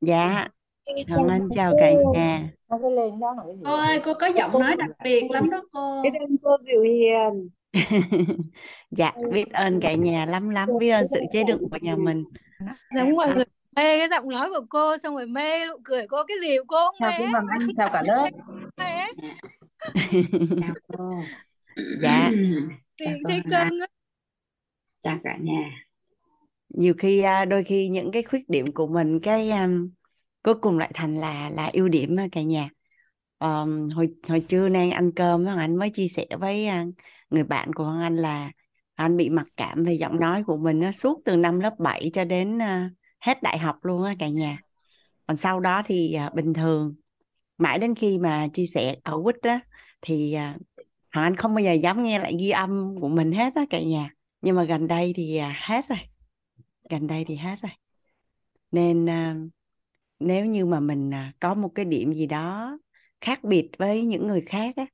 Dạ. Hồng Anh chào cả nhà. Cô ơi, cô có giọng nói đặc biệt lắm đó cô. Biết ơn cô Diệu Hiền. Dạ, biết ơn cả nhà lắm lắm. Biết ơn sự chế đựng của nhà mình. Giống mọi người mê cái giọng nói của cô, xong rồi mê nụ cười cô, cái gì cô cũng mê. Chào Kim Hoàng Anh, chào cả lớp. Dạ. Thấy cưng. Chào cả nhà. Nhiều khi đôi khi những cái khuyết điểm của mình cái cuối cùng lại thành là ưu điểm cả nhà. Hồi trưa nay ăn cơm Hoàng Anh mới chia sẻ với người bạn của Hoàng Anh là anh bị mặc cảm về giọng nói của mình suốt từ năm lớp 7 cho đến hết đại học luôn á cả nhà. Còn sau đó thì bình thường, mãi đến khi mà chia sẻ ở WIT á thì Hoàng Anh không bao giờ dám nghe lại ghi âm của mình hết á cả nhà. Nhưng mà gần đây thì hết rồi. Nên nếu như mà mình có một cái điểm gì đó khác biệt với những người khác á,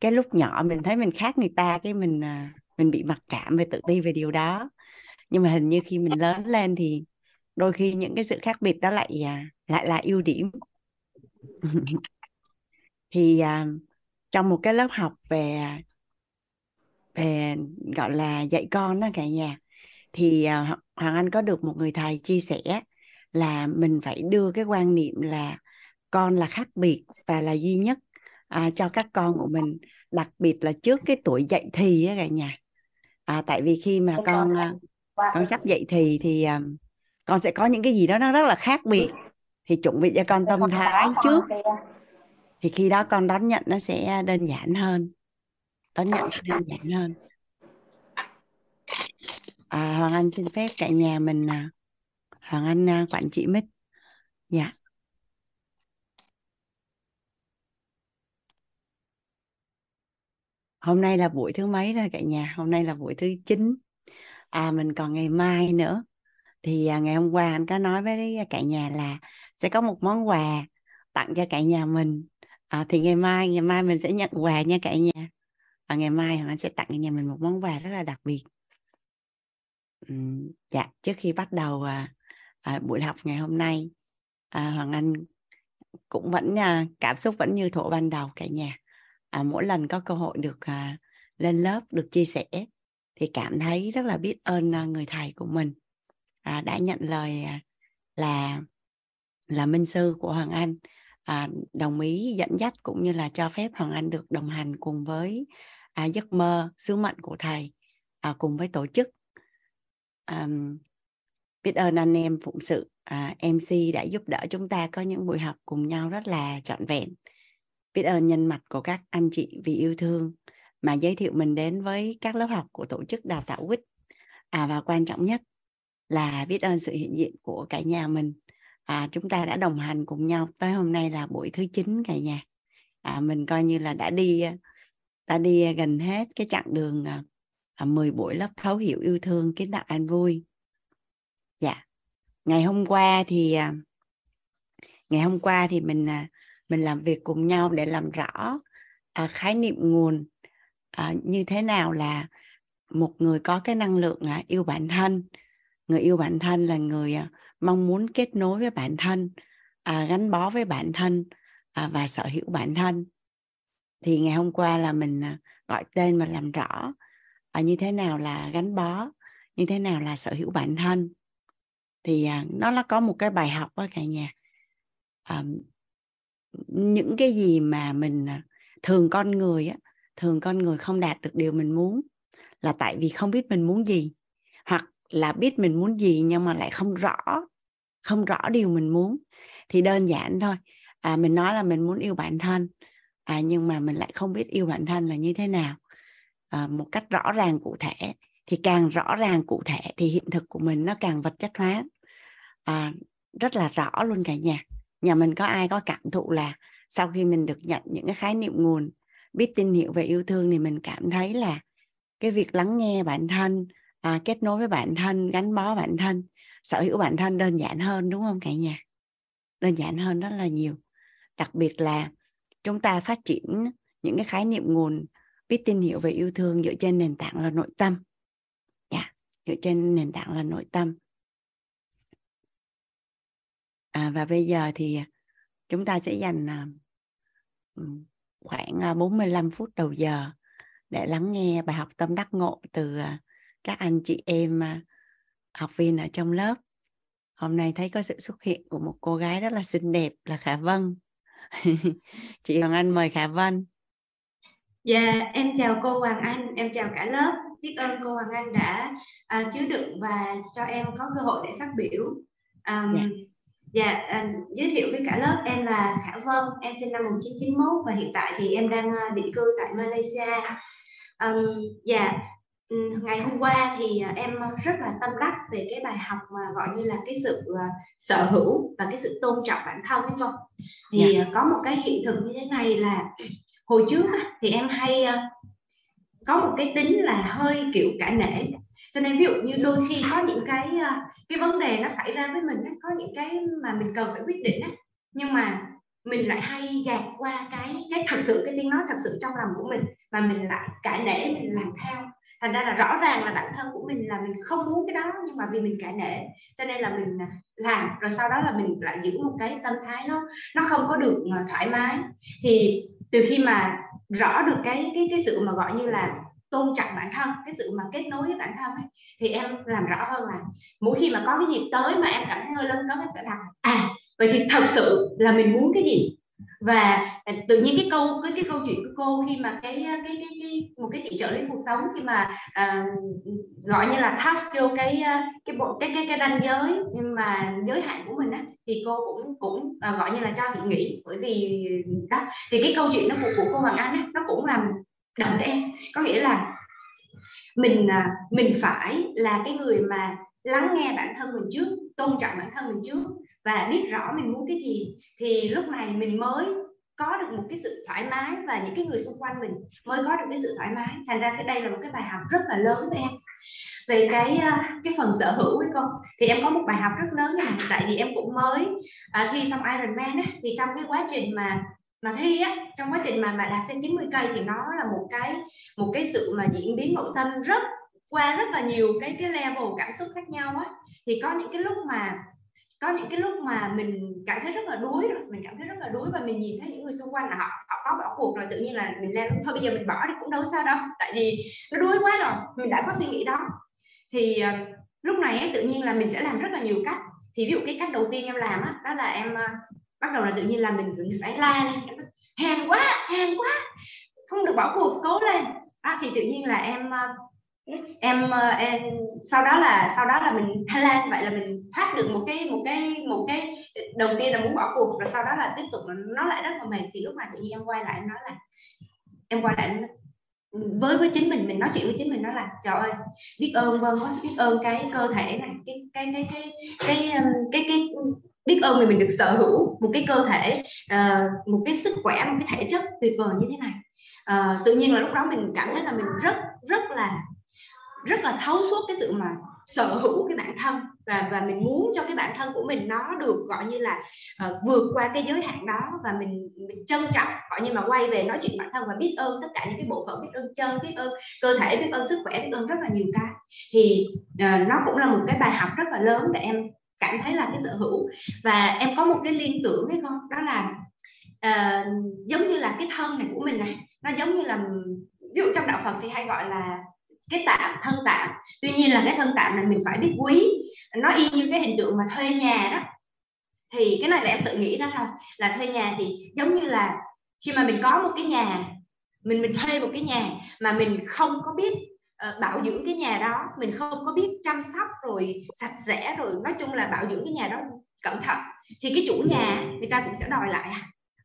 cái lúc nhỏ mình thấy mình khác người ta, cái mình bị mặc cảm về tự ti về điều đó. Nhưng mà hình như khi mình lớn lên thì đôi khi những cái sự khác biệt đó lại là ưu điểm. Thì trong một cái lớp học về gọi là dạy con đó cả nhà, thì Hoàng Anh có được một người thầy chia sẻ là mình phải đưa cái quan niệm là con là khác biệt và là duy nhất cho các con của mình, đặc biệt là trước cái tuổi dậy thì á cả nhà. Tại vì khi mà con sắp dậy thì con sẽ có những cái gì đó nó rất là khác biệt, thì chuẩn bị cho con tâm thái trước, thì khi đó con đón nhận nó sẽ đơn giản hơn. Hoàng Anh xin phép cả nhà mình Hoàng Anh quản trị mic. Dạ. Hôm nay là buổi thứ mấy rồi cả nhà? Hôm nay là buổi thứ 9. Mình còn ngày mai nữa. Thì ngày hôm qua anh có nói với cả nhà là sẽ có một món quà tặng cho cả nhà mình. Thì ngày mai mình sẽ nhận quà nha cả nhà. Ngày mai Hoàng Anh sẽ tặng cả nhà mình một món quà rất là đặc biệt. Dạ, trước khi bắt đầu buổi học ngày hôm nay, Hoàng Anh cũng vẫn cảm xúc vẫn như thuở ban đầu cả nhà. Mỗi lần có cơ hội được lên lớp, được chia sẻ thì cảm thấy rất là biết ơn người thầy của mình đã nhận lời là minh sư của Hoàng Anh, đồng ý dẫn dắt cũng như là cho phép Hoàng Anh được đồng hành cùng với giấc mơ, sứ mệnh của thầy, cùng với tổ chức. Biết ơn anh em phụng sự MC đã giúp đỡ chúng ta có những buổi học cùng nhau rất là trọn vẹn. Biết ơn nhân mặt của các anh chị vì yêu thương mà giới thiệu mình đến với các lớp học của tổ chức đào tạo WIT. Và quan trọng nhất là biết ơn sự hiện diện của cả nhà mình. Chúng ta đã đồng hành cùng nhau tới hôm nay là buổi thứ 9 cả nhà. Mình coi như là đã đi gần hết cái chặng đường 10 buổi lớp thấu hiểu yêu thương kiến tạo an vui. Dạ. Ngày hôm qua thì mình làm việc cùng nhau để làm rõ khái niệm nguồn, như thế nào là một người có cái năng lượng yêu bản thân. Người yêu bản thân là người mong muốn kết nối với bản thân, gắn bó với bản thân và sở hữu bản thân. Thì ngày hôm qua là mình gọi tên và làm rõ như thế nào là gắn bó, như thế nào là sở hữu bản thân. Thì nó là có một cái bài học đó cả nhà. Những cái gì mà mình thường con người không đạt được điều mình muốn là tại vì không biết mình muốn gì, hoặc là biết mình muốn gì nhưng mà lại không rõ điều mình muốn. Thì đơn giản thôi, mình nói là mình muốn yêu bản thân, nhưng mà mình lại không biết yêu bản thân là như thế nào một cách rõ ràng cụ thể. Thì càng rõ ràng cụ thể thì hiện thực của mình nó càng vật chất hóa, rất là rõ luôn cả nhà. Nhà mình có ai có cảm thụ là sau khi mình được nhận những cái khái niệm nguồn, biết tin hiệu về yêu thương, thì mình cảm thấy là cái việc lắng nghe bản thân, kết nối với bản thân, gắn bó bản thân, sở hữu bản thân đơn giản hơn, đúng không cả nhà? Đơn giản hơn rất là nhiều. Đặc biệt là chúng ta phát triển những cái khái niệm nguồn, biết tin hiệu về yêu thương dựa trên nền tảng là nội tâm. Dựa trên nền tảng là nội tâm. Và bây giờ thì chúng ta sẽ dành khoảng 45 phút đầu giờ để lắng nghe bài học tâm đắc ngộ từ các anh chị em học viên ở trong lớp. Hôm nay thấy có sự xuất hiện của một cô gái rất là xinh đẹp là Khả Vân. Chị Hoàng Anh mời Khả Vân. Dạ, em chào cô Hoàng Anh, em chào cả lớp. Biết ơn cô Hoàng Anh đã chứa đựng và cho em có cơ hội để phát biểu. Giới thiệu với cả lớp, em là Khả Vân, em sinh năm 1991 và hiện tại thì em đang định cư tại Malaysia. Ngày hôm qua thì em rất là tâm đắc về cái bài học mà gọi như là cái sự sở hữu và cái sự tôn trọng bản thân, đúng không? Thì có một cái hiện thực như thế này là hồi trước thì em hay có một cái tính là hơi kiểu cả nể, cho nên ví dụ như đôi khi có những cái vấn đề nó xảy ra với mình, có những cái mà mình cần phải quyết định, nhưng mà mình lại hay gạt qua cái thật sự, cái tiếng nói thật sự trong lòng của mình, và mình lại cả nể, mình làm theo. Thành ra là rõ ràng là bản thân của mình là mình không muốn cái đó, nhưng mà vì mình cả nể cho nên là mình làm, rồi sau đó là mình lại giữ một cái tâm thái nó không có được thoải mái. Thì từ khi mà rõ được cái sự mà gọi như là tôn trọng bản thân, cái sự mà kết nối với bản thân ấy, thì em làm rõ hơn là mỗi khi mà có cái gì tới mà em cảm thấy hơi lấn cấn, em sẽ làm vậy thì thật sự là mình muốn cái gì. Và tự nhiên cái câu chuyện của cô khi mà một cái chị trợ lý cuộc sống khi mà gọi như là touch vô cái ranh giới mà giới hạn của mình á, thì cô cũng gọi như là cho chị nghĩ, bởi vì đó thì cái câu chuyện nó của cô Hoàng Anh ấy, nó cũng làm động đến em, có nghĩa là mình phải là cái người mà lắng nghe bản thân mình trước, tôn trọng bản thân mình trước và biết rõ mình muốn cái gì, thì lúc này mình mới có được một cái sự thoải mái và những cái người xung quanh mình mới có được cái sự thoải mái. Thành ra cái đây là một cái bài học rất là lớn với em về cái phần sở hữu ấy con. Thì em có một bài học rất lớn này, tại vì em cũng mới thi xong Ironman ấy, thì trong cái quá trình mà thi á, trong quá trình mà đạp xe 90 cây thì nó là một cái sự mà diễn biến nội tâm rất qua rất là nhiều cái level cảm xúc khác nhau á. Thì có những cái lúc mà mình cảm thấy rất là đuối rồi, và mình nhìn thấy những người xung quanh là họ có bỏ cuộc rồi, tự nhiên là mình lên thôi bây giờ mình bỏ đi cũng đâu sao đâu, tại vì nó đuối quá rồi, mình đã có suy nghĩ đó. Thì lúc này ấy, tự nhiên là mình sẽ làm rất là nhiều cách. Thì ví dụ cái cách đầu tiên em làm đó là em bắt đầu là tự nhiên là mình phải la lên, hèn quá, không được bỏ cuộc, cố lên. Thì tự nhiên là em sau đó là mình la lên, vậy là mình thoát được một cái đầu tiên là muốn bỏ cuộc, rồi sau đó là tiếp tục nó lại rất là mệt. Thì lúc này tự nhiên em quay lại, em nói là với chính mình, nói chuyện với chính mình, nói là trời ơi biết ơn Vân quá, biết ơn cái cơ thể này, cái biết ơn mình được sở hữu một cái cơ thể, một cái sức khỏe, một cái thể chất tuyệt vời như thế này. Tự nhiên là lúc đó mình cảm thấy là mình rất là thấu suốt cái sự mà sở hữu cái bản thân, và mình muốn cho cái bản thân của mình nó được gọi như là vượt qua cái giới hạn đó, và mình trân trọng, gọi như mà quay về nói chuyện bản thân và biết ơn tất cả những cái bộ phận, biết ơn chân, biết ơn cơ thể, biết ơn sức khỏe, biết ơn rất là nhiều cái. Thì nó cũng là một cái bài học rất là lớn để em cảm thấy là cái sở hữu. Và em có một cái liên tưởng đấy con, đó là giống như là cái thân này của mình này, nó giống như là ví dụ trong đạo Phật thì hay gọi là cái tạm, thân tạm. Tuy nhiên là cái thân tạm này mình phải biết quý, nó y như cái hình tượng mà thuê nhà đó. Thì cái này là em tự nghĩ ra thôi, là thuê nhà thì giống như là khi mà mình có một cái nhà, mình thuê một cái nhà mà mình không có biết bảo dưỡng cái nhà đó, mình không có biết chăm sóc rồi sạch sẽ, rồi nói chung là bảo dưỡng cái nhà đó cẩn thận, thì cái chủ nhà người ta cũng sẽ đòi lại,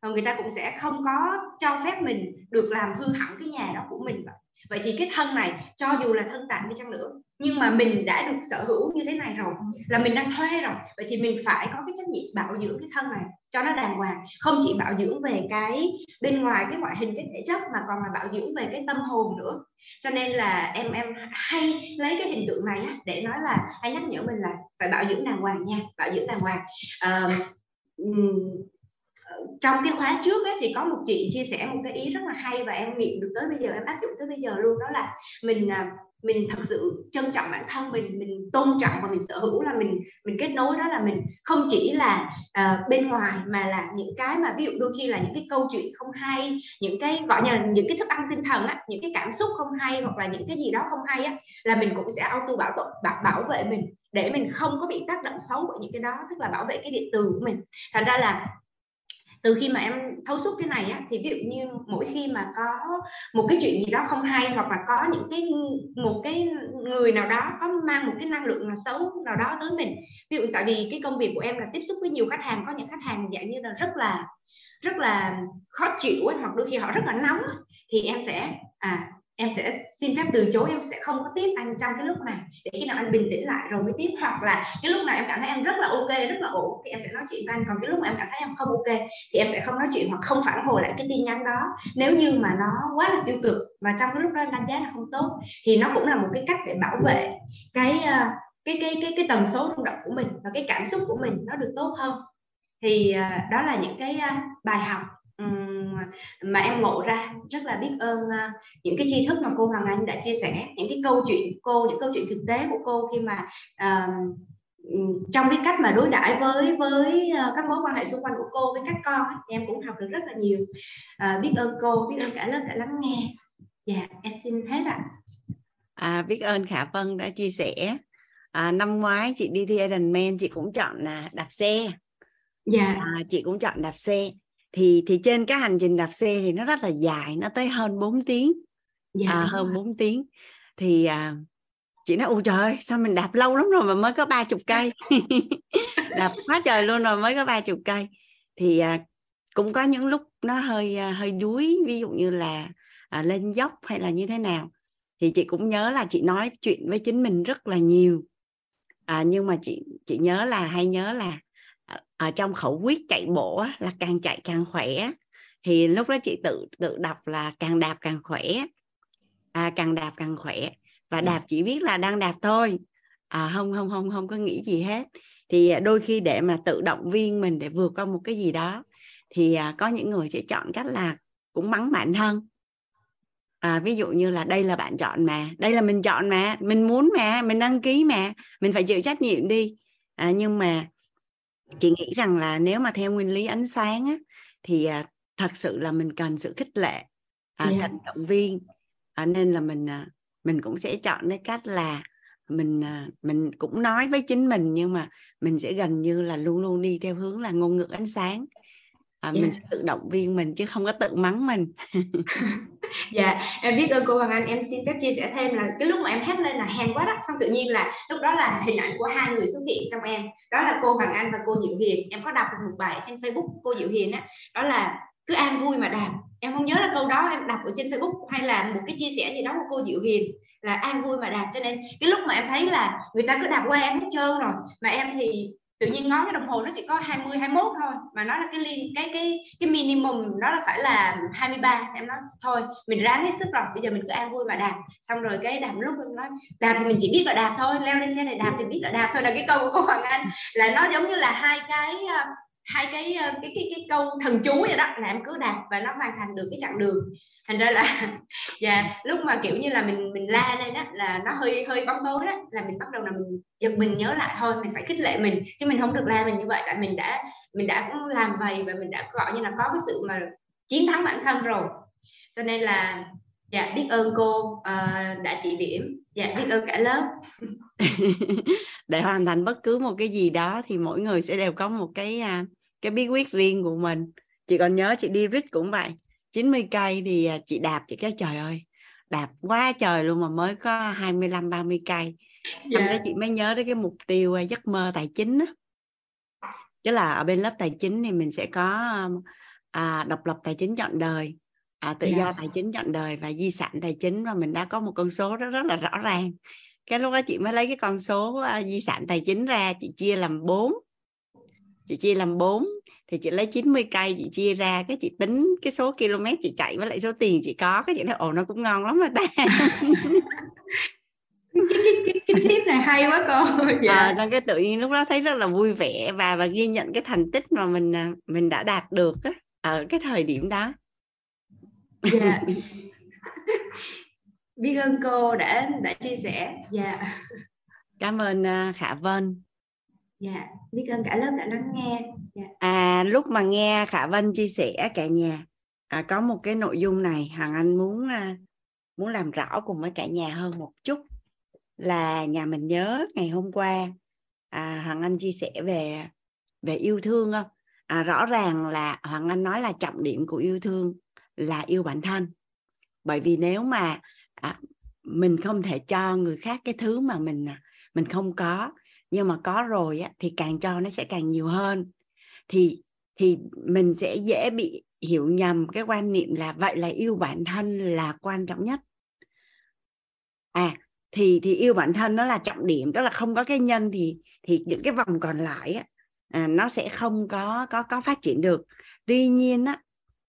người ta cũng sẽ không có cho phép mình được làm hư hỏng cái nhà đó của mình. Vậy thì cái thân này cho dù là thân tạm đi chăng nữa, nhưng mà mình đã được sở hữu như thế này rồi, là mình đang thuê rồi, vậy thì mình phải có cái trách nhiệm bảo dưỡng cái thân này cho nó đàng hoàng, không chỉ bảo dưỡng về cái bên ngoài, cái ngoại hình, cái thể chất, mà còn là bảo dưỡng về cái tâm hồn nữa. Cho nên là em hay lấy cái hình tượng này để nói là hay nhắc nhở mình là phải bảo dưỡng đàng hoàng nha, bảo dưỡng đàng hoàng. trong cái khóa trước ấy, thì có một chị chia sẻ một cái ý rất là hay và em nghiệm được tới bây giờ, em áp dụng tới bây giờ luôn, đó là mình thật sự trân trọng bản thân mình tôn trọng và mình sở hữu, là mình kết nối, đó là mình không chỉ là bên ngoài mà là những cái mà ví dụ đôi khi là những cái câu chuyện không hay, những cái gọi như là những cái thức ăn tinh thần á, những cái cảm xúc không hay hoặc là những cái gì đó không hay á, là mình cũng sẽ auto bảo vệ mình để mình không có bị tác động xấu bởi những cái đó, tức là bảo vệ cái điện từ của mình. Thành ra là từ khi mà em thấu suốt cái này á, thì ví dụ như mỗi khi mà có một cái chuyện gì đó không hay hoặc là có những cái một cái người nào đó có mang một cái năng lượng nào xấu nào đó tới mình, ví dụ tại vì cái công việc của em là tiếp xúc với nhiều khách hàng, có những khách hàng dạng như là rất là khó chịu ấy, hoặc đôi khi họ rất là nóng, thì em sẽ xin phép từ chối, em sẽ không có tiếp anh trong cái lúc này, để khi nào anh bình tĩnh lại rồi mới tiếp, hoặc là cái lúc nào em cảm thấy em rất là ok, rất là ổn thì em sẽ nói chuyện với anh, còn cái lúc mà em cảm thấy em không ok thì em sẽ không nói chuyện hoặc không phản hồi lại cái tin nhắn đó nếu như mà nó quá là tiêu cực, mà trong cái lúc đó em đánh giá là không tốt. Thì nó cũng là một cái cách để bảo vệ cái tần số rung động của mình và cái cảm xúc của mình nó được tốt hơn. Thì đó là những cái bài học mà em ngộ ra. Rất là biết ơn những cái tri thức mà cô Hoàng Anh đã chia sẻ, những cái câu chuyện của cô, những câu chuyện thực tế của cô khi mà trong cái cách mà đối đãi với các mối quan hệ xung quanh của cô với các con ấy, em cũng học được rất là nhiều. Biết ơn cô, biết ơn cả lớp đã lắng nghe. Dạ, em xin hết ạ. Biết ơn Khả Vân đã chia sẻ. Năm ngoái chị đi thi Ironman, chị cũng chọn là đạp xe. Dạ. Chị cũng chọn đạp xe. Thì trên cái hành trình đạp xe thì nó rất là dài, nó tới hơn 4 tiếng. Dạ, hơn 4 tiếng. Thì chị nói ôi trời ơi, sao mình đạp lâu lắm rồi mà mới có 30 cây. Đạp quá trời luôn rồi mới có 30 cây. Thì cũng có những lúc nó hơi đuối, ví dụ như là lên dốc hay là như thế nào. Thì chị cũng nhớ là chị nói chuyện với chính mình rất là nhiều. Nhưng mà chị nhớ là ở trong khẩu quyết chạy bộ là càng chạy càng khỏe, thì lúc đó chị tự đọc là càng đạp càng khỏe, càng đạp càng khỏe, và đạp chỉ biết là đang đạp thôi, không có nghĩ gì hết. Thì đôi khi để mà tự động viên mình để vượt qua một cái gì đó, thì có những người sẽ chọn cách là cũng mắng bản thân, ví dụ như là đây là bạn chọn mà, đây là mình chọn mà, mình muốn mà, mình đăng ký mà, mình phải chịu trách nhiệm đi. Nhưng mà chị nghĩ rằng là nếu mà theo nguyên lý ánh sáng á, thì thật sự là mình cần sự khích lệ, cần động viên, nên là mình cũng sẽ chọn cái cách là mình cũng nói với chính mình, nhưng mà mình sẽ gần như là luôn luôn đi theo hướng là ngôn ngữ ánh sáng. Mình sẽ tự động viên mình chứ không có tự mắng mình. Em biết ơn cô Hoàng Anh. Em xin phép chia sẻ thêm là cái lúc mà em hét lên là hèn quá đó, xong tự nhiên là lúc đó là hình ảnh của hai người xuất hiện trong em, đó là cô Hoàng Anh và cô Diệu Hiền. Em có đọc được một bài trên Facebook cô Diệu Hiền á, đó là cứ an vui mà đàm. Em không nhớ là câu đó em đọc ở trên Facebook hay là một cái chia sẻ gì đó của cô Diệu Hiền, là an vui mà đàm. Cho nên cái lúc mà em thấy là người ta cứ đạp qua em hết trơn rồi, mà em thì tự nhiên ngó cái đồng hồ nó chỉ có 20, 21 thôi, mà nó là cái minimum đó là phải là 23. Em nói thôi mình ráng hết sức rồi, bây giờ mình cứ an vui mà đạp. Xong rồi cái đạp, lúc em nói đạp thì mình chỉ biết là đạp thôi, leo lên xe này đạp thì biết là đạp thôi, là cái câu của cô Hoàng Anh, là nó giống như là hai cái câu thần chú vậy đó, là em cứ đạp và nó hoàn thành được cái chặng đường. Thành ra là lúc mà kiểu như là mình la lên á, là nó hơi bóng tối đó, là mình bắt đầu là mình giật mình nhớ lại, thôi mình phải khích lệ mình chứ mình không được la mình như vậy, tại mình đã cũng làm vậy và mình đã gọi như là có cái sự mà chiến thắng bản thân rồi. Cho nên là biết ơn cô đã chỉ điểm. Biết ơn cả lớp. Để hoàn thành bất cứ một cái gì đó thì mỗi người sẽ đều có một cái bí quyết riêng của mình. Chị còn nhớ chị đi RIT cũng vậy, 90 cây thì chị đạp, chị cái trời ơi đạp quá trời luôn mà mới có 25-30 cây. Thành ra chị mới nhớ đến cái mục tiêu giấc mơ tài chính đó. Chứ là ở bên lớp tài chính thì mình sẽ có độc lập tài chính trọn đời, tự do tài chính trọn đời và di sản tài chính, và mình đã có một con số rất rất là rõ ràng. Cái lúc đó chị mới lấy cái con số di sản tài chính ra, chị chia làm 4. Chị chia làm 4 thì chị lấy 90 cây chị chia ra, cái chị tính cái số km chị chạy với lại số tiền chị có, cái chị nói ồ nó cũng ngon lắm rồi ta. Cái tip này hay quá cô. Dạ. Cái tự nhiên lúc đó thấy rất là vui vẻ và ghi nhận cái thành tích mà mình đã đạt được á, ở cái thời điểm đó. Dạ. Biết ơn cô đã chia sẻ. Dạ. Cảm ơn Khả Vân. Dạ, biết ơn cả lớp đã lắng nghe. Dạ. Lúc mà nghe Khả Vân chia sẻ cả nhà, có một cái nội dung này Hằng Anh muốn làm rõ cùng với cả nhà hơn một chút, là nhà mình nhớ ngày hôm qua Hằng Anh chia sẻ về yêu thương không? Rõ ràng là Hằng Anh nói là trọng điểm của yêu thương là yêu bản thân. Bởi vì nếu mà mình không thể cho người khác cái thứ mà mình không có, nhưng mà có rồi á, thì càng cho nó sẽ càng nhiều hơn, thì mình sẽ dễ bị hiểu nhầm cái quan niệm là vậy là yêu bản thân là quan trọng nhất. Thì yêu bản thân nó là trọng điểm, tức là không có cái nhân thì những cái vòng còn lại á, nó sẽ không có phát triển được. Tuy nhiên á,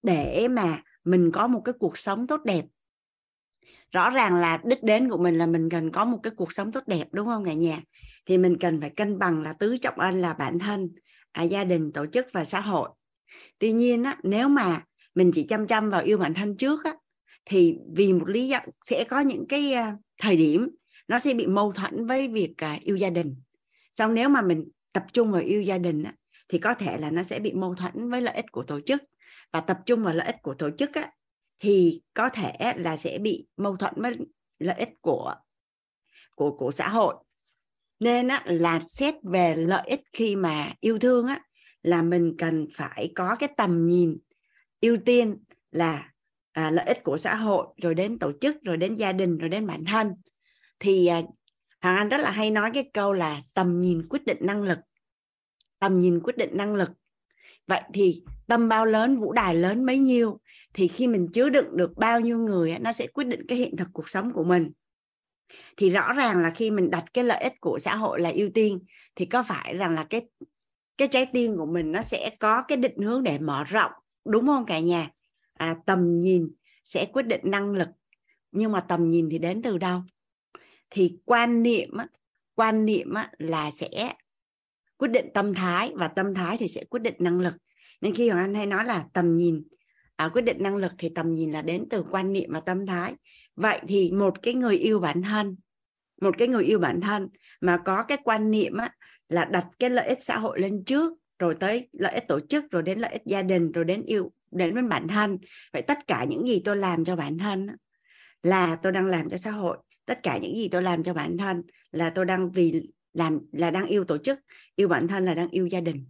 để mà mình có một cái cuộc sống tốt đẹp, rõ ràng là đích đến của mình là mình cần có một cái cuộc sống tốt đẹp, đúng không cả nhà? Thì mình cần phải cân bằng là tứ trọng ân là bản thân, gia đình, tổ chức và xã hội. Tuy nhiên á, nếu mà mình chỉ chăm vào yêu bản thân trước á, thì vì một lý do sẽ có những cái thời điểm nó sẽ bị mâu thuẫn với việc yêu gia đình. Xong nếu mà mình tập trung vào yêu gia đình á, thì có thể là nó sẽ bị mâu thuẫn với lợi ích của tổ chức. Và tập trung vào lợi ích của tổ chức á, thì có thể là sẽ bị mâu thuẫn với lợi ích của xã hội. Nên á, là xét về lợi ích khi mà yêu thương á, là mình cần phải có cái tầm nhìn ưu tiên là lợi ích của xã hội, rồi đến tổ chức, rồi đến gia đình, rồi đến bản thân. Thì Hằng Anh rất là hay nói cái câu là tầm nhìn quyết định năng lực. Tầm nhìn quyết định năng lực. Vậy thì tâm bao lớn, vũ đài lớn bấy nhiêu, thì khi mình chứa đựng được bao nhiêu người, nó sẽ quyết định cái hiện thực cuộc sống của mình. Thì rõ ràng là khi mình đặt cái lợi ích của xã hội là ưu tiên, thì có phải rằng là cái trái tim của mình nó sẽ có cái định hướng để mở rộng, đúng không cả nhà? Tầm nhìn sẽ quyết định năng lực. Nhưng mà tầm nhìn thì đến từ đâu? Thì quan niệm là sẽ quyết định tâm thái, và tâm thái thì sẽ quyết định năng lực. Nên khi Hoàng Anh hay nói là tầm nhìn quyết định năng lực, thì tầm nhìn là đến từ quan niệm và tâm thái. Vậy thì một cái người yêu bản thân mà có cái quan niệm là đặt cái lợi ích xã hội lên trước, rồi tới lợi ích tổ chức, rồi đến lợi ích gia đình, rồi đến với bản thân. Vậy tất cả những gì tôi làm cho bản thân là tôi đang làm cho xã hội. Tất cả những gì tôi làm cho bản thân là tôi đang đang yêu tổ chức, yêu bản thân là đang yêu gia đình.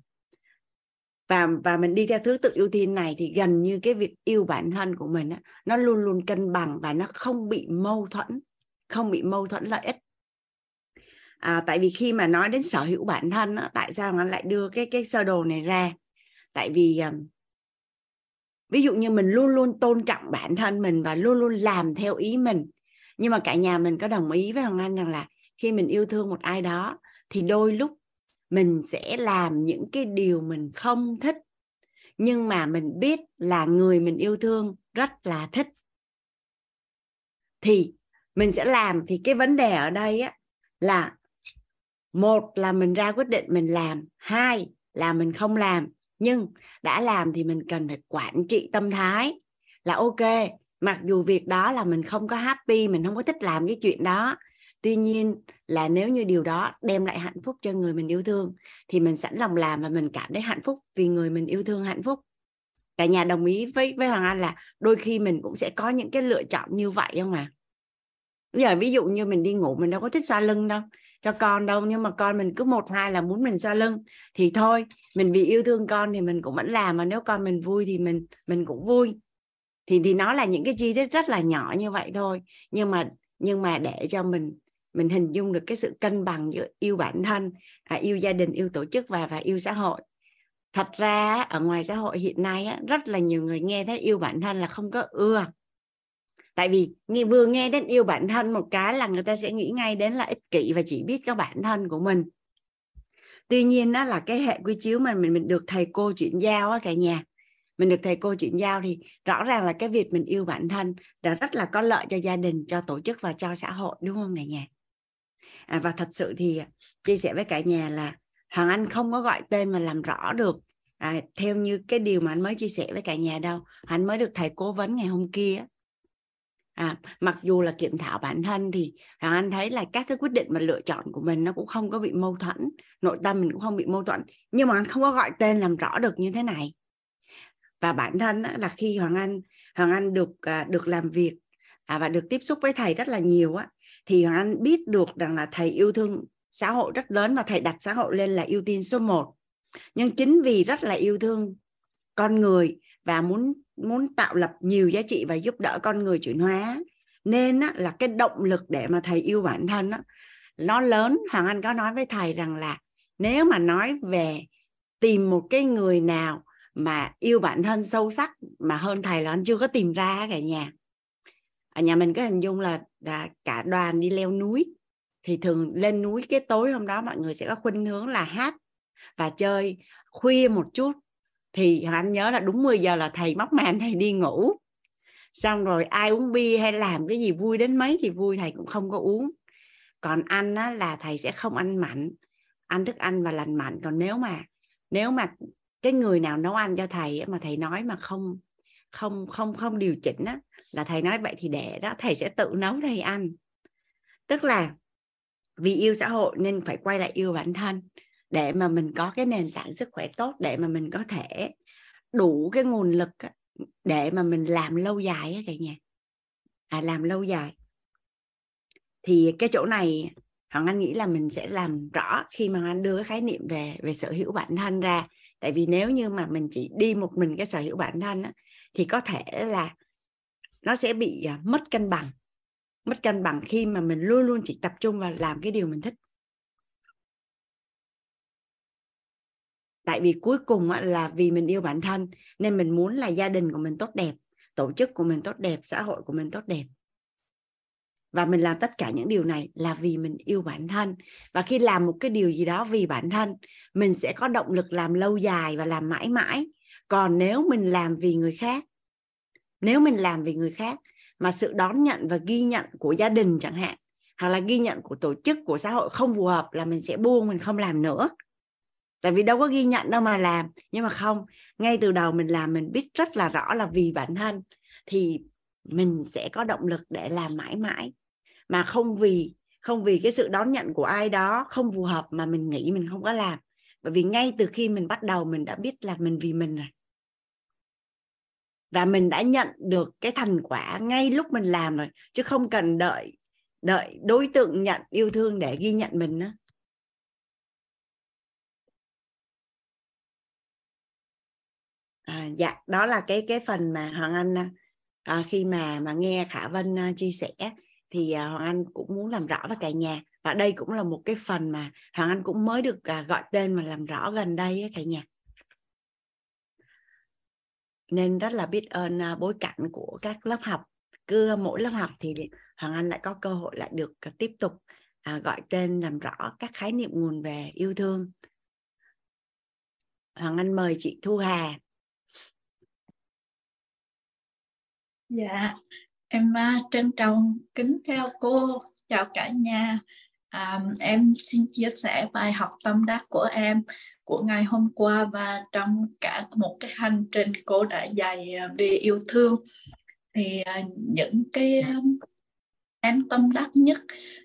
Và mình đi theo thứ tự ưu tiên này, thì gần như cái việc yêu bản thân của mình nó luôn luôn cân bằng và nó không bị mâu thuẫn lợi ích. Tại vì khi mà nói đến sở hữu bản thân, tại sao nó lại đưa cái sơ đồ này ra? Tại vì ví dụ như mình luôn luôn tôn trọng bản thân mình và luôn luôn làm theo ý mình. Nhưng mà cả nhà mình có đồng ý với Hoàng Anh rằng là khi mình yêu thương một ai đó thì đôi lúc mình sẽ làm những cái điều mình không thích, nhưng mà mình biết là người mình yêu thương rất là thích, thì mình sẽ làm. Thì cái vấn đề ở đây á, là một là mình ra quyết định mình làm, hai là mình không làm. Nhưng đã làm thì mình cần phải quản trị tâm thái là ok, mặc dù việc đó là mình không có happy, mình không có thích làm cái chuyện đó, tuy nhiên là nếu như điều đó đem lại hạnh phúc cho người mình yêu thương thì mình sẵn lòng làm, và mình cảm thấy hạnh phúc vì người mình yêu thương hạnh phúc. Cả nhà đồng ý với Hoàng Anh là đôi khi mình cũng sẽ có những cái lựa chọn như vậy không ạ? Giờ ví dụ như mình đi ngủ, mình đâu có thích xoa lưng đâu cho con đâu, nhưng mà con mình cứ 1-2 là muốn mình xoa lưng, thì thôi, mình vì yêu thương con thì mình cũng vẫn làm, mà nếu con mình vui thì mình cũng vui. Thì nó là những cái chi tiết rất là nhỏ như vậy thôi, nhưng mà để cho mình hình dung được cái sự cân bằng giữa yêu bản thân, yêu gia đình, yêu tổ chức và yêu xã hội. Thật ra ở ngoài xã hội hiện nay rất là nhiều người nghe thấy yêu bản thân là không có ưa. Tại vì vừa nghe đến yêu bản thân một cái là người ta sẽ nghĩ ngay đến là ích kỷ và chỉ biết cái bản thân của mình. Tuy nhiên đó là cái hệ quy chiếu mà mình được thầy cô chuyển giao á cả nhà. Mình được thầy cô chuyển giao thì rõ ràng là cái việc mình yêu bản thân đã rất là có lợi cho gia đình, cho tổ chức và cho xã hội, đúng không cả nhà? Và thật sự thì chia sẻ với cả nhà là Hoàng Anh không có gọi tên mà làm rõ được theo như cái điều mà anh mới chia sẻ với cả nhà đâu. Anh mới được thầy cố vấn ngày hôm kia. Mặc dù là kiểm thảo bản thân thì Hoàng Anh thấy là các cái quyết định mà lựa chọn của mình nó cũng không có bị mâu thuẫn, nội tâm mình cũng không bị mâu thuẫn, nhưng mà anh không có gọi tên làm rõ được như thế này. Và bản thân là khi Hoàng Anh được làm việc và được tiếp xúc với thầy rất là nhiều thì Hoàng Anh biết được rằng là thầy yêu thương xã hội rất lớn và thầy đặt xã hội lên là ưu tiên số 1. Nhưng chính vì rất là yêu thương con người và muốn tạo lập nhiều giá trị và giúp đỡ con người chuyển hóa, nên là cái động lực để mà thầy yêu bản thân nó lớn. Hoàng Anh có nói với thầy rằng là nếu mà nói về tìm một cái người nào mà yêu bản thân sâu sắc mà hơn thầy là anh chưa có tìm ra cả nhà. Ở nhà mình có hình dung là cả đoàn đi leo núi thì thường lên núi cái tối hôm đó mọi người sẽ có khuynh hướng là hát và chơi khuya một chút. Thì anh nhớ là đúng 10 giờ là thầy móc màn thầy đi ngủ. Xong rồi ai uống bia hay làm cái gì vui đến mấy thì vui thầy cũng không có uống. Còn ăn là thầy sẽ không ăn mặn, ăn thức ăn và lành mạnh. Còn nếu mà cái người nào nấu ăn cho thầy mà thầy nói mà không điều chỉnh là thầy nói vậy thì để đó, thầy sẽ tự nấu thầy ăn. Tức là vì yêu xã hội nên phải quay lại yêu bản thân để mà mình có cái nền tảng sức khỏe tốt, để mà mình có thể đủ cái nguồn lực để mà mình làm lâu dài cả nhà. Làm lâu dài thì cái chỗ này Hoàng Anh nghĩ là mình sẽ làm rõ khi mà anh đưa cái khái niệm về sở hữu bản thân ra. Tại vì nếu như mà mình chỉ đi một mình cái sở hữu bản thân thì có thể là nó sẽ bị mất cân bằng khi mà mình luôn luôn chỉ tập trung vào làm cái điều mình thích. Tại vì cuối cùng là vì mình yêu bản thân nên mình muốn là gia đình của mình tốt đẹp, tổ chức của mình tốt đẹp, xã hội của mình tốt đẹp. Và mình làm tất cả những điều này là vì mình yêu bản thân. Và khi làm một cái điều gì đó vì bản thân, mình sẽ có động lực làm lâu dài và làm mãi mãi. Còn nếu mình làm vì người khác, mà sự đón nhận và ghi nhận của gia đình chẳng hạn, hoặc là ghi nhận của tổ chức, của xã hội không phù hợp là mình sẽ buông, mình không làm nữa. Tại vì đâu có ghi nhận đâu mà làm. Nhưng mà không, ngay từ đầu mình làm mình biết rất là rõ là vì bản thân thì mình sẽ có động lực để làm mãi mãi. Mà không vì cái sự đón nhận của ai đó không phù hợp mà mình nghĩ mình không có làm. Bởi vì ngay từ khi mình bắt đầu mình đã biết là mình vì mình rồi. Và mình đã nhận được cái thành quả ngay lúc mình làm rồi. Chứ không cần đợi đối tượng nhận yêu thương để ghi nhận mình nữa. Dạ, đó là cái phần mà Hoàng Anh khi mà nghe Khả Vân chia sẻ thì Hoàng Anh cũng muốn làm rõ với cả nhà. Và đây cũng là một cái phần mà Hoàng Anh cũng mới được gọi tên mà làm rõ gần đây cả nhà. Nên rất là biết ơn bối cảnh của các lớp học. Cứ mỗi lớp học thì Hoàng Anh lại có cơ hội lại được tiếp tục gọi tên làm rõ các khái niệm nguồn về yêu thương. Hoàng Anh mời chị Thu Hà. Dạ, em trân trọng kính chào cô, chào cả nhà. Em xin chia sẻ bài học tâm đắc của em của ngày hôm qua và trong cả một cái hành trình cô đã dạy về yêu thương. Thì những cái em tâm đắc nhất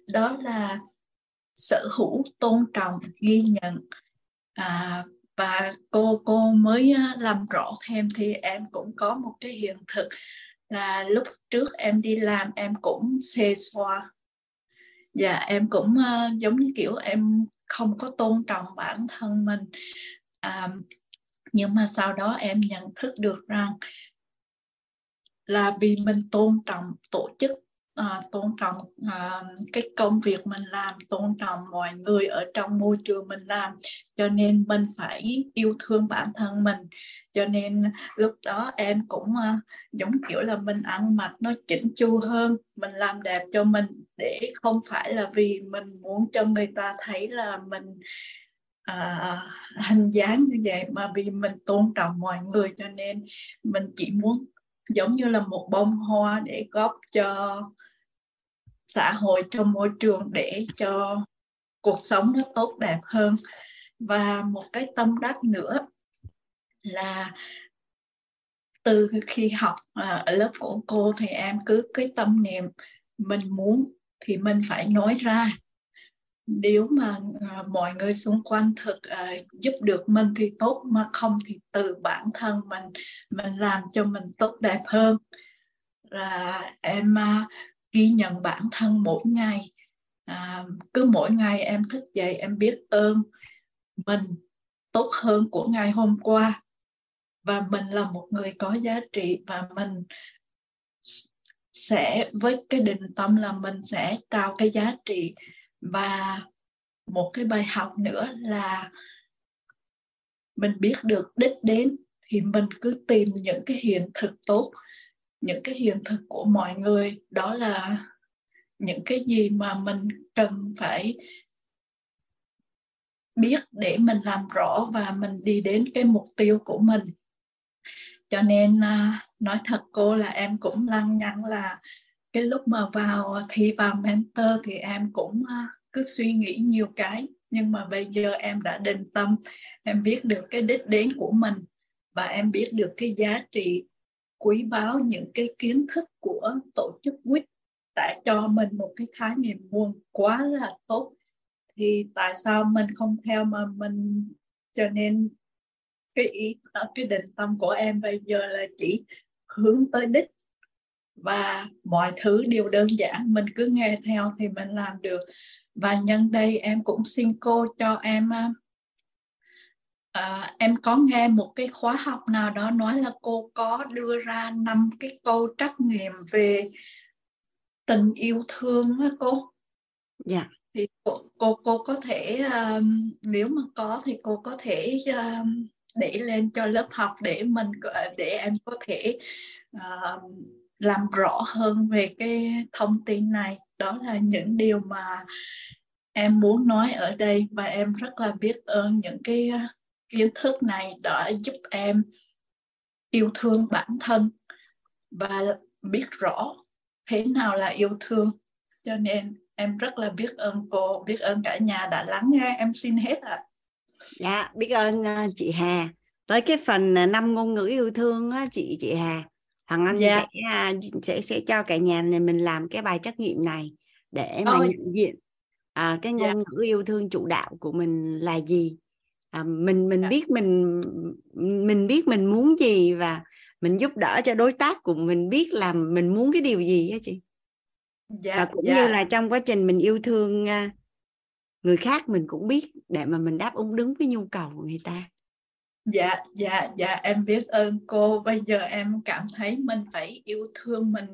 đó là sở hữu, tôn trọng, ghi nhận. Và cô mới làm rõ thêm thì em cũng có một cái hiện thực là lúc trước em đi làm em cũng xê xoa. Dạ, em cũng giống như kiểu em không có tôn trọng bản thân mình. Nhưng mà sau đó em nhận thức được rằng là vì mình tôn trọng tổ chức, tôn trọng cái công việc mình làm, tôn trọng mọi người ở trong môi trường mình làm, cho nên mình phải yêu thương bản thân mình. Cho nên lúc đó em cũng giống kiểu là mình ăn mặc nó chỉnh chu hơn, mình làm đẹp cho mình để không phải là vì mình muốn cho người ta thấy là mình hình dáng như vậy, mà vì mình tôn trọng mọi người cho nên mình chỉ muốn giống như là một bông hoa để góp cho xã hội, cho môi trường, để cho cuộc sống nó tốt đẹp hơn. Và một cái tâm đắc nữa là từ khi học ở lớp của cô thì em cứ cái tâm niệm mình muốn thì mình phải nói ra. Nếu mà mọi người xung quanh thực giúp được mình thì tốt, mà không thì từ bản thân mình làm cho mình tốt đẹp hơn. Và em ghi nhận bản thân mỗi ngày. Cứ mỗi ngày em thức dậy em biết ơn mình tốt hơn của ngày hôm qua, và mình là một người có giá trị, và mình sẽ với cái định tâm là mình sẽ trao cái giá trị. Và một cái bài học nữa là mình biết được đích đến thì mình cứ tìm những cái hiện thực tốt, những cái hiện thực của mọi người. Đó là những cái gì mà mình cần phải biết để mình làm rõ và mình đi đến cái mục tiêu của mình. Cho nên nói thật cô là em cũng lăng nhăng là cái lúc mà thi vào mentor thì em cũng cứ suy nghĩ nhiều cái. Nhưng mà bây giờ em đã định tâm, em biết được cái đích đến của mình, và em biết được cái giá trị quý báu, những cái kiến thức của tổ chức WIT đã cho mình một cái khái niệm nguồn quá là tốt. Thì tại sao mình không theo mà mình... Cho nên cái định tâm của em bây giờ là chỉ hướng tới đích, và mọi thứ đều đơn giản, mình cứ nghe theo thì mình làm được. Và nhân đây em cũng xin cô cho em, em có nghe một cái khóa học nào đó nói là cô có đưa ra 5 cái câu trắc nghiệm về tình yêu thương á cô. Dạ. Yeah. Thì cô có thể nếu mà có thì cô có thể để lên cho lớp học để em có thể làm rõ hơn về cái thông tin này. Đó là những điều mà em muốn nói ở đây, và em rất là biết ơn những cái kiến thức này đã giúp em yêu thương bản thân và biết rõ thế nào là yêu thương. Cho nên em rất là biết ơn cô, biết ơn cả nhà đã lắng nghe. Em xin hết ạ. Dạ, biết ơn chị Hà. Tới cái phần 5 ngôn ngữ yêu thương á, chị Hà Hoàng Anh sẽ cho cả nhà này mình làm cái bài trắc nghiệm này để mà nhận diện cái ngôn ngữ yêu thương chủ đạo của mình là gì. Mình biết mình muốn gì, và mình giúp đỡ cho đối tác của mình biết là mình muốn cái điều gì á chị. Và cũng như là trong quá trình mình yêu thương người khác, mình cũng biết để mà mình đáp ứng đúng cái nhu cầu của người ta. Dạ em biết ơn cô. Bây giờ em cảm thấy mình phải yêu thương mình,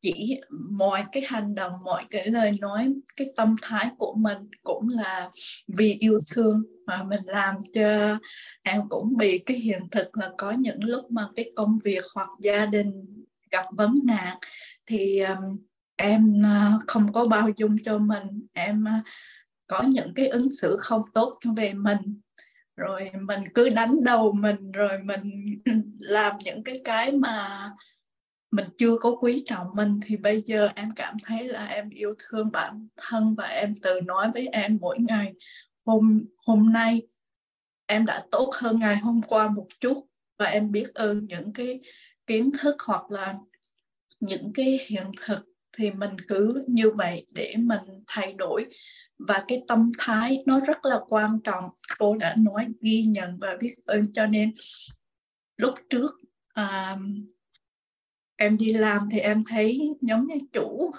chỉ mọi cái hành động, mọi cái lời nói, cái tâm thái của mình cũng là vì yêu thương mà mình làm. Cho em cũng bị cái hiện thực là có những lúc mà cái công việc hoặc gia đình gặp vấn nạn thì em không có bao dung cho mình, em có những cái ứng xử không tốt về mình, rồi mình cứ đánh đầu mình, rồi mình làm những cái mà mình chưa có quý trọng mình. Thì bây giờ em cảm thấy là em yêu thương bản thân, và em tự nói với em mỗi ngày hôm nay em đã tốt hơn ngày hôm qua một chút, và em biết ơn những cái kiến thức hoặc là những cái hiện thực. Thì mình cứ như vậy để mình thay đổi. Và cái tâm thái nó rất là quan trọng. Cô đã nói ghi nhận và biết ơn. Cho nên lúc trước em đi làm thì em thấy giống như chủ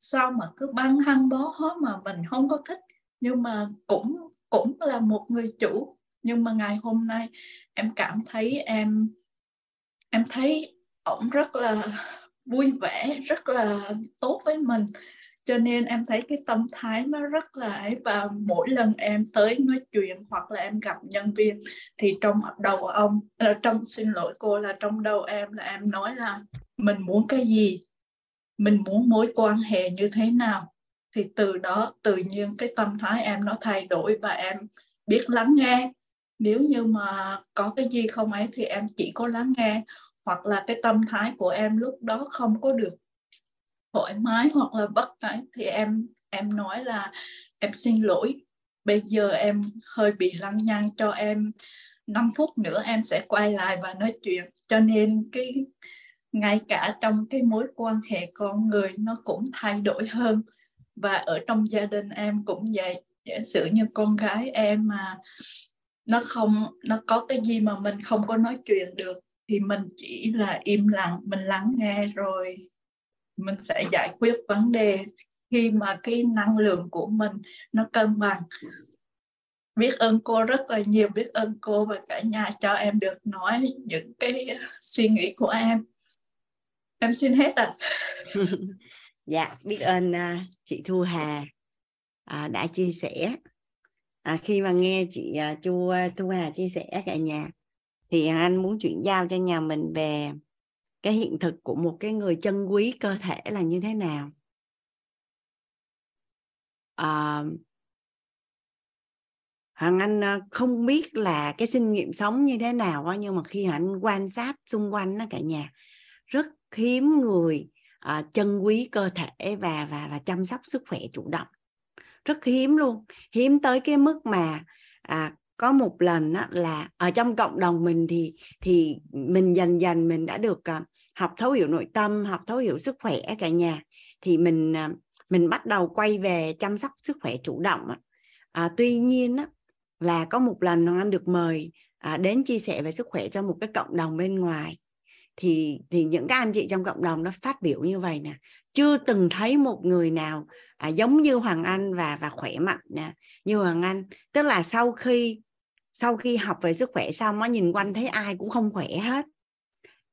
sao mà cứ băng hăng bó hết mà mình không có thích. Nhưng mà cũng là một người chủ. Nhưng mà ngày hôm nay em cảm thấy em thấy ổng rất là vui vẻ, rất là tốt với mình. Cho nên em thấy cái tâm thái nó rất là... Và mỗi lần em tới nói chuyện hoặc là em gặp nhân viên thì trong đầu em là em nói là mình muốn cái gì, mình muốn mối quan hệ như thế nào. Thì từ đó tự nhiên cái tâm thái em nó thay đổi, và em biết lắng nghe. Nếu như mà có cái gì không ấy thì em chỉ có lắng nghe, hoặc là cái tâm thái của em lúc đó không có được thoải mái hoặc là bất cái thì em nói là em xin lỗi, bây giờ em hơi bị lăng nhăng, cho em 5 phút nữa em sẽ quay lại và nói chuyện. Cho nên cái ngay cả trong cái mối quan hệ con người nó cũng thay đổi hơn. Và ở trong gia đình em cũng vậy. Giả sử như con gái em mà nó có cái gì mà mình không có nói chuyện được thì mình chỉ là im lặng, mình lắng nghe rồi mình sẽ giải quyết vấn đề khi mà cái năng lượng của mình nó cân bằng. Biết ơn cô rất là nhiều, biết ơn cô và cả nhà cho em được nói những cái suy nghĩ của em. Em xin hết ạ. Dạ, biết ơn chị Thu Hà đã chia sẻ. Khi mà nghe chị Thu Hà chia sẻ cả nhà thì anh muốn chuyển giao cho nhà mình về cái hiện thực của một cái người trân quý cơ thể là như thế nào. Hoàng Anh không biết là cái kinh nghiệm sống như thế nào, nhưng mà khi anh quan sát xung quanh đó cả nhà, rất hiếm người trân quý cơ thể và chăm sóc sức khỏe chủ động, rất hiếm luôn, hiếm tới cái mức mà có một lần đó là ở trong cộng đồng mình thì mình dần mình đã được học thấu hiểu nội tâm, học thấu hiểu sức khỏe cả nhà, thì mình bắt đầu quay về chăm sóc sức khỏe chủ động. Tuy nhiên đó, là có một lần Hoàng Anh được mời đến chia sẻ về sức khỏe cho một cái cộng đồng bên ngoài, thì những các anh chị trong cộng đồng nó phát biểu như vậy nè: chưa từng thấy một người nào giống như Hoàng Anh và khỏe mạnh như Hoàng Anh. Tức là sau khi học về sức khỏe xong á, nhìn quanh thấy ai cũng không khỏe hết.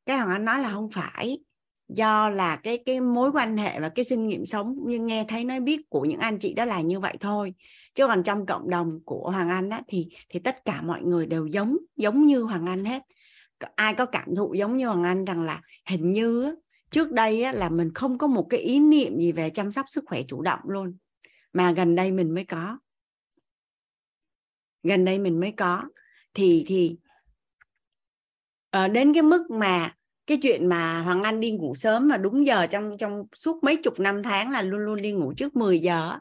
Cái Hoàng Anh nói là không phải, do là cái mối quan hệ và cái kinh nghiệm sống cũng như nghe thấy nói biết của những anh chị đó là như vậy thôi. Chứ còn trong cộng đồng của Hoàng Anh á, thì tất cả mọi người đều giống như Hoàng Anh hết. Ai có cảm thụ giống như Hoàng Anh rằng là hình như trước đây là mình không có một cái ý niệm gì về chăm sóc sức khỏe chủ động luôn. Mà gần đây mình mới có. Thì đến cái mức mà cái chuyện mà Hoàng Anh đi ngủ sớm và đúng giờ trong suốt mấy chục năm tháng là luôn luôn đi ngủ trước 10 giờ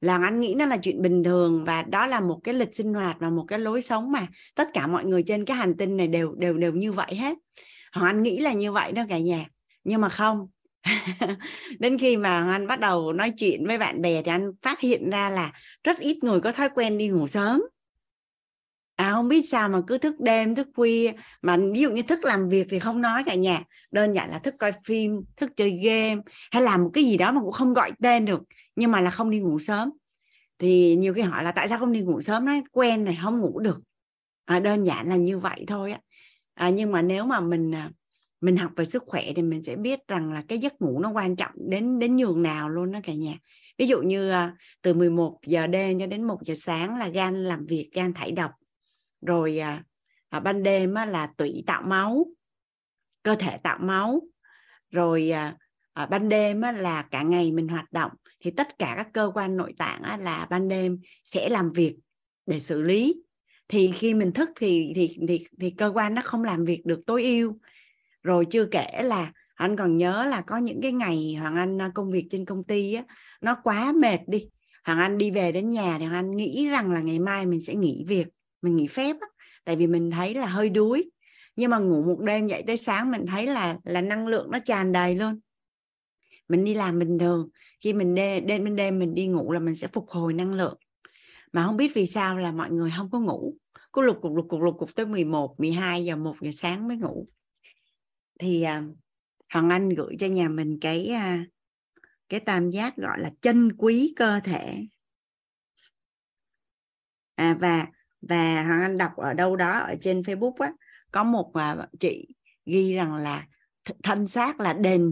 là Hoàng Anh nghĩ nó là chuyện bình thường, và đó là một cái lịch sinh hoạt và một cái lối sống mà tất cả mọi người trên cái hành tinh này đều như vậy hết. Hoàng Anh nghĩ là như vậy đó cả nhà. Nhưng mà không. Đến khi mà Hoàng Anh bắt đầu nói chuyện với bạn bè thì anh phát hiện ra là rất ít người có thói quen đi ngủ sớm. Không biết sao mà cứ thức đêm, thức khuya. Mà ví dụ như thức làm việc thì không nói cả nhà, đơn giản là thức coi phim, thức chơi game hay làm một cái gì đó mà cũng không gọi tên được, nhưng mà là không đi ngủ sớm. Thì nhiều khi hỏi là tại sao không đi ngủ sớm, nói quen này, không ngủ được. Đơn giản là như vậy thôi á. Nhưng mà nếu mà mình học về sức khỏe thì mình sẽ biết rằng là cái giấc ngủ nó quan trọng đến nhường nào luôn đó cả nhà. Ví dụ như từ 11 giờ đêm cho đến 1 giờ sáng là gan làm việc, gan thải độc. Rồi ban đêm là tủy tạo máu, cơ thể tạo máu. Rồi ban đêm là cả ngày mình hoạt động thì tất cả các cơ quan nội tạng là ban đêm sẽ làm việc để xử lý. Thì khi mình thức thì cơ quan nó không làm việc được tối ưu. Rồi chưa kể là anh còn nhớ là có những cái ngày Hoàng Anh công việc trên công ty nó quá mệt đi. Hoàng Anh đi về đến nhà thì Hoàng Anh nghĩ rằng là ngày mai mình sẽ nghỉ việc, mình nghỉ phép, tại vì mình thấy là hơi đuối. Nhưng mà ngủ một đêm dậy tới sáng mình thấy là năng lượng nó tràn đầy luôn. Mình đi làm bình thường, khi mình đêm mình đi ngủ là mình sẽ phục hồi năng lượng. Mà không biết vì sao là mọi người không có ngủ, cứ lục tới 11, 12 giờ, 1 giờ sáng mới ngủ. Thì Hoàng Anh gửi cho nhà mình cái tam giác gọi là trân quý cơ thể. Và Hoàng Anh đọc ở đâu đó ở trên Facebook có một chị ghi rằng là thân xác là đền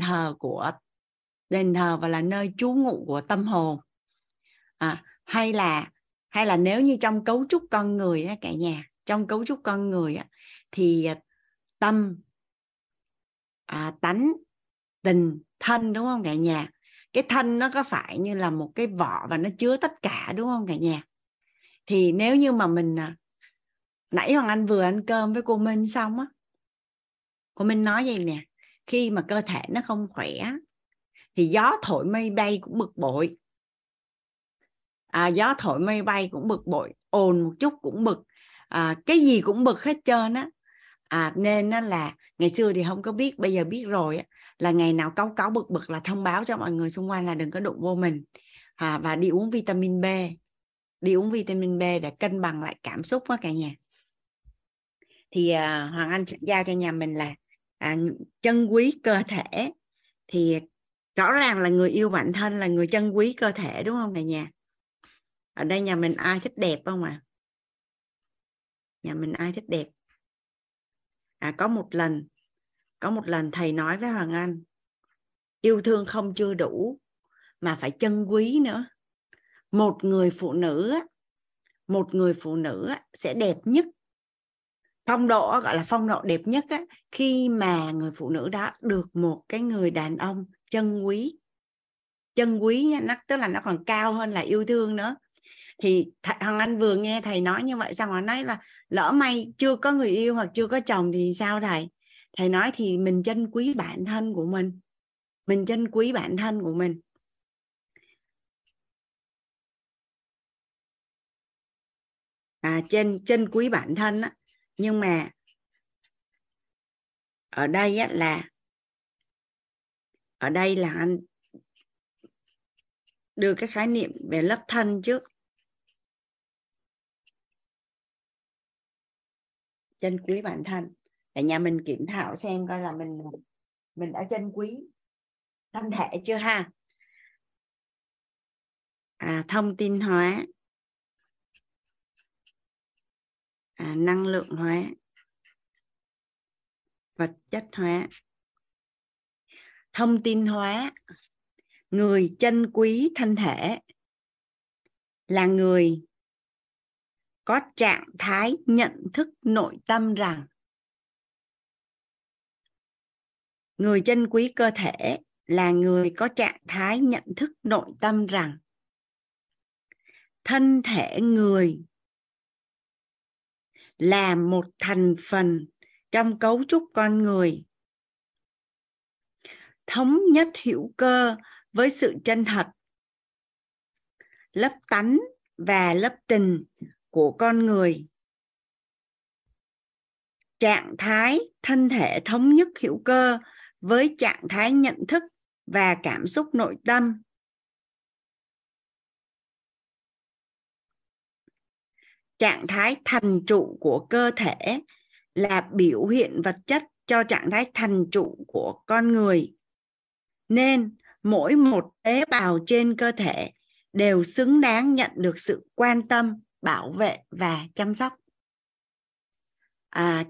thờ và là nơi trú ngụ của tâm hồn. Hay là nếu như trong cấu trúc con người cả nhà, trong cấu trúc con người thì tâm, tánh, tình, thân, đúng không cả nhà? Cái thân nó có phải như là một cái vỏ và nó chứa tất cả đúng không cả nhà? Thì nếu như mà mình nãy Hoàng Anh vừa ăn cơm với cô Minh xong cô Minh nói vậy nè: khi mà cơ thể nó không khỏe thì gió thổi mây bay cũng bực bội, gió thổi mây bay cũng bực bội, ồn một chút cũng bực, cái gì cũng bực hết trơn á. Nên là ngày xưa thì không có biết, bây giờ biết rồi á, là ngày nào cáu cáu bực bực là thông báo cho mọi người xung quanh là đừng có đụng vô mình, và đi uống vitamin B, đi uống vitamin B để cân bằng lại cảm xúc đó cả nhà. Thì Hoàng Anh giao cho nhà mình là trân quý cơ thể, thì rõ ràng là người yêu bản thân là người trân quý cơ thể, đúng không cả nhà? Ở đây nhà mình ai thích đẹp không ạ? Nhà mình ai thích đẹp? Có một lần thầy nói với Hoàng Anh, yêu thương không chưa đủ mà phải trân quý nữa. Một người phụ nữ sẽ đẹp nhất, phong độ gọi là phong độ đẹp nhất á, khi mà người phụ nữ đó được một cái người đàn ông trân quý. Trân quý nha, nó tức là nó còn cao hơn là yêu thương nữa. Thì Hoàng Anh vừa nghe thầy nói như vậy xong rồi nói là lỡ may chưa có người yêu hoặc chưa có chồng thì sao thầy? Thầy nói thì mình trân quý bản thân của mình. Mình trân quý bản thân của mình. Trân quý bản thân á. Nhưng mà ở đây á là, ở đây là anh đưa cái khái niệm về lớp thân trước. Trân quý bản thân, để nhà mình kiểm thảo xem coi là mình đã trân quý thân thể chưa ha. Thông tin hóa, năng lượng hóa, vật chất hóa. Thông tin hóa, người trân quý thân thể là người có trạng thái nhận thức nội tâm rằng thân thể người là một thành phần trong cấu trúc con người, thống nhất hữu cơ với sự chân thật, lớp tánh và lớp tình của con người. Trạng thái thân thể thống nhất hữu cơ với trạng thái nhận thức và cảm xúc nội tâm. Trạng thái thành trụ của cơ thể là biểu hiện vật chất cho trạng thái thành trụ của con người. Nên mỗi một tế bào trên cơ thể đều xứng đáng nhận được sự quan tâm, bảo vệ và chăm sóc.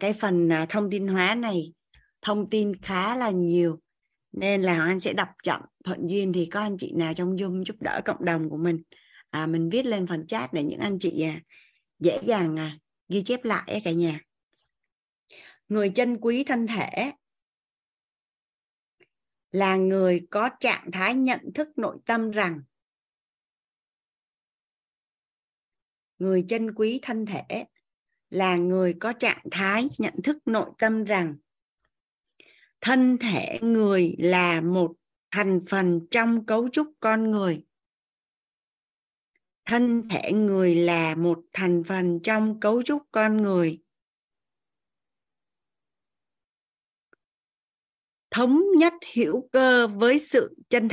Cái phần thông tin hóa này, thông tin khá là nhiều, nên là anh sẽ đọc chậm. Thuận duyên thì có anh chị nào trong Zoom giúp đỡ cộng đồng của mình, mình viết lên phần chat để những anh chị dễ dàng ghi chép lại cả nhà. Người trân quý thân thể là người có trạng thái nhận thức nội tâm rằng thân thể người là một thành phần trong cấu trúc con người. Thống nhất hữu cơ với sự chân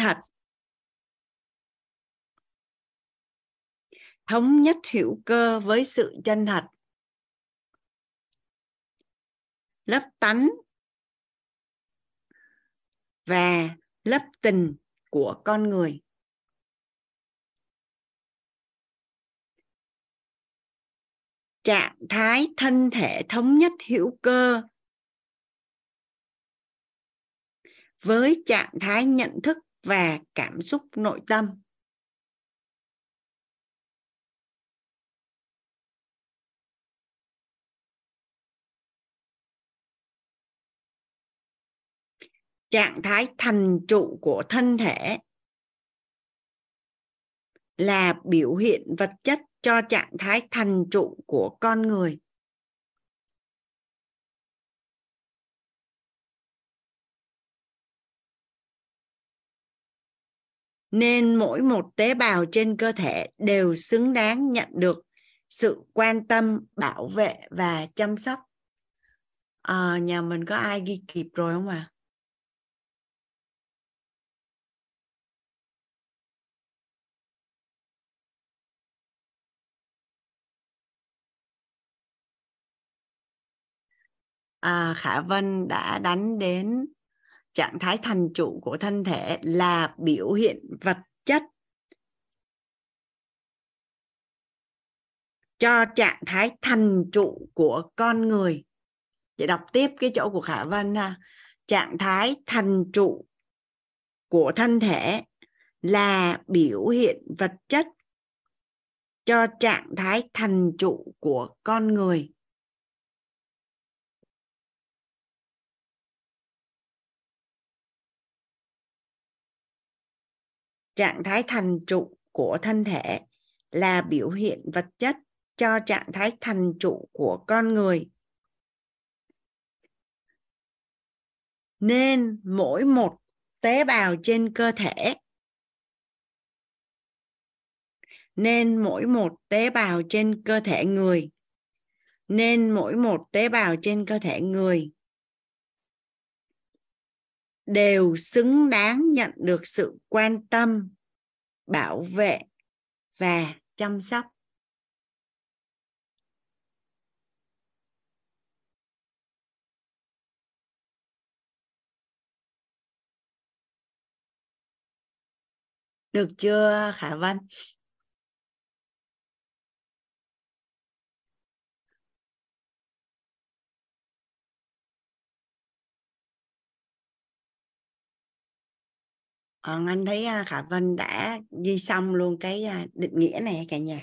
thật. Lớp tánh và lớp tình của con người. Trạng thái thân thể thống nhất hữu cơ với trạng thái nhận thức và cảm xúc nội tâm. Trạng thái thành trụ của thân thể là biểu hiện vật chất cho trạng thái thành trụ của con người. nên mỗi một tế bào trên cơ thể đều xứng đáng nhận được sự quan tâm, bảo vệ và chăm sóc. Nhà mình có ai ghi kịp rồi không ạ? Khả Vân đã đánh đến trạng thái thành trụ của thân thể là biểu hiện vật chất cho trạng thái thành trụ của con người. Chị đọc tiếp cái chỗ của Khả Vân ha. Trạng thái thành trụ của thân thể là biểu hiện vật chất cho trạng thái thành trụ của con người. Trạng thái thành trụ của thân thể là biểu hiện vật chất cho trạng thái thành trụ của con người. Nên mỗi một tế bào trên cơ thể Nên mỗi một tế bào trên cơ thể người đều xứng đáng nhận được sự quan tâm, bảo vệ và chăm sóc. Được chưa Khả Vân? Anh thấy Khả Vân đã ghi xong luôn cái định nghĩa này cả nhà.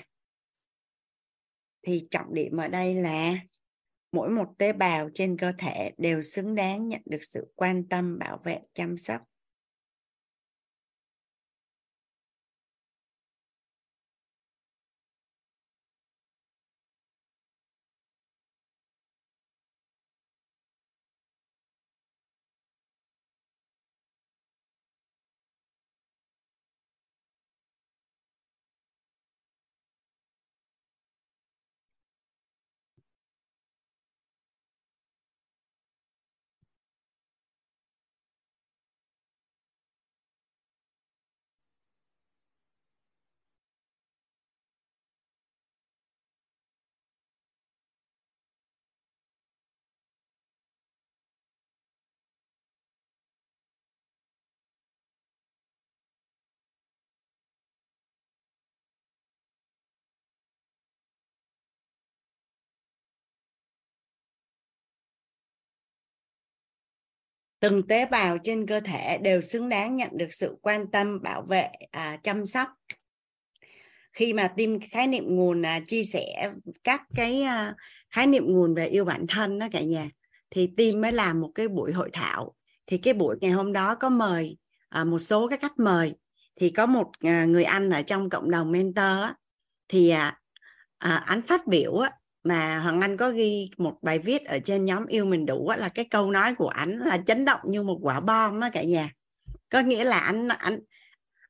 Thì trọng điểm ở đây là mỗi một tế bào trên cơ thể đều xứng đáng nhận được sự quan tâm, bảo vệ, chăm sóc. Từng tế bào trên cơ thể đều xứng đáng nhận được sự quan tâm, bảo vệ, chăm sóc. Khi mà team khái niệm nguồn chia sẻ các cái khái niệm nguồn về yêu bản thân đó cả nhà, thì team mới làm một cái buổi hội thảo. Thì cái buổi ngày hôm đó có mời một số các khách mời. Thì có một người anh ở trong cộng đồng mentor á, thì anh phát biểu á, mà Hoàng Anh có ghi một bài viết ở trên nhóm Yêu Mình Đủ là cái câu nói của ảnh là chấn động như một quả bom á cả nhà. Có nghĩa là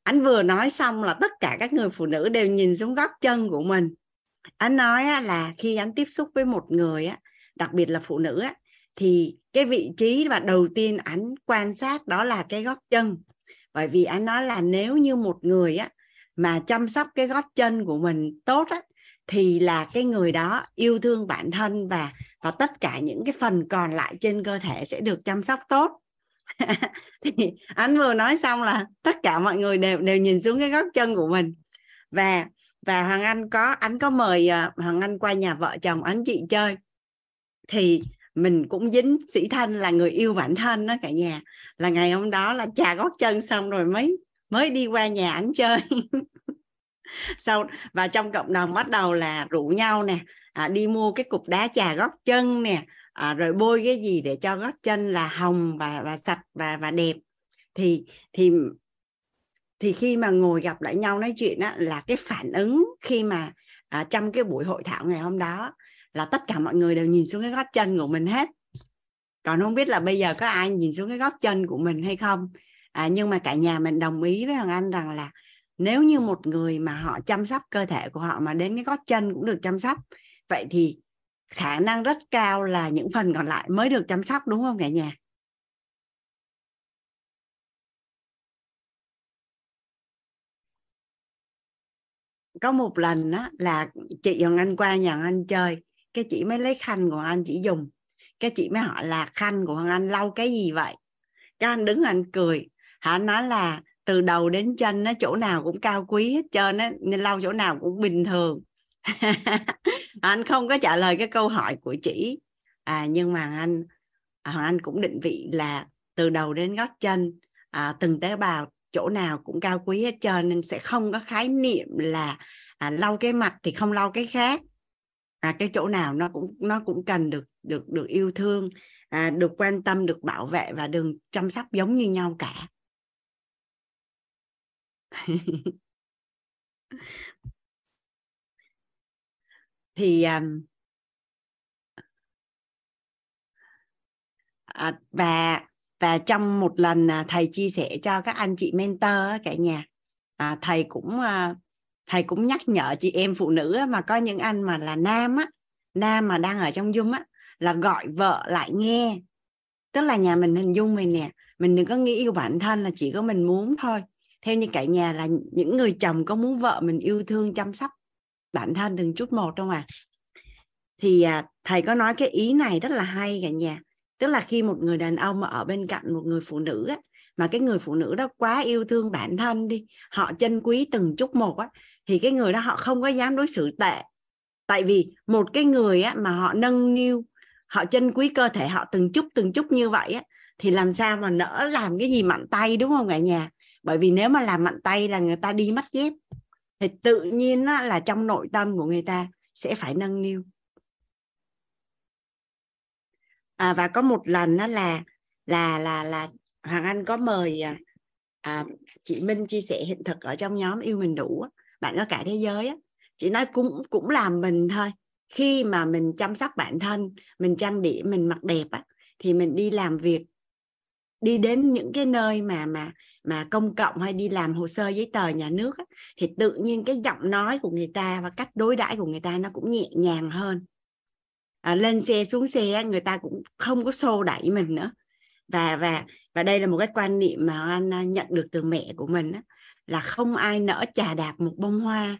ảnh vừa nói xong là tất cả các người phụ nữ đều nhìn xuống gót chân của mình. Ảnh nói là khi ảnh tiếp xúc với một người á, đặc biệt là phụ nữ á, thì cái vị trí và đầu tiên ảnh quan sát đó là cái gót chân. Bởi vì ảnh nói là nếu như một người á mà chăm sóc cái gót chân của mình tốt á, thì là cái người đó yêu thương bản thân và tất cả những cái phần còn lại trên cơ thể sẽ được chăm sóc tốt. Thì anh vừa nói xong là tất cả mọi người đều nhìn xuống cái gót chân của mình. Và anh có mời Hoàng Anh qua nhà vợ chồng anh chị chơi. Thì mình cũng dính sĩ Thanh là người yêu bản thân đó cả nhà. Là ngày hôm đó là chà gót chân xong rồi mới đi qua nhà anh chơi. Và trong cộng đồng bắt đầu là rủ nhau nè, đi mua cái cục đá chà gót chân nè, rồi bôi cái gì để cho gót chân là hồng và sạch và đẹp. Thì khi mà ngồi gặp lại nhau nói chuyện đó, là cái phản ứng khi mà trong cái buổi hội thảo ngày hôm đó là tất cả mọi người đều nhìn xuống cái gót chân của mình hết. Còn không biết là bây giờ có ai nhìn xuống cái gót chân của mình hay không. Nhưng mà cả nhà mình đồng ý với Hoàng Anh rằng là nếu như một người mà họ chăm sóc cơ thể của họ mà đến cái gót chân cũng được chăm sóc, vậy thì khả năng rất cao là những phần còn lại mới được chăm sóc, đúng không cả nhà? Có một lần đó là chị Hoàng Anh qua nhà Hoàng Anh chơi, cái chị mới lấy khăn của Hoàng Anh chỉ dùng, cái chị mới hỏi là khăn của Hoàng Anh lau cái gì vậy? Cái anh đứng anh cười, hả, nói là từ đầu đến chân nó chỗ nào cũng cao quý hết trơn á, nên lau chỗ nào cũng bình thường. Anh không có trả lời cái câu hỏi của chị, nhưng mà Hoàng Anh cũng định vị là từ đầu đến gót chân, từng tế bào chỗ nào cũng cao quý hết trơn, nên sẽ không có khái niệm là lau cái mặt thì không lau cái khác. Cái chỗ nào nó cũng cần được yêu thương, được quan tâm, được bảo vệ và được chăm sóc giống như nhau cả. Thì và trong một lần thầy chia sẻ cho các anh chị mentor cả nhà, thầy cũng nhắc nhở chị em phụ nữ mà có những anh mà là nam mà đang ở trong Zoom á, là gọi vợ lại nghe. Tức là nhà mình hình dung mình nè, mình đừng có nghĩ yêu bản thân là chỉ có mình muốn thôi. Theo như cả nhà là những người chồng có muốn vợ mình yêu thương chăm sóc bản thân từng chút một không ạ? Thì thầy có nói cái ý này rất là hay cả nhà. Tức là khi một người đàn ông mà ở bên cạnh một người phụ nữ á, mà cái người phụ nữ đó quá yêu thương bản thân đi, họ trân quý từng chút một á, thì cái người đó họ không có dám đối xử tệ. Tại vì một cái người á, mà họ nâng niu, họ trân quý cơ thể họ từng chút như vậy á, thì làm sao mà nỡ làm cái gì mạnh tay, đúng không cả nhà? Bởi vì nếu mà làm mạnh tay là người ta đi mất dép. Thì tự nhiên á, là trong nội tâm của người ta sẽ phải nâng niu. Và có một lần đó là Hoàng Anh có mời chị Minh chia sẻ hiện thực ở trong nhóm Yêu Mình Đủ, bạn có cả thế giới á. Chị nói cũng làm mình thôi. Khi mà mình chăm sóc bản thân, mình trang điểm, mình mặc đẹp á, thì mình đi làm việc, đi đến những cái nơi mà công cộng hay đi làm hồ sơ giấy tờ nhà nước á, thì tự nhiên cái giọng nói của người ta và cách đối đãi của người ta nó cũng nhẹ nhàng hơn. Lên xe xuống xe người ta cũng không có xô đẩy mình nữa. Và đây là một cái quan niệm mà anh nhận được từ mẹ của mình á, là không ai nỡ chà đạp một bông hoa.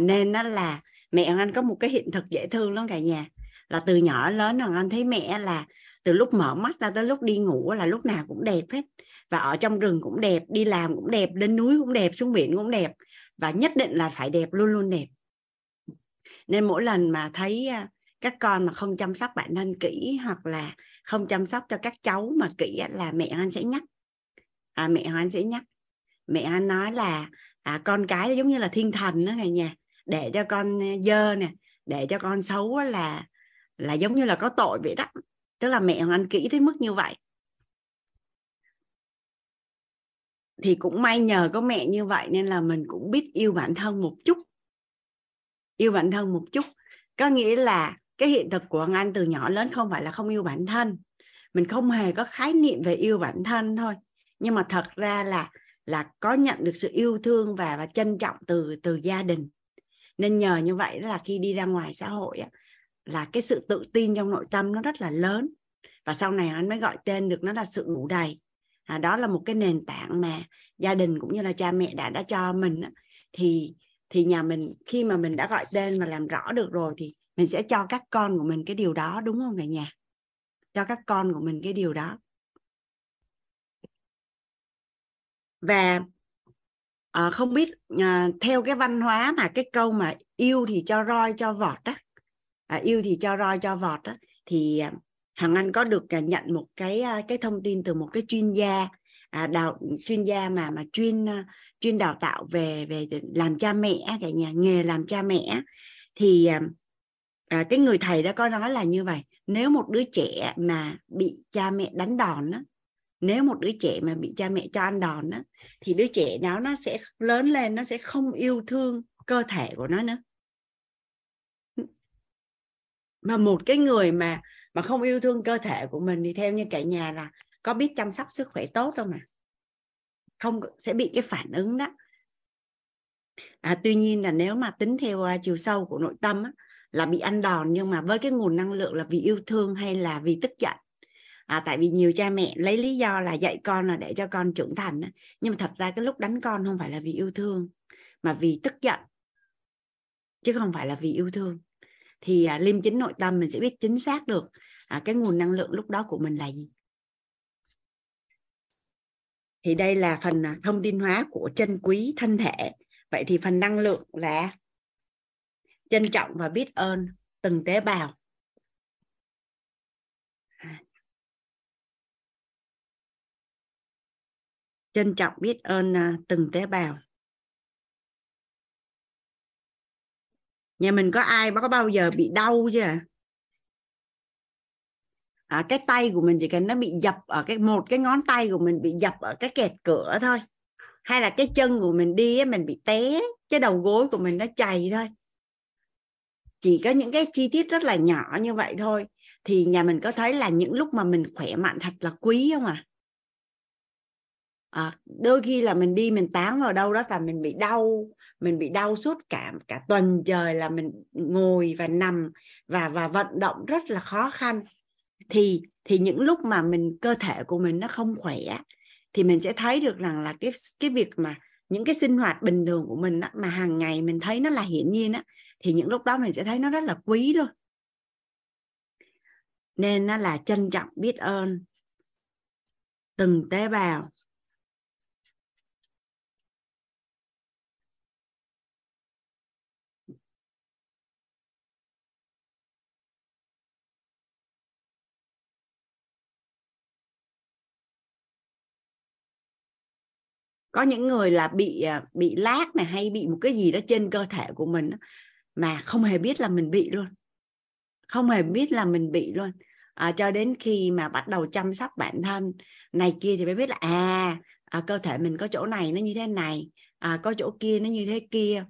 Nên đó là mẹ anh có một cái hiện thực dễ thương lắm cả nhà, là từ nhỏ lớn anh thấy mẹ là từ lúc mở mắt ra tới lúc đi ngủ là lúc nào cũng đẹp hết, và ở trong rừng cũng đẹp, đi làm cũng đẹp, lên núi cũng đẹp, xuống biển cũng đẹp, và nhất định là phải đẹp, luôn luôn đẹp. Nên mỗi lần mà thấy các con mà không chăm sóc bản thân kỹ hoặc là không chăm sóc cho các cháu mà kỹ là mẹ anh sẽ nhắc. Mẹ anh nói là con cái giống như là thiên thần đó cả nhà. Để cho con dơ nè, để cho con xấu là giống như là có tội vậy đó. Tức là mẹ anh kỹ tới mức như vậy. Thì cũng may nhờ có mẹ như vậy nên là mình cũng biết yêu bản thân một chút. Có nghĩa là cái hiện thực của anh từ nhỏ lớn không phải là không yêu bản thân. Mình không hề có khái niệm về yêu bản thân thôi. Nhưng mà thật ra là có nhận được sự yêu thương và trân trọng từ gia đình. Nên nhờ như vậy là khi đi ra ngoài xã hội á, là cái sự tự tin trong nội tâm nó rất là lớn. Và sau này anh mới gọi tên được nó là sự đủ đầy. Đó là một cái nền tảng mà gia đình cũng như là cha mẹ đã cho mình á. Thì nhà mình khi mà mình đã gọi tên và làm rõ được rồi thì mình sẽ cho các con của mình cái điều đó, đúng không cả nhà? Cho các con của mình cái điều đó. Và không biết theo cái văn hóa mà cái câu mà yêu thì cho roi cho vọt á, thì Hằng Anh có được nhận một cái thông tin từ một cái chuyên gia mà chuyên đào tạo về làm cha mẹ cả nhà, nghề làm cha mẹ. Thì cái người thầy đã có nói là như vậy: nếu một đứa trẻ mà bị cha mẹ đánh đòn á, nếu một đứa trẻ mà bị cha mẹ cho ăn đòn á, thì đứa trẻ đó nó sẽ lớn lên, nó sẽ không yêu thương cơ thể của nó nữa. Mà một cái người mà không yêu thương cơ thể của mình thì theo như cả nhà là có biết chăm sóc sức khỏe tốt không ạ? không sẽ bị cái phản ứng đó. Tuy nhiên là nếu mà tính theo chiều sâu của nội tâm á, là bị ăn đòn nhưng mà với cái nguồn năng lượng là vì yêu thương hay là vì tức giận. Tại vì nhiều cha mẹ lấy lý do là dạy con là để cho con trưởng thành á. Nhưng mà thật ra cái lúc đánh con không phải là vì yêu thương mà vì tức giận, chứ không phải là vì yêu thương. Thì liêm chính nội tâm mình sẽ biết chính xác được cái nguồn năng lượng lúc đó của mình là gì. Thì đây là phần thông tin hóa của chân quý thân thể. Vậy thì phần năng lượng là trân trọng và biết ơn từng tế bào. Trân trọng biết ơn từng tế bào. Nhà mình có ai có bao giờ bị đau chưa? Cái tay của mình chỉ cần nó bị dập ở một cái ngón tay của mình bị dập ở cái kẹt cửa thôi, hay là cái chân của mình đi mình bị té, cái đầu gối của mình nó chày thôi. Chỉ có những cái chi tiết rất là nhỏ như vậy thôi. Thì nhà mình có thấy là những lúc mà mình khỏe mạnh thật là quý không ạ? Đôi khi là mình đi mình tán vào đâu đó và mình bị đau. Mình bị đau suốt cả tuần trời, là mình ngồi và nằm và vận động rất là khó khăn. Thì những lúc mà cơ thể của mình nó không khỏe thì mình sẽ thấy được rằng là cái việc mà những cái sinh hoạt bình thường của mình đó, mà hàng ngày mình thấy nó là hiển nhiên đó, thì những lúc đó mình sẽ thấy nó rất là quý luôn. Nên nó là trân trọng biết ơn từng tế bào. Có những người là bị lác này, hay bị một cái gì đó trên cơ thể của mình mà không hề biết là mình bị luôn. Không hề biết là mình bị luôn. Cho đến khi mà bắt đầu chăm sóc bản thân này kia thì mới biết là cơ thể mình có chỗ này nó như thế này, có chỗ kia nó như thế kia.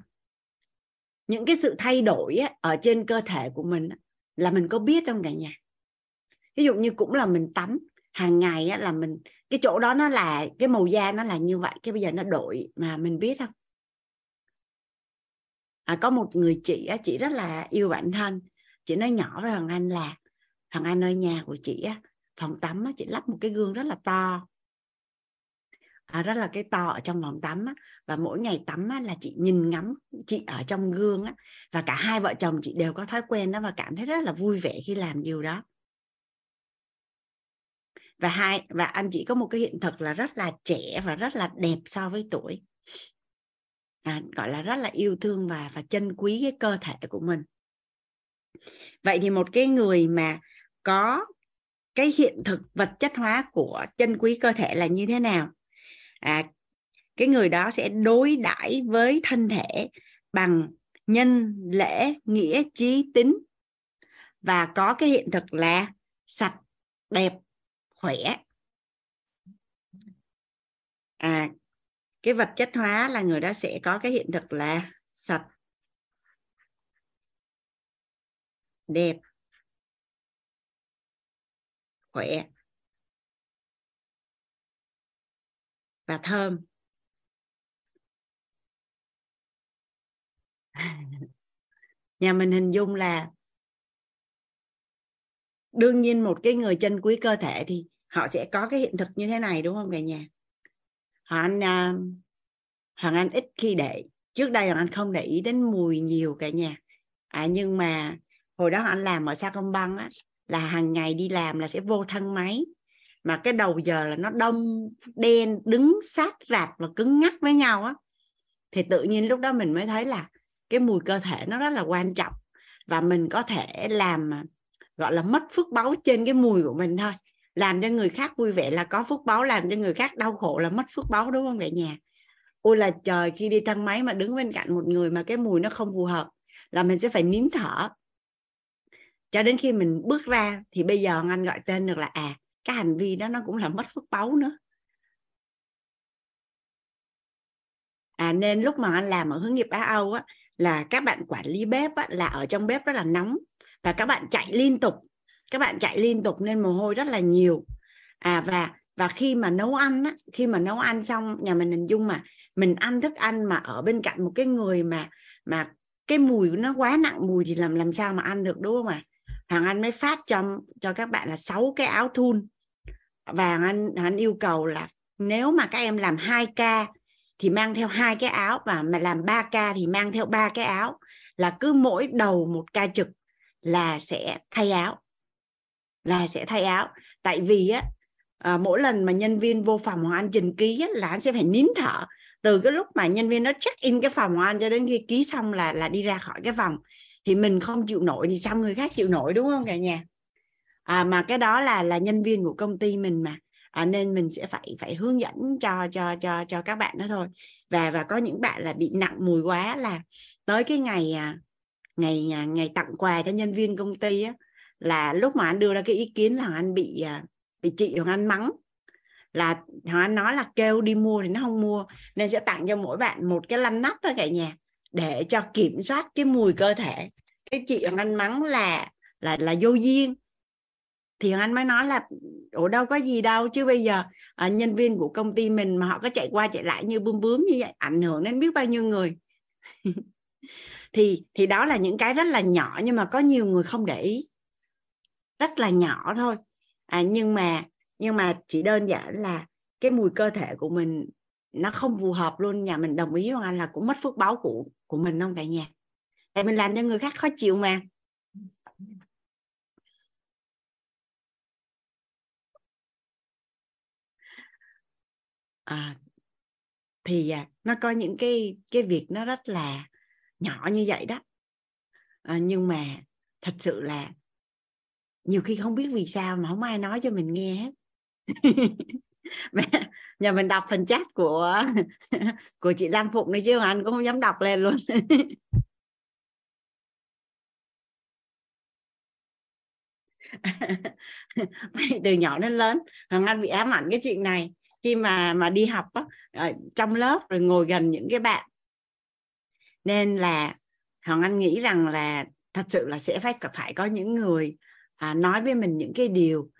Những cái sự thay đổi ở trên cơ thể của mình là mình có biết không cả nhà? Ví dụ như cũng là mình tắm hàng ngày là mình cái chỗ đó nó là cái màu da nó là như vậy, cái bây giờ nó đổi mà mình biết không? Có một người chị rất là yêu bản thân, chị nói nhỏ với Hoàng Anh là Hoàng Anh ơi, nhà của chị phòng tắm chị lắp một cái gương rất là to, rất là cái to ở trong phòng tắm và mỗi ngày tắm là chị nhìn ngắm chị ở trong gương và cả hai vợ chồng chị đều có thói quen đó và cảm thấy rất là vui vẻ khi làm điều đó. Và anh chị có một cái hiện thực là rất là trẻ và rất là đẹp so với tuổi. Gọi là rất là yêu thương và trân quý cái cơ thể của mình. Vậy thì một cái người mà có cái hiện thực vật chất hóa của trân quý cơ thể là như thế nào? Cái người đó sẽ đối đãi với thân thể bằng nhân, lễ, nghĩa, trí, tín. Và có cái hiện thực là sạch, đẹp, khỏe. Cái vật chất hóa là người đó sẽ có cái hiện thực là sạch, đẹp, khỏe và thơm. Nhà mình hình dung là đương nhiên một cái người trân quý cơ thể thì họ sẽ có cái hiện thực như thế này, đúng không cả nhà? Hoàng Anh ít khi để, trước đây Hoàng Anh không để ý đến mùi nhiều cả nhà. Nhưng mà hồi đó Hoàng Anh làm ở Sacombank là hàng ngày đi làm là sẽ vô thang máy, mà cái đầu giờ là nó đông đen đứng sát rạt và cứng ngắc với nhau thì tự nhiên lúc đó mình mới thấy là cái mùi cơ thể nó rất là quan trọng và mình có thể làm gọi là mất phước báu trên cái mùi của mình thôi. Làm cho người khác vui vẻ là có phước báu, làm cho người khác đau khổ là mất phước báu, đúng không cả nhà? Ôi là trời, khi đi thang máy mà đứng bên cạnh một người mà cái mùi nó không phù hợp là mình sẽ phải nín thở. Cho đến khi mình bước ra thì bây giờ anh gọi tên được là cái hành vi đó nó cũng là mất phước báu nữa. Nên lúc mà anh làm ở hướng nghiệp Á Âu là các bạn quản lý bếp là ở trong bếp rất là nóng. Và các bạn chạy liên tục nên mồ hôi rất là nhiều. Và Và khi mà nấu ăn á, khi mà nấu ăn xong, nhà mình hình dung mà mình ăn thức ăn mà ở bên cạnh một cái người mà cái mùi của nó quá nặng mùi thì làm sao mà ăn được, đúng không ạ? Hoàng Anh mới phát cho các bạn là 6 cái áo thun. Và Hoàng Anh yêu cầu là nếu mà các em làm 2k thì mang theo 2 cái áo, và mà làm 3k thì mang theo 3 cái áo, là cứ mỗi đầu một ca trực là sẽ thay áo. Tại vì á, mỗi lần mà nhân viên vô phòng Hoàng Anh trình ký á, là anh sẽ phải nín thở từ cái lúc mà nhân viên nó check in cái phòng Hoàng Anh cho đến khi ký xong là đi ra khỏi cái phòng. Thì mình không chịu nổi thì sao người khác chịu nổi, đúng không cả nhà? Mà cái đó là nhân viên của công ty mình mà, nên mình sẽ phải hướng dẫn cho các bạn đó thôi. Và có những bạn là bị nặng mùi quá, là tới cái ngày tặng quà cho nhân viên công ty á, là lúc mà anh đưa ra cái ý kiến là anh bị chị Hoàng Anh mắng, là Hoàng Anh nói là kêu đi mua thì nó không mua, nên sẽ tặng cho mỗi bạn một cái lăn nắp thôi cả nhà, để cho kiểm soát cái mùi cơ thể. Cái chị Hoàng Anh mắng là vô duyên, thì Hoàng Anh mới nói là ủa đâu có gì đâu, chứ bây giờ nhân viên của công ty mình mà họ có chạy qua chạy lại như bướm bướm như vậy, ảnh hưởng đến biết bao nhiêu người. Thì đó là những cái rất là nhỏ, nhưng mà có nhiều người không để ý, rất là nhỏ thôi. Nhưng mà chỉ đơn giản là cái mùi cơ thể của mình nó không phù hợp luôn. Nhà mình đồng ý với anh là cũng mất phước báo của mình không cả nhà, tại mình làm cho người khác khó chịu mà. Thì nó có những cái việc nó rất là nhỏ như vậy đó, nhưng mà thật sự là nhiều khi không biết vì sao mà không ai nói cho mình nghe hết. Nhà mình đọc phần chat của chị Lan Phụng này chứ anh cũng không dám đọc lên luôn. Từ nhỏ đến lớn Hoàng Anh bị ám ảnh cái chuyện này. Khi mà đi học á, trong lớp rồi ngồi gần những cái bạn, nên là Hoàng Anh nghĩ rằng là thật sự là sẽ phải có những người nói với mình những cái điều,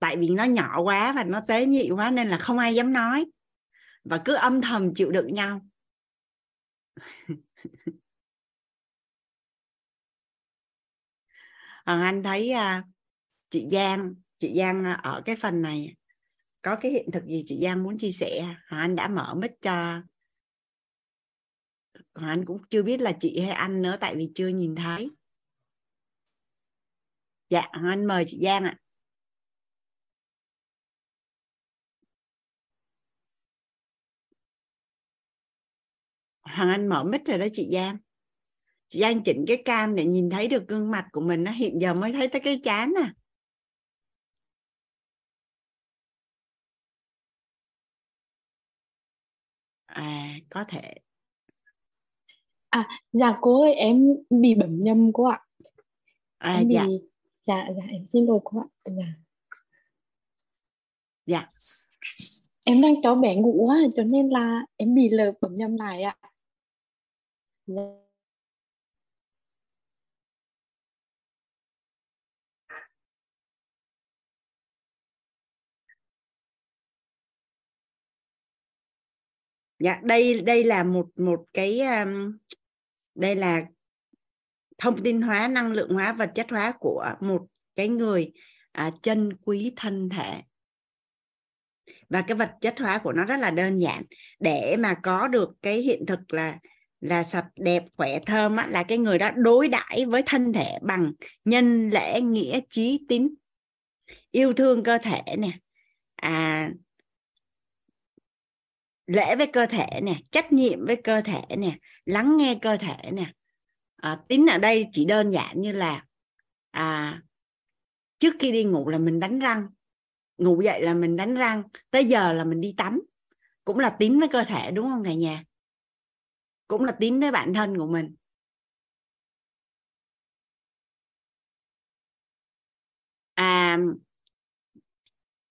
tại vì nó nhỏ quá và nó tế nhị quá nên là không ai dám nói, và cứ âm thầm chịu đựng nhau. Anh thấy chị Giang ở cái phần này có cái hiện thực gì chị Giang muốn chia sẻ? Anh đã mở mic cho, anh cũng chưa biết là chị hay anh nữa tại vì chưa nhìn thấy. Dạ, anh mời chị Giang ạ. Hoàng Anh mở mic rồi đó chị Giang. Chị Giang chỉnh cái cam để nhìn thấy được gương mặt của mình. Hiện giờ mới thấy tới cái trán nè. Có thể. Dạ cô ơi, em bị bẩm nhầm cô ạ. Em bị... Dạ, em xin lỗi cô ạ. Dạ. Em đang cho bé ngủ cho nên là em bị lờ bẩm nhầm lại ạ. Dạ, đây là một cái, đây là thông tin hóa, năng lượng hóa, vật chất hóa của một cái người chân quý thân thể. Và cái vật chất hóa của nó rất là đơn giản. Để mà có được cái hiện thực là sạch, đẹp, khỏe, thơm á, là cái người đó đối đãi với thân thể bằng nhân, lễ, nghĩa, trí, tín, yêu thương cơ thể nè, lễ với cơ thể nè, trách nhiệm với cơ thể nè, lắng nghe cơ thể nè. Tín ở đây chỉ đơn giản như là trước khi đi ngủ là mình đánh răng, ngủ dậy là mình đánh răng, tới giờ là mình đi tắm, cũng là tín với cơ thể, đúng không cả nhà? Cũng là tín với bản thân của mình.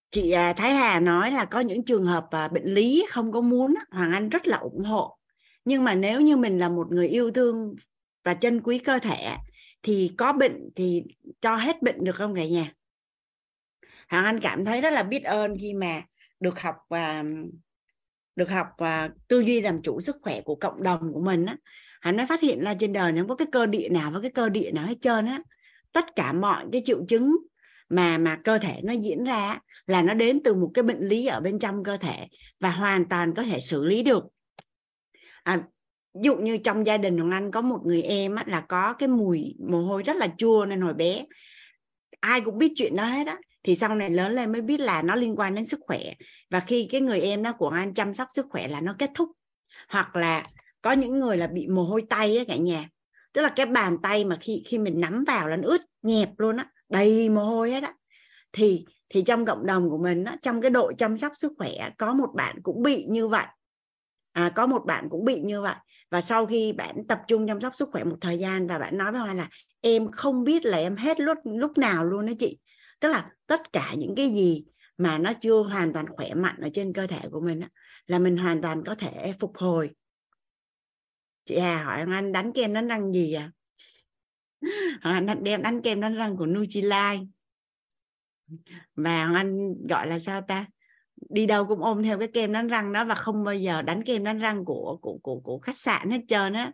Chị Thái Hà nói là có những trường hợp bệnh lý không có muốn, Hoàng Anh rất là ủng hộ. Nhưng mà nếu như mình là một người yêu thương và trân quý cơ thể thì có bệnh thì cho hết bệnh được không cả nhà? Hoàng Anh cảm thấy rất là biết ơn khi mà được học và tư duy làm chủ sức khỏe của cộng đồng của mình á, hắn mới phát hiện là trên đời nó không có cái cơ địa nào với cái cơ địa nào hết trơn á. Tất cả mọi cái triệu chứng mà cơ thể nó diễn ra là nó đến từ một cái bệnh lý ở bên trong cơ thể và hoàn toàn có thể xử lý được. Ví dụ như trong gia đình Hồng Anh có một người em á, là có cái mùi mồ hôi rất là chua nên hồi bé ai cũng biết chuyện đó hết á. Thì sau này lớn lên mới biết là nó liên quan đến sức khỏe. Và khi cái người em đó của anh chăm sóc sức khỏe là nó kết thúc. Hoặc là có những người là bị mồ hôi tay á cả nhà. Tức là cái bàn tay mà khi mình nắm vào là nó ướt nhẹp luôn á, đầy mồ hôi hết á. Thì trong cộng đồng của mình á, trong cái đội chăm sóc sức khỏe có một bạn cũng bị như vậy. Và sau khi bạn tập trung chăm sóc sức khỏe một thời gian và bạn nói với bạn là em không biết là em hết lúc nào luôn đó chị. Tức là tất cả những cái gì mà nó chưa hoàn toàn khỏe mạnh ở trên cơ thể của mình đó, là mình hoàn toàn có thể phục hồi. Chị Hà hỏi anh đánh kem đánh răng gì à? Anh đem đánh kem đánh răng của Nutrilite. Và anh gọi là sao ta? Đi đâu cũng ôm theo cái kem đánh răng đó và không bao giờ đánh kem đánh răng của khách sạn hết trơn á.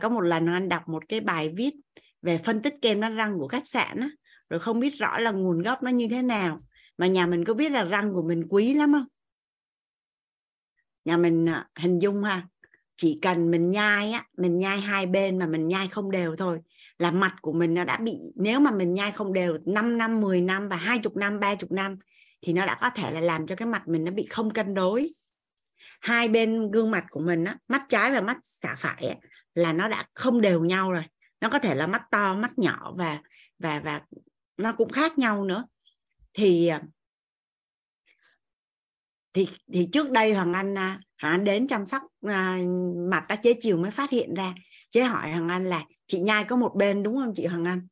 Có một lần anh đọc một cái bài viết về phân tích kem đánh răng của khách sạn á, rồi không biết rõ là nguồn gốc nó như thế nào. Mà nhà mình có biết là răng của mình quý lắm không? Nhà mình hình dung ha, chỉ cần mình nhai á, mình nhai hai bên mà mình nhai không đều thôi là mặt của mình nó đã bị, nếu mà mình nhai không đều 5 năm, 10 năm và 20 năm, 30 năm thì nó đã có thể là làm cho cái mặt mình nó bị không cân đối. Hai bên gương mặt của mình á, mắt trái và mắt phải á, là nó đã không đều nhau rồi. Nó có thể là mắt to, mắt nhỏ và nó cũng khác nhau nữa. Thì trước đây Hoàng Anh đến chăm sóc mặt đã chế chiều mới phát hiện ra. Chế hỏi Hoàng Anh là chị nhai có một bên đúng không chị Hoàng Anh?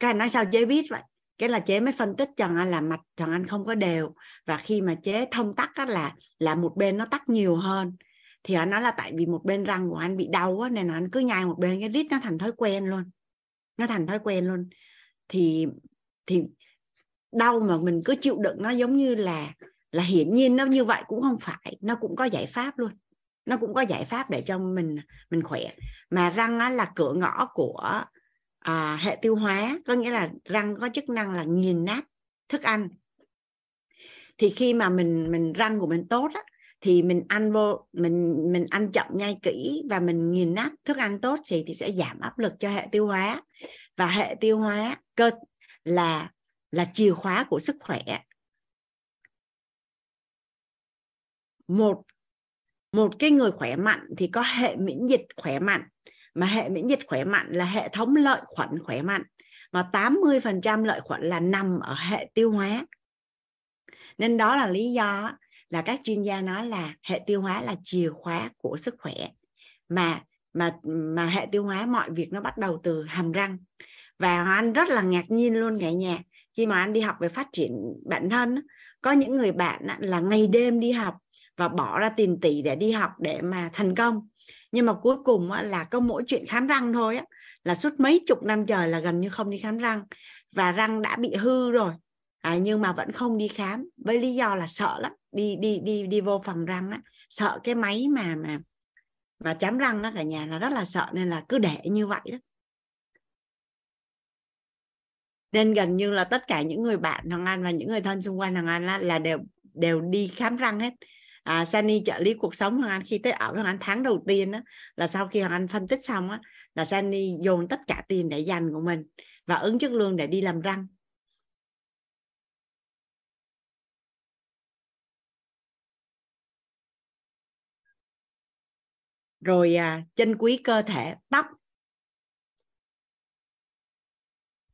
Cái nói sao chế biết vậy? Cái là chế mới phân tích cho Hoàng Anh là mặt Hoàng Anh không có đều. Và khi mà chế thông tắc á, là một bên nó tắc nhiều hơn. Thì Hoàng Anh nói là tại vì một bên răng của anh bị đau á, nên anh cứ nhai một bên, cái rít nó thành thói quen luôn. Thì đau mà mình cứ chịu đựng nó giống như là hiển nhiên nó như vậy cũng không phải, nó cũng có giải pháp luôn. Nó cũng có giải pháp để cho mình khỏe. Mà răng á, là cửa ngõ của hệ tiêu hóa, có nghĩa là răng có chức năng là nghiền nát thức ăn. Thì khi mà mình răng của mình tốt á, thì mình ăn vô, mình ăn chậm nhai kỹ và mình nghiền nát thức ăn tốt thì sẽ giảm áp lực cho hệ tiêu hóa. Và hệ tiêu hóa cơ là chìa khóa của sức khỏe. Một cái người khỏe mạnh thì có hệ miễn dịch khỏe mạnh, mà hệ miễn dịch khỏe mạnh là hệ thống lợi khuẩn khỏe mạnh, mà 80% lợi khuẩn là nằm ở hệ tiêu hóa. Nên đó là lý do là các chuyên gia nói là hệ tiêu hóa là chìa khóa của sức khỏe. Mà hệ tiêu hóa mọi việc nó bắt đầu từ hàm răng. Và anh rất là ngạc nhiên luôn cả nhà, khi mà anh đi học về phát triển bản thân, có những người bạn là ngày đêm đi học và bỏ ra tiền tỷ để đi học để mà thành công, nhưng mà cuối cùng là có mỗi chuyện khám răng thôi là suốt mấy chục năm trời là gần như không đi khám răng, và răng đã bị hư rồi nhưng mà vẫn không đi khám với lý do là sợ lắm, đi vô phòng răng sợ cái máy mà chám răng cả nhà là rất là sợ, nên là cứ để như vậy đó. Nên gần như là tất cả những người bạn Hằng Anh và những người thân xung quanh Hằng Anh là đều đi khám răng hết. Sunny trợ lý cuộc sống Hằng Anh khi tới ở Hằng Anh tháng đầu tiên là sau khi Hằng Anh phân tích xong là Sunny dồn tất cả tiền để dành của mình và ứng chức lương để đi làm răng. Rồi chân quý cơ thể, tóc.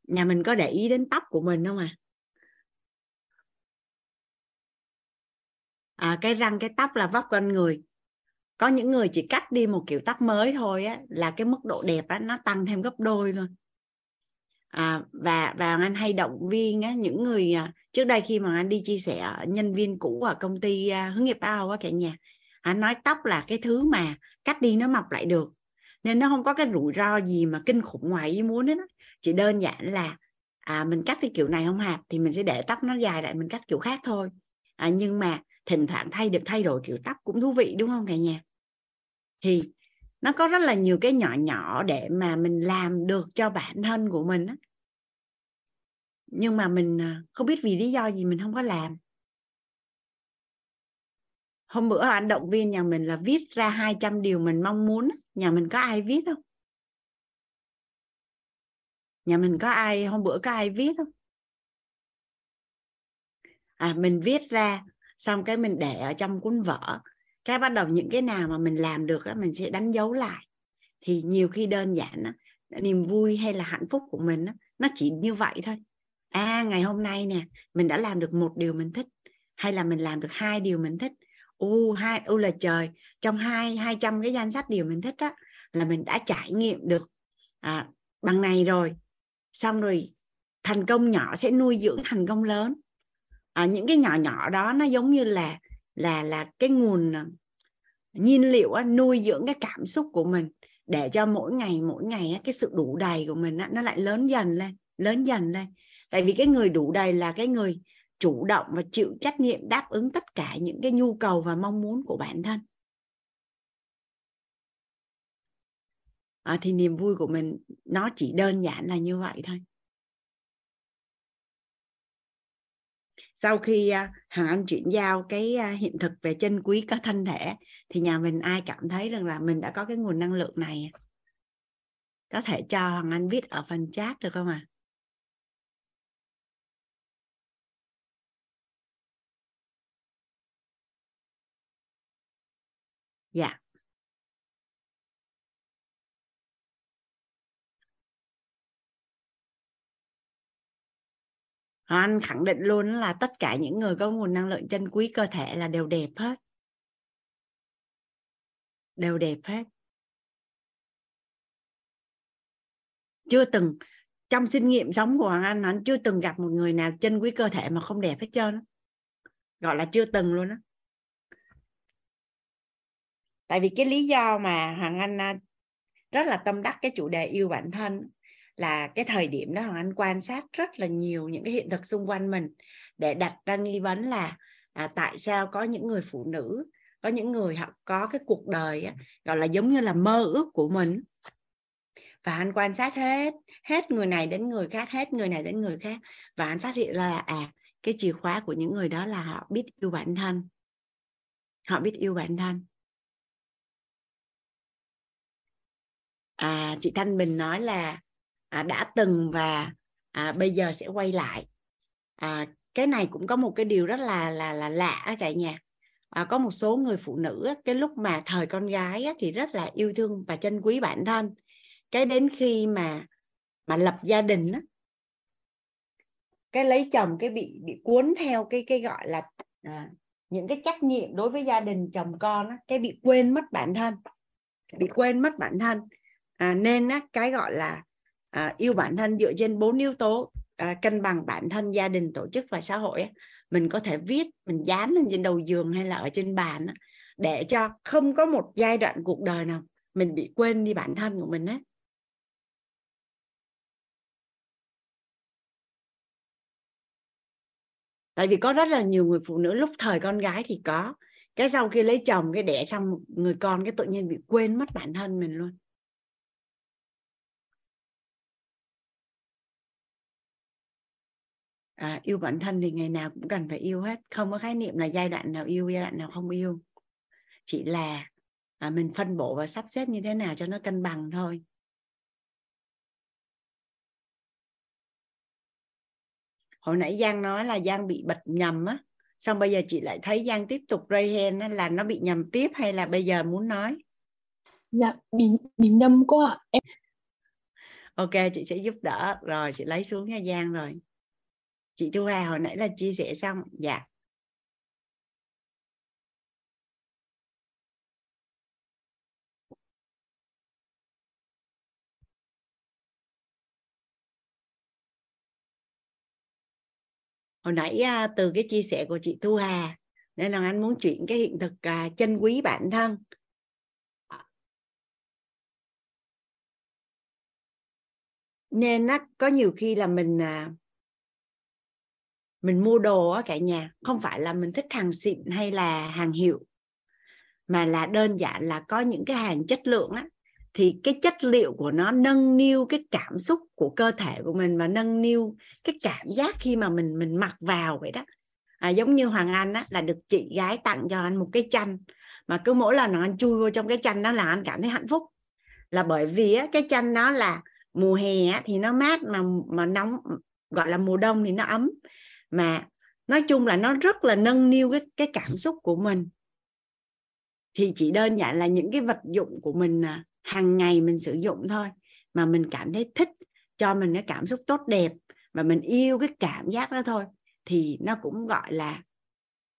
Nhà mình có để ý đến tóc của mình không à? Cái răng, cái tóc là vóc con người. Có những người chỉ cắt đi một kiểu tóc mới thôi là cái mức độ đẹp nó tăng thêm gấp đôi luôn. Và anh hay động viên những người trước đây khi mà anh đi chia sẻ nhân viên cũ ở công ty hướng nghiệp Âu cả nhà, anh nói tóc là cái thứ mà cắt đi nó mọc lại được. Nên nó không có cái rủi ro gì mà kinh khủng ngoài ý muốn hết. Chỉ đơn giản là mình cắt cái kiểu này không hợp thì mình sẽ để tóc nó dài lại, mình cắt kiểu khác thôi. nhưng mà thỉnh thoảng được thay đổi kiểu tóc cũng thú vị đúng không cả nhà? Thì nó có rất là nhiều cái nhỏ nhỏ để mà mình làm được cho bản thân của mình á. Nhưng mà mình không biết vì lý do gì mình không có làm. Hôm bữa anh động viên nhà mình là viết ra 200 điều mình mong muốn. Nhà mình có ai viết không? Hôm bữa có ai viết không? Mình viết ra xong cái mình để ở trong cuốn vở. Cái bắt đầu những cái nào mà mình làm được mình sẽ đánh dấu lại. Thì nhiều khi đơn giản niềm vui hay là hạnh phúc của mình nó chỉ như vậy thôi. Ngày hôm nay nè, mình đã làm được 1 điều mình thích, hay là mình làm được 2 điều mình thích. Là trời, trong 200 cái danh sách điều mình thích á là mình đã trải nghiệm được bằng này rồi. Xong rồi thành công nhỏ sẽ nuôi dưỡng thành công lớn. Những cái nhỏ nhỏ đó nó giống như là cái nguồn nhiên liệu nuôi dưỡng cái cảm xúc của mình, để cho mỗi ngày cái sự đủ đầy của mình nó lại lớn dần lên. Tại vì cái người đủ đầy là cái người chủ động và chịu trách nhiệm đáp ứng tất cả những cái nhu cầu và mong muốn của bản thân. Thì niềm vui của mình nó chỉ đơn giản là như vậy thôi. Sau khi Hằng Anh chuyển giao cái hiện thực về chân quý có thân thể, thì nhà mình ai cảm thấy rằng là mình đã có cái nguồn năng lượng này, có thể cho Hằng Anh viết ở phần chat được không ạ? Dạ. Anh khẳng định luôn là tất cả những người có nguồn năng lượng chân quý cơ thể là đều đẹp hết. Đều đẹp hết. Chưa từng, trong kinh nghiệm sống của Hoàng Anh chưa từng gặp một người nào chân quý cơ thể mà không đẹp hết trơn. Gọi là chưa từng luôn á. Tại vì cái lý do mà Hoàng Anh rất là tâm đắc cái chủ đề yêu bản thân là cái thời điểm đó Hoàng Anh quan sát rất là nhiều những cái hiện thực xung quanh mình để đặt ra nghi vấn là tại sao có những người phụ nữ, có những người họ có cái cuộc đời gọi là giống như là mơ ước của mình. Và anh quan sát hết người này đến người khác, và anh phát hiện là cái chìa khóa của những người đó là họ biết yêu bản thân. Chị Thanh Bình nói là đã từng và bây giờ sẽ quay lại. Cái này cũng có một cái điều rất là lạ cả nhà. Có một số người phụ nữ cái lúc mà thời con gái thì rất là yêu thương và trân quý bản thân. Cái đến khi mà lập gia đình cái lấy chồng cái bị cuốn theo cái gọi là những cái trách nhiệm đối với gia đình chồng con cái bị quên mất bản thân. Nên cái gọi là yêu bản thân dựa trên 4 yếu tố cân bằng bản thân, gia đình, tổ chức và xã hội. Mình có thể viết, mình dán lên trên đầu giường hay là ở trên bàn để cho không có một giai đoạn cuộc đời nào mình bị quên đi bản thân của mình hết. Tại vì có rất là nhiều người phụ nữ lúc thời con gái thì có, cái sau khi lấy chồng cái đẻ xong người con cái tự nhiên bị quên mất bản thân mình luôn. Yêu bản thân thì ngày nào cũng cần phải yêu hết. Không có khái niệm là giai đoạn nào yêu, giai đoạn nào không yêu. Chỉ là mình phân bổ và sắp xếp như thế nào cho nó cân bằng thôi. Hồi nãy Giang nói là Giang bị bật nhầm á. Xong bây giờ chị lại thấy Giang tiếp tục raise hand là nó bị nhầm tiếp hay là bây giờ muốn nói? Dạ, bị nhầm cô ạ. Ok, chị sẽ giúp đỡ. Rồi, chị lấy xuống nha Giang rồi. Chị Thu Hà hồi nãy là chia sẻ xong. Dạ. Hồi nãy từ cái chia sẻ của chị Thu Hà nên là anh muốn chuyển cái hiện thực chân quý bản thân. Nên có nhiều khi là mình mình mua đồ á cả nhà, không phải là mình thích hàng xịn hay là hàng hiệu, mà là đơn giản là có những cái hàng chất lượng á, thì cái chất liệu của nó nâng niu cái cảm xúc của cơ thể của mình và nâng niu cái cảm giác khi mà mình mặc vào vậy đó. Giống như Hoàng Anh á, là được chị gái tặng cho anh một cái chanh, mà cứ mỗi lần anh chui vô trong cái chanh đó là anh cảm thấy hạnh phúc, là bởi vì á, cái chanh đó là mùa hè á, thì nó mát, mà nóng, gọi là mùa đông thì nó ấm, mà nói chung là nó rất là nâng niu cái cảm xúc của mình. Thì chỉ đơn giản là những cái vật dụng của mình hàng ngày mình sử dụng thôi, mà mình cảm thấy thích, cho mình cái cảm xúc tốt đẹp và mình yêu cái cảm giác đó thôi, thì nó cũng gọi là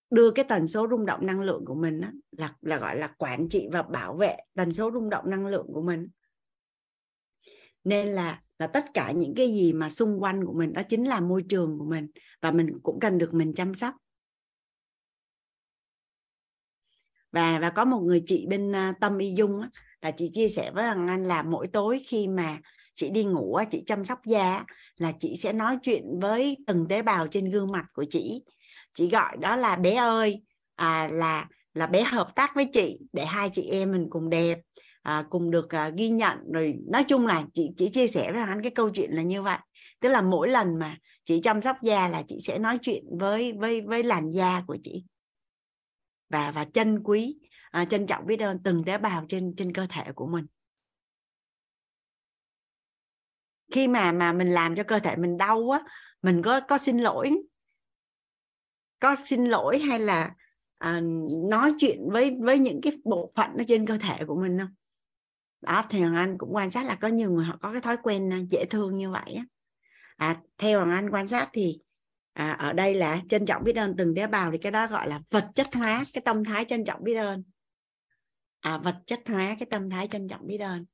đưa cái tần số rung động năng lượng của mình đó, là gọi là quản trị và bảo vệ tần số rung động năng lượng của mình. Nên là tất cả những cái gì mà xung quanh của mình đó chính là môi trường của mình, và mình cũng cần được mình chăm sóc. Và có một người chị bên Tâm Mỹ Dung đó, là chị chia sẻ với Hằng Anh là mỗi tối khi mà chị đi ngủ, chị chăm sóc da là chị sẽ nói chuyện với từng tế bào trên gương mặt của chị. Chị gọi đó là bé ơi, là bé hợp tác với chị để hai chị em mình cùng đẹp, cùng được ghi nhận. Rồi nói chung là chị chia sẻ với anh cái câu chuyện là như vậy. Tức là mỗi lần mà chị chăm sóc da là chị sẽ nói chuyện với làn da của chị, và trân trọng biết ơn từng tế bào trên cơ thể của mình. Khi mà mình làm cho cơ thể mình đau á, mình có xin lỗi hay là nói chuyện với những cái bộ phận ở trên cơ thể của mình không? Đó, thì Hoàng Anh cũng quan sát là có nhiều người họ có cái thói quen dễ thương như vậy á. Theo Hoàng Anh quan sát thì ở đây là trân trọng biết ơn từng tế bào, thì cái đó gọi là vật chất hóa cái tâm thái trân trọng biết ơn. Vật chất hóa cái tâm thái trân trọng biết ơn.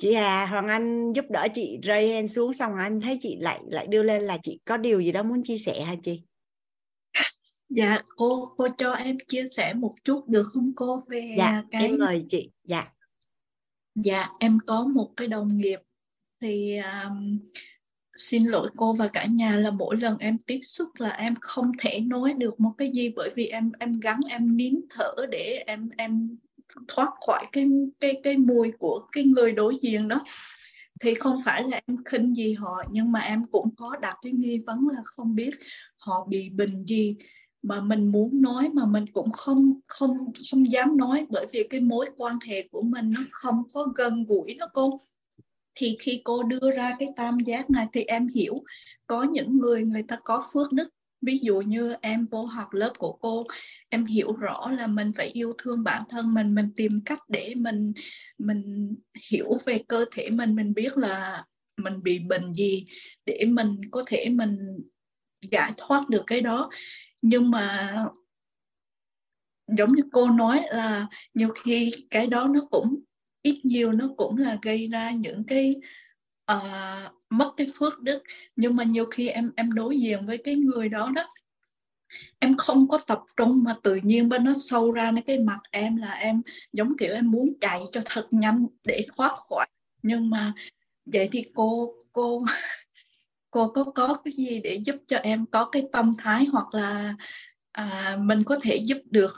Chị Hà, Hoàng Anh giúp đỡ chị rơi hen xuống, xong anh thấy chị lại đưa lên, là chị có điều gì đó muốn chia sẻ hả chị? Dạ, cô cho em chia sẻ một chút được không cô? Về dạ, cái... em mời chị. Dạ. Dạ, em có một cái đồng nghiệp thì xin lỗi cô và cả nhà là mỗi lần em tiếp xúc là em không thể nói được một cái gì, bởi vì em gắng em nín thở để em thoát khỏi cái mùi của cái người đối diện đó. Thì không phải là em khinh gì họ, nhưng mà em cũng có đặt cái nghi vấn là không biết họ bị bệnh gì mà mình muốn nói mà mình cũng không dám nói, bởi vì cái mối quan hệ của mình nó không có gần gũi đó cô. Thì khi cô đưa ra cái tam giác này thì em hiểu có những người ta có phước đức. Ví dụ như em vô học lớp của cô, em hiểu rõ là mình phải yêu thương bản thân mình tìm cách để mình hiểu về cơ thể mình biết là mình bị bệnh gì để mình có thể mình giải thoát được cái đó. Nhưng mà giống như cô nói là nhiều khi cái đó nó cũng ít nhiều nó cũng là gây ra những cái mất cái phước đức. Nhưng mà nhiều khi em đối diện với cái người đó em không có tập trung mà tự nhiên bên nó sâu ra nên cái mặt em là em giống kiểu em muốn chạy cho thật nhanh để thoát khỏi. Nhưng mà vậy thì cô có cái gì để giúp cho em có cái tâm thái hoặc là mình có thể giúp được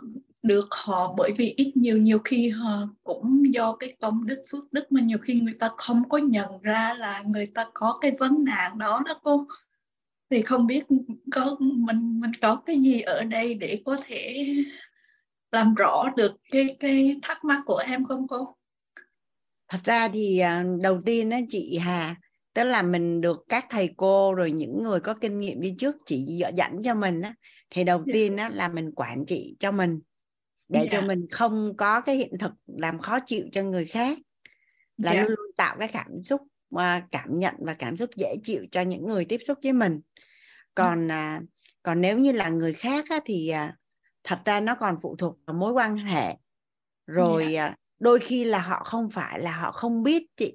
họ, bởi vì ít nhiều khi họ cũng do cái công đức phước đức mà nhiều khi người ta không có nhận ra là người ta có cái vấn nạn đó cô. Thì không biết có mình có cái gì ở đây để có thể làm rõ được cái thắc mắc của em không cô? Thật ra thì đầu tiên đó chị Hà, tức là mình được các thầy cô rồi những người có kinh nghiệm đi trước chỉ dẫn cho mình đó. Thì đầu tiên đó là mình quản trị cho mình để cho mình không có cái hiện thực làm khó chịu cho người khác, là luôn luôn tạo cái cảm xúc cảm nhận và cảm xúc dễ chịu cho những người tiếp xúc với mình. Còn nếu như là người khác á, thì thật ra nó còn phụ thuộc vào mối quan hệ. Rồi đôi khi là họ không phải là họ không biết chị,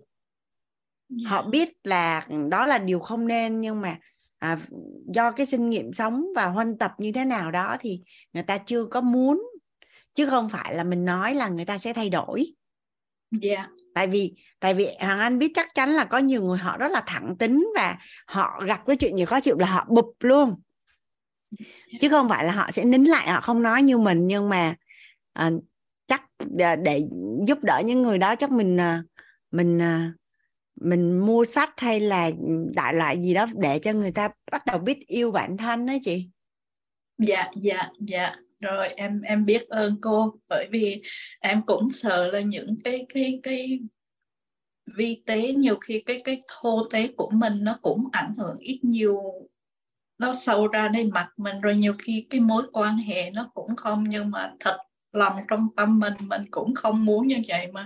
họ biết là đó là điều không nên, nhưng mà do cái kinh nghiệm sống và huân tập như thế nào đó thì người ta chưa có muốn. chứ không phải là mình nói là người ta sẽ thay đổi. Yeah. Tại vì Hoàng Anh biết chắc chắn là có nhiều người họ rất là thẳng tính và họ gặp cái chuyện gì khó chịu là họ bụp luôn, chứ không phải là họ sẽ nín lại, họ không nói như mình. Nhưng mà chắc để giúp đỡ những người đó, chắc mình mua sách hay là đại loại gì đó để cho người ta bắt đầu biết yêu bản thân đấy chị. Dạ. Rồi em biết ơn cô, bởi vì em cũng sợ là những cái vi tế, nhiều khi cái thô tế của mình nó cũng ảnh hưởng ít nhiều, nó sâu ra nơi mặt mình, rồi nhiều khi cái mối quan hệ nó cũng không, nhưng mà thật lòng trong tâm mình cũng không muốn như vậy, mà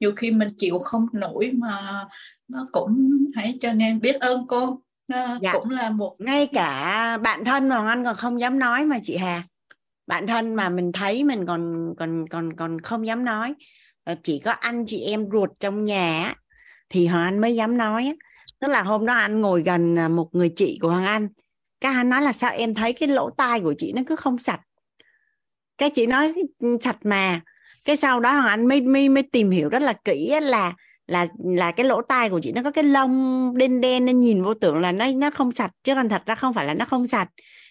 nhiều khi mình chịu không nổi mà nó cũng hãy, cho nên biết ơn cô. Dạ. Cũng là một, ngay cả bạn thân mà anh còn không dám nói mà chị Hà, bạn thân mà mình thấy mình còn không dám nói, chỉ có anh chị em ruột trong nhà thì Hoàng Anh mới dám nói. Tức là hôm đó anh ngồi gần một người chị của Hoàng Anh, các anh nói là sao em thấy cái lỗ tai của chị nó cứ không sạch, cái chị nói sạch mà. Cái sau đó Hoàng Anh mới tìm hiểu rất là kỹ là cái lỗ tai của chị nó có cái lông đen đen nên nhìn vô tưởng là nó không sạch, chứ còn thật ra không phải là nó không sạch.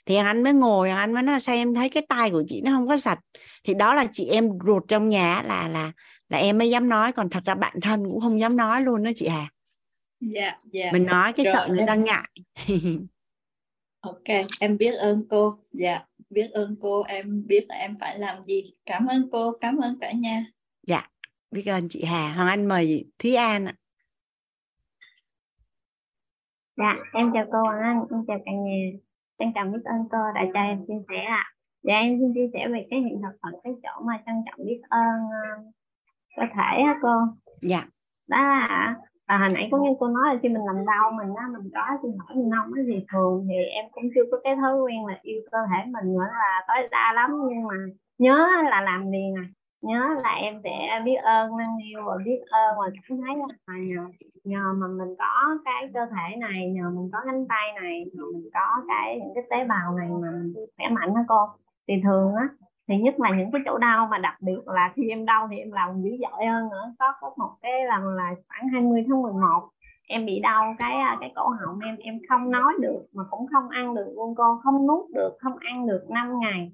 Thì anh mới ngồi, anh mới nói là sao em thấy cái tai của chị nó không có sạch. Thì đó là chị em ruột trong nhà là em mới dám nói, còn thật ra bạn thân cũng không dám nói luôn đó chị Hà. Dạ. Mình nói cái sợ người ta ngại. Ok, em biết ơn cô. Dạ, biết ơn cô, em biết là em phải làm gì. Cảm ơn cô, cảm ơn cả nhà. Dạ, biết ơn chị Hà. Hoàng Anh mời Thúy An ạ. Dạ, em chào cô Hoàng Anh, em chào cả nhà. Em cảm ơn cô đã cho em chia sẻ ạ. Dạ, em xin chia sẻ về cái hiện thực ở cái chỗ mà trân trọng biết ơn cơ thể á cô. Dạ. Đó là hồi nãy có nghe cô nói là khi mình làm đau mình á, mình có xin hỏi mình nông cái gì thường thì em cũng chưa có cái thói quen là yêu cơ thể mình nữa là tối đa lắm, nhưng mà nhớ là làm liền à. Nhớ là em sẽ biết ơn năng yêu và biết ơn và cảm thấy là nhờ mà mình có cái cơ thể này, nhờ mình có cánh tay này, nhờ mình có cái những cái tế bào này mà mình khỏe mạnh đó cô. Thì thường á thì nhất là những cái chỗ đau, mà đặc biệt là khi em đau thì em làm dữ dội hơn nữa. Có một cái là khoảng 20 tháng 11 em bị đau cái cổ họng em không nói được mà cũng không ăn được luôn cô, không nuốt được, không ăn được 5 ngày.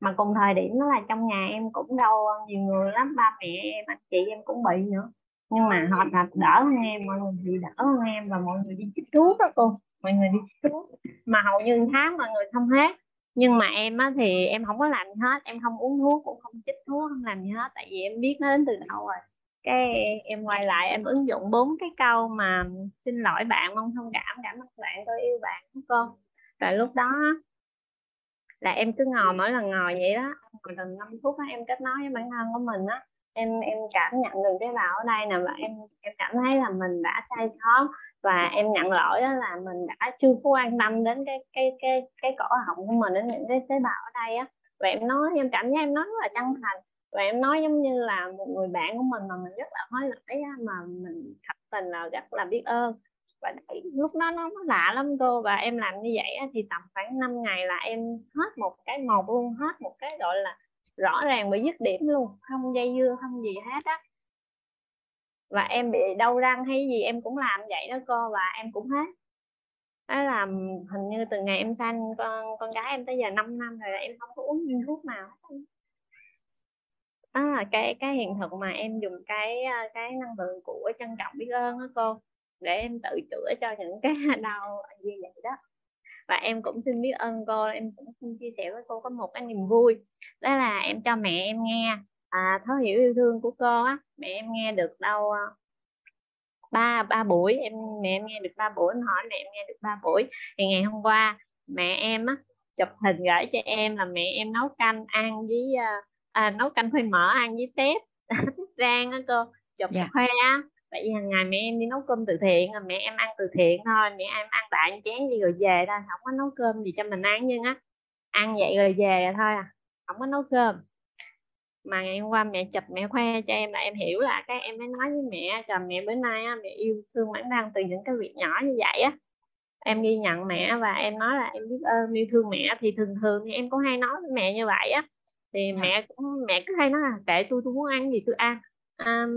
Mà cùng thời điểm đó là trong nhà em cũng đau nhiều người lắm, ba mẹ em, anh chị em cũng bị nữa. Nhưng mà họ đỡ hơn em, mọi người bị đỡ hơn em và mọi người đi chích thuốc đó cô. Mọi người đi chích thuốc mà hầu như tháng mọi người không hết. Nhưng mà em á, thì em không có làm gì hết, em không uống thuốc, cũng không chích thuốc, không làm gì hết. Tại vì em biết nó đến từ đâu rồi. Cái em quay lại em ứng dụng 4 cái câu mà xin lỗi bạn, mong thông cảm, cảm ơn bạn, tôi yêu bạn đó cô. Tại lúc đó là em cứ ngồi, mỗi lần ngồi vậy đó, ngồi tầm 5 phút đó, em kết nối với bản thân của mình á, em cảm nhận được tế bào ở đây nè, và em cảm thấy là mình đã sai sót và em nhận lỗi đó là mình đã chưa có quan tâm đến cái cổ họng của mình, đến những cái tế bào ở đây á. Và em nói, em cảm giác em nói rất là chân thành và em nói giống như là một người bạn của mình mà mình rất là hối lỗi á, mà mình thật tình là rất là biết ơn. Và lúc đó nó lạ lắm cô. Và em làm như vậy á, thì tầm khoảng 5 ngày là em hết một luôn, hết một cái gọi là rõ ràng bị dứt điểm luôn, không dây dưa, không gì hết á. Và em bị đau răng hay gì em cũng làm vậy đó cô, và em cũng hết. Đó là hình như từ ngày em sanh con gái em tới giờ 5 năm rồi, là em không có uống viên thuốc nào hết. Đó là cái hiện thực mà em dùng cái năng lượng của trân trọng biết ơn đó cô, để em tự chữa cho những cái đau như vậy đó. Và em cũng xin biết ơn cô, em cũng xin chia sẻ với cô có một cái niềm vui, đó là em cho mẹ em nghe thấu hiểu yêu thương của cô á. Mẹ em nghe được đâu ba buổi, mẹ em nghe được 3 buổi, em hỏi mẹ em nghe được 3 buổi. Thì ngày hôm qua mẹ em á chụp hình gửi cho em là mẹ em nấu canh ăn với nấu canh khoai mỡ ăn với tép tép rang á cô, chụp khoai á. Tại vì hàng ngày mẹ em đi nấu cơm từ thiện, mẹ em ăn từ thiện thôi, mẹ em ăn đại chén gì rồi về thôi, không có nấu cơm gì cho mình ăn, nhưng á ăn vậy rồi về rồi thôi à, không có nấu cơm. Mà ngày hôm qua mẹ chụp mẹ khoe cho em là em hiểu, là cái em mới nói với mẹ rằng mẹ bữa nay á, mẹ yêu thương bản thân từ những cái việc nhỏ như vậy á. Em ghi nhận mẹ và em nói là em biết ơn yêu thương mẹ. Thì thường thường thì em cũng hay nói với mẹ như vậy á, Thì mẹ cứ hay nói là kệ tôi muốn ăn gì tôi ăn,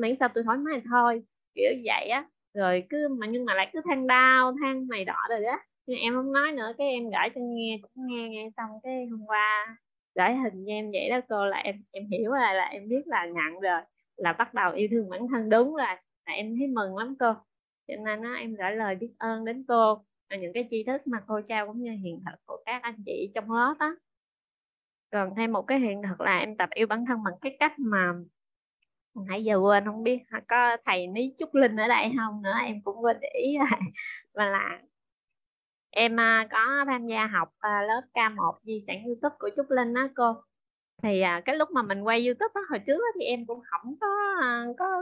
miễn sao tôi thoải mái thôi, kiểu vậy á. Rồi cứ mà nhưng mà lại cứ than đau than mày đỏ rồi đó, nhưng em không nói nữa. Cái em gửi cho nghe cũng nghe xong cái hôm qua gửi hình cho em vậy đó cô, là em hiểu rồi, là em biết là nhận rồi, là bắt đầu yêu thương bản thân đúng rồi, là em thấy mừng lắm cô. Cho nên đó, em gửi lời biết ơn đến cô những cái tri thức mà cô trao cũng như hiện thực của các anh chị trong lớp á. Còn thêm một cái hiện thực là em tập yêu bản thân bằng cái cách mà nãy giờ quên, không biết có thầy Ní Trúc Linh ở đây không nữa, em cũng quên để ý rồi. Và là em có tham gia học lớp K1 di sản YouTube của Trúc Linh đó cô. Thì cái lúc mà mình quay YouTube đó, hồi trước đó, thì em cũng không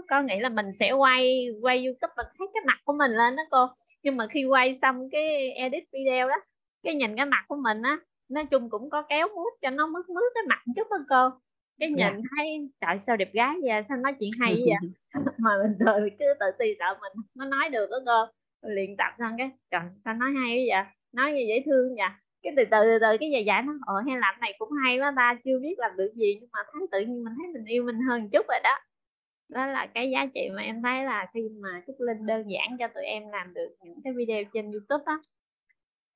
có nghĩ là mình sẽ quay YouTube và thấy cái mặt của mình lên đó cô. Nhưng mà khi quay xong cái edit video đó, cái nhìn cái mặt của mình á, nói chung cũng có kéo mút cho nó mướt mướt cái mặt một chút đó cô. Cái nhìn thấy trời sao đẹp gái vậy, sao nói chuyện hay vậy. Mà mình rồi cứ tự ti sợ mình nó nói được đó cô. Luyện tập xong cái trời sao nói hay vậy, nói như dễ thương vậy. Cái từ từ cái dài nó hay làm này cũng hay quá ta, chưa biết làm được gì nhưng mà thấy tự nhiên mình thấy mình yêu mình hơn chút rồi đó. Đó là cái giá trị mà em thấy là khi mà Trúc Linh đơn giản cho tụi em làm được những cái video trên YouTube á,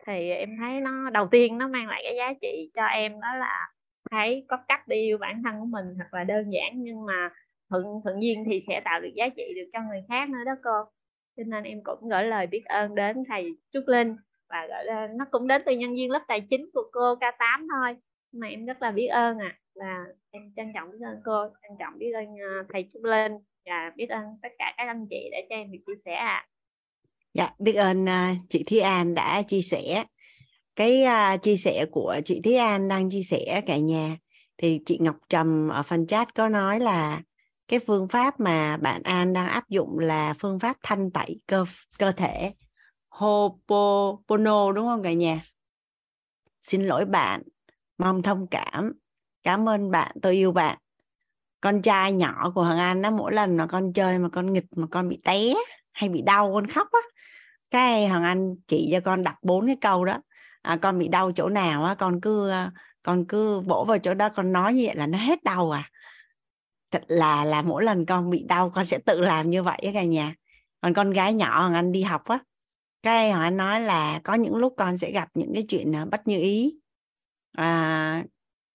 thì em thấy nó đầu tiên nó mang lại cái giá trị cho em, đó là thấy có cách đi yêu bản thân của mình thật là đơn giản, nhưng mà thuận duyên thì sẽ tạo được giá trị được cho người khác nữa đó cô. Cho nên em cũng gửi lời biết ơn đến thầy Trúc Linh, và gửi nó cũng đến từ nhân viên lớp tài chính của cô K8 thôi, mà em rất là biết ơn ạ. Và em trân trọng biết ơn cô, trân trọng biết ơn thầy Trúc Linh, và biết ơn tất cả các anh chị đã cho em được chia sẻ ạ. Dạ, biết ơn chị Thúy An đã chia sẻ. Cái chia sẻ của chị Thúy An đang chia sẻ cả nhà, thì chị Ngọc Trầm ở phần chat có nói là cái phương pháp mà bạn An đang áp dụng là phương pháp thanh tẩy cơ thể Ho'oponopono đúng không cả nhà? Xin lỗi bạn, mong thông cảm, cảm ơn bạn, tôi yêu bạn. Con trai nhỏ của Hoàng An nó mỗi lần mà con chơi mà con nghịch mà con bị té hay bị đau con khóc á, cái Hoàng An chỉ cho con đọc 4 cái câu đó. Con bị đau chỗ nào á, con cứ bổ vào chỗ đó, con nói như vậy là nó hết đau à. Thật là mỗi lần con bị đau con sẽ tự làm như vậy á cả nhà. Còn con gái nhỏ Hoàng Anh đi học á, cái họ nói là có những lúc con sẽ gặp những cái chuyện bất như ý,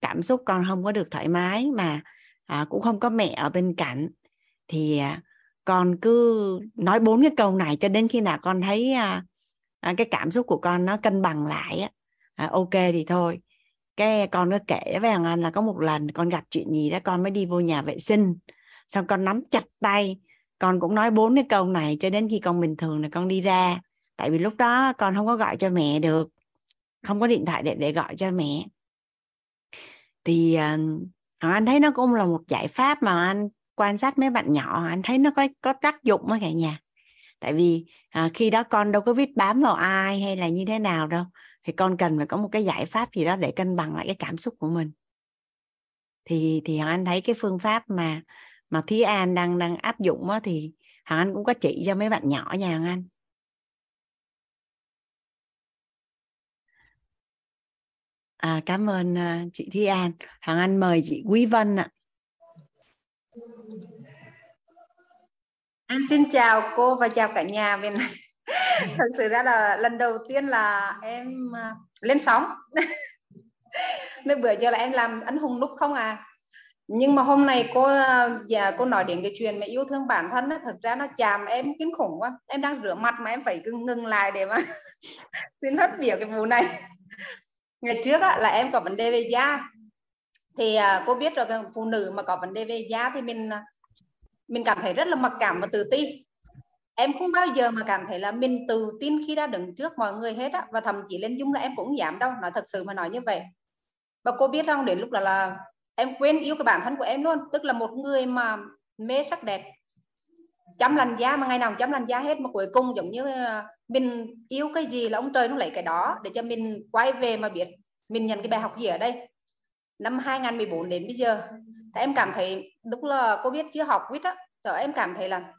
cảm xúc con không có được thoải mái, mà cũng không có mẹ ở bên cạnh, thì con cứ nói 4 cái câu này cho đến khi nào con thấy cái cảm xúc của con nó cân bằng lại, ok thì thôi. Cái con nó kể với Hoàng Anh là có một lần con gặp chuyện gì đó, con mới đi vô nhà vệ sinh, xong con nắm chặt tay, con cũng nói 4 cái câu này cho đến khi con bình thường là con đi ra. Tại vì lúc đó con không có gọi cho mẹ được, không có điện thoại để gọi cho mẹ. Thì anh thấy nó cũng là một giải pháp mà anh quan sát mấy bạn nhỏ, anh thấy nó có tác dụng đó cả nhà. Tại vì khi đó con đâu có biết bám vào ai hay là như thế nào đâu, thì con cần phải có một cái giải pháp gì đó để cân bằng lại cái cảm xúc của mình. Thì anh thấy cái phương pháp mà Thúy An đang áp dụng đó, thì Hoàng Anh cũng có chỉ cho mấy bạn nhỏ nhà Hoàng Anh. Cảm ơn chị Thúy An. Hoàng Anh mời chị Quý Vân ạ. Anh xin chào cô và chào cả nhà bên này. Thật sự ra là lần đầu tiên là em lên sóng. Nên bữa giờ là em làm anh hùng lúc không à. Nhưng mà hôm nay cô nói đến cái chuyện mà yêu thương bản thân đó, thật ra nó chạm em kinh khủng quá. Em đang rửa mặt mà em phải ngừng lại để mà xin hết biểu cái vụ này. Ngày trước là em có vấn đề về da, thì cô biết rồi, phụ nữ mà có vấn đề về da thì mình cảm thấy rất là mặc cảm và tự ti. Em không bao giờ mà cảm thấy là mình tự tin khi đã đứng trước mọi người hết á, và thậm chí lên Dung là em cũng dám đâu, nói thật sự mà nói như vậy. Và cô biết không, đến lúc đó là em quên yêu cái bản thân của em luôn, tức là một người mà mê sắc đẹp, chăm lành da mà ngày nào chăm lành da hết, mà cuối cùng giống như mình yêu cái gì là ông trời nó lấy cái đó, để cho mình quay về mà biết mình nhận cái bài học gì ở đây. Năm 2014 đến bây giờ thì em cảm thấy lúc là cô biết chưa học WIT á, rồi em cảm thấy là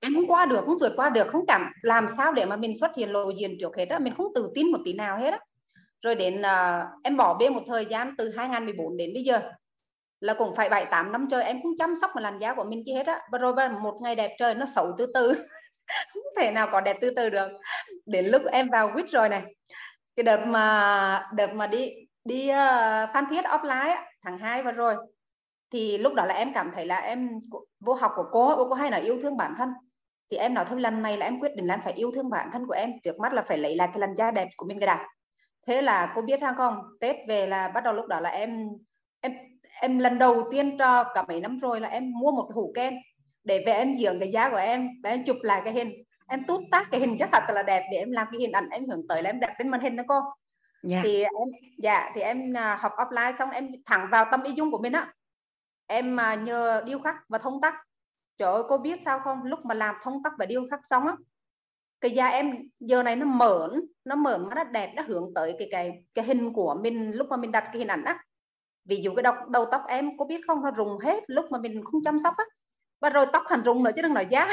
em không qua được, không vượt qua được, không cảm làm sao để mà mình xuất hiện lộ diện trước hết á, mình không tự tin một tí nào hết á. Rồi đến em bỏ bê một thời gian từ 2014 đến bây giờ là cũng phải 7-8 năm trời em cũng chăm sóc mà làn da của mình chi hết á. Rồi một ngày đẹp trời nó xấu từ từ không thể nào có đẹp từ từ được. Đến lúc em vào WIT rồi này, cái đợt mà đi Phan Thiết offline tháng 2 vừa rồi, thì lúc đó là em cảm thấy là em vô học của cô hay là yêu thương bản thân, thì em nói thôi lần này là em quyết định là em phải yêu thương bản thân của em, trước mắt là phải lấy lại cái làn da đẹp của mình cái đã. Thế là cô biết không, Tết về là bắt đầu lúc đó là em lần đầu tiên cho cả mấy năm rồi là em mua một hũ kem để về em dưỡng cái da của em, và em chụp lại cái hình, em tút tác cái hình chắc thật là đẹp để em làm cái hình ảnh em hướng tới là em đặt lên màn hình đó cô. Yeah. Thì em thì em học offline xong em thẳng vào Tâm Mỹ Dung của mình á, em nhờ điêu khắc và thông tắc. Trời ơi, cô biết sao không, lúc mà làm thông tắc và điêu khắc xong á, cái da em giờ này nó mở mắt, nó đẹp, nó hướng tới cái hình của mình lúc mà mình đặt cái hình ảnh á. Ví dụ cái đầu tóc em có biết không, nó rụng hết lúc mà mình không chăm sóc á, và rồi tóc hành rụng nữa chứ đừng nói da.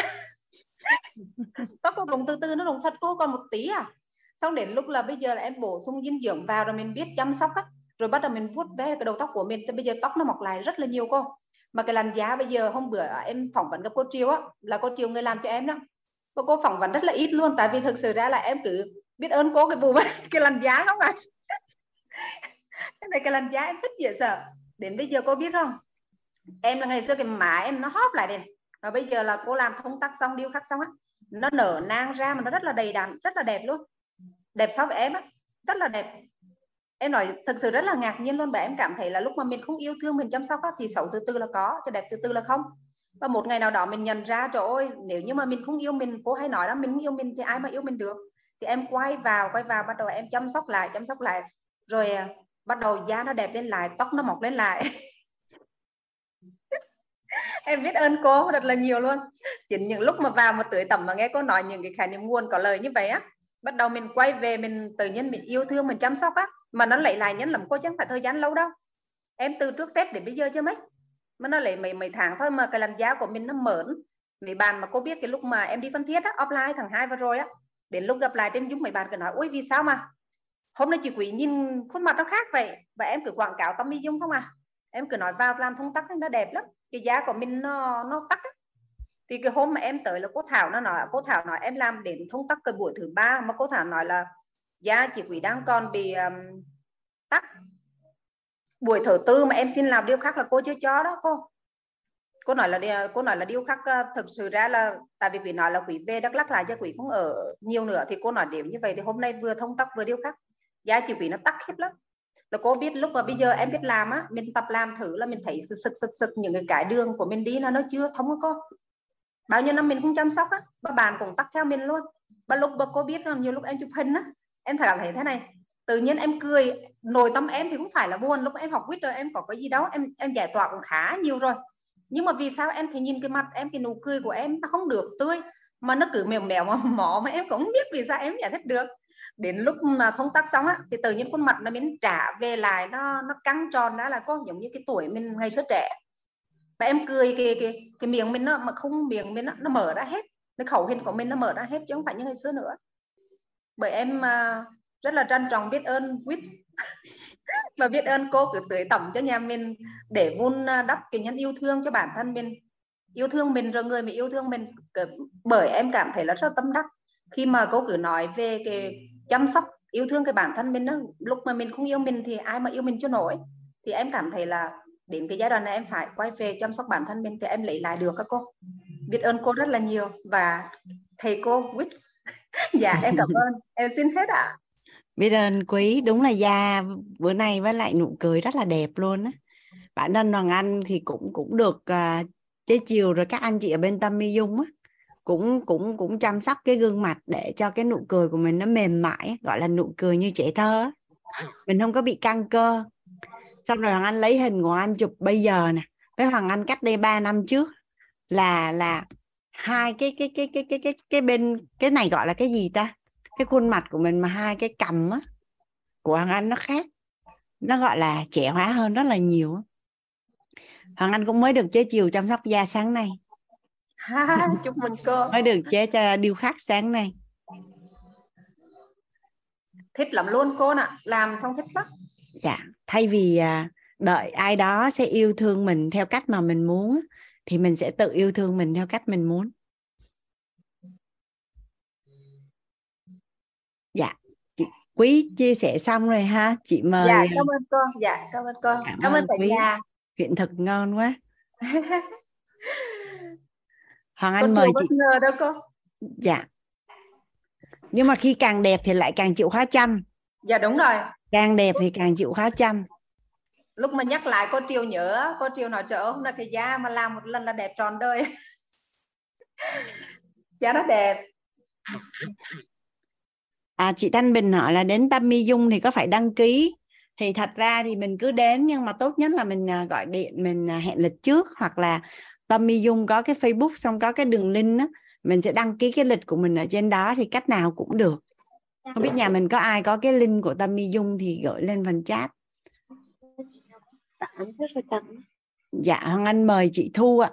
Tóc nó rụng từ nó rụng sạch cô, còn một tí à. Xong đến lúc là bây giờ là em bổ sung dinh dưỡng vào rồi mình biết chăm sóc á, rồi bắt đầu mình vuốt ve cái đầu tóc của mình, thì bây giờ tóc nó mọc lại rất là nhiều cô. Mà cái làn da bây giờ, hôm bữa em phỏng vấn gặp cô Triều á, là cô Triều người làm cho em đó, và cô phỏng vấn rất là ít luôn, tại vì thực sự ra là em cứ biết ơn cô cái bùm cái làn da không à. Cái này cái làn da em thích dễ sợ. Đến bây giờ cô biết không, em là ngày xưa cái má em nó hóp lại đi, và bây giờ là cô làm thông tắc xong, điêu khắc xong á, nó nở nang ra mà nó rất là đầy đặn, rất là đẹp luôn, đẹp so với em á, rất là đẹp. Em nói thực sự rất là ngạc nhiên luôn, bởi em cảm thấy là lúc mà mình không yêu thương, mình chăm sóc á, thì xấu từ từ là có, cho đẹp từ từ là không. Và một ngày nào đó mình nhận ra, trời ơi, nếu như mà mình không yêu mình, cô hay nói đó, mình không yêu mình thì ai mà yêu mình được. Thì em quay vào bắt đầu em chăm sóc lại, rồi bắt đầu da nó đẹp lên lại, tóc nó mọc lên lại. Em biết ơn cô rất là nhiều luôn. Chính những lúc mà vào một tưới tẩm mà nghe cô nói những cái khái niệm nguồn có lời như vậy á, bắt đầu mình quay về, mình tự nhiên mình yêu thương, mình chăm sóc á, mà nó lấy lại nhân lắm cô, chẳng phải thời gian lâu đâu. Em từ trước Tết đến bây giờ chưa mấy, mà nó lấy mấy tháng thôi mà cái làn da của mình nó mởn. Mấy bạn mà cô biết cái lúc mà em đi Phan Thiết á, offline tháng 2 vừa rồi á, đến lúc gặp lại trên Dung mấy bạn cứ nói ôi vì sao mà hôm nay chị Quý nhìn khuôn mặt nó khác vậy. Và em cứ quảng cáo Tâm Mỹ Dung không à, em cứ nói vào làm thông tắc nó đẹp lắm, cái da của mình nó tắc á. Thì cái hôm mà em tới là cô Thảo nói em làm đến thông tắc cái buổi thứ 3 mà cô Thảo nói là da chị Quý đang còn bị tắc. Buổi thứ 4 mà em xin làm điêu khắc là cô chưa cho đó cô. Cô nói là điêu khắc thực sự ra là tại vì Quý nói là Quý về Đắk Lắk lại cho Quý không ở nhiều nữa, thì cô nói điểm như vậy thì hôm nay vừa thông tắc vừa điêu khắc. Da chị Quý nó tắc khiếp lắm. Là cô biết lúc mà bây giờ em biết làm á, mình tập làm thử là mình thấy sực những cái đường của mình đi là nó chưa thống với cô. Bao nhiêu năm mình không chăm sóc á, bà bạn cũng tắt theo mình luôn. Bà lúc bà cô biết là nhiều lúc em chụp hình á, em cảm thấy thế này, tự nhiên em cười, nội tâm em thì cũng phải là buồn, lúc em học WIT rồi em có cái gì đó, em giải tỏa cũng khá nhiều rồi. Nhưng mà vì sao em thì nhìn cái mặt em, cái nụ cười của em nó không được tươi, mà nó cứ mềm mẻo mà em cũng không biết vì sao em giải thích được. Đến lúc mà thông tắc xong á, thì tự nhiên khuôn mặt nó mình trả về lại, nó căng tròn đó là cô, giống như cái tuổi mình ngày xưa trẻ. Và em cười cái miệng mình nó mà không, miệng mình nó mở ra hết, cái khẩu hình của mình nó mở ra hết chứ không phải như ngày xưa nữa. Bởi em rất là trân trọng biết ơn WIT và biết ơn cô cứ tưới tẩm cho nhà mình để vun đắp cái nhân yêu thương cho bản thân mình, yêu thương mình rồi người mình yêu thương mình. Bởi em cảm thấy là rất tâm đắc khi mà cô cứ nói về cái chăm sóc yêu thương cái bản thân mình đó. Lúc mà mình không yêu mình thì ai mà yêu mình cho nổi. Thì em cảm thấy là đến cái giai đoạn này em phải quay về chăm sóc bản thân mình thì em lấy lại được các cô. Biết ơn cô rất là nhiều và thầy cô WIT. Dạ em cảm ơn, em xin hết ạ. À. Biết ơn Quý, đúng là da bữa nay với lại nụ cười rất là đẹp luôn á. Bản thân Hoàng Anh thì cũng được chế chiều rồi, các anh chị ở bên Tâm Mỹ Dung á cũng chăm sóc cái gương mặt để cho cái nụ cười của mình nó mềm mại, gọi là nụ cười như trẻ thơ á. Mình không có bị căng cơ. Xong rồi Hoàng Anh lấy hình của anh chụp bây giờ nè, với Hoàng Anh cách đây 3 năm trước là hai cái bên cái này gọi là cái gì ta? Cái khuôn mặt của mình mà hai cái cằm á của Hoàng Anh nó khác. Nó gọi là trẻ hóa hơn rất là nhiều. Hoàng Anh cũng mới được chế chiều chăm sóc da sáng nay. Chúc mừng cô. Mới được chế điêu khắc sáng nay. Thích lắm luôn cô ạ, làm xong thích lắm. Dạ, thay vì đợi ai đó sẽ yêu thương mình theo cách mà mình muốn thì mình sẽ tự yêu thương mình theo cách mình muốn. Dạ, chị Quý chia sẻ xong rồi ha, chị mời. Dạ, cảm ơn cô. Dạ, cảm ơn cô. Cảm ơn cả nhà. Chuyện thật ngon quá. Hoàng Anh mời chị. Bất ngờ đâu cô. Dạ. Nhưng mà khi càng đẹp thì lại càng chịu hóa chăm. Dạ đúng rồi. Càng đẹp thì càng chịu hóa chăm. Lúc mà nhắc lại cô Triều nhớ, cô Triều nói trời ơi hôm nay cái da mà làm một lần là đẹp tròn đời. Da nó đẹp. À, chị Thanh Bình hỏi là đến Tâm Mỹ Dung thì có phải đăng ký? Thì thật ra thì mình cứ đến, nhưng mà tốt nhất là mình gọi điện, mình hẹn lịch trước, hoặc là Tâm Mỹ Dung có cái Facebook xong có cái đường link đó, mình sẽ đăng ký cái lịch của mình ở trên đó thì cách nào cũng được. Không biết nhà mình có ai có cái link của Tâm Mỹ Dung thì gửi lên phần chat. Dạ, Hằng Anh mời chị Thu ạ.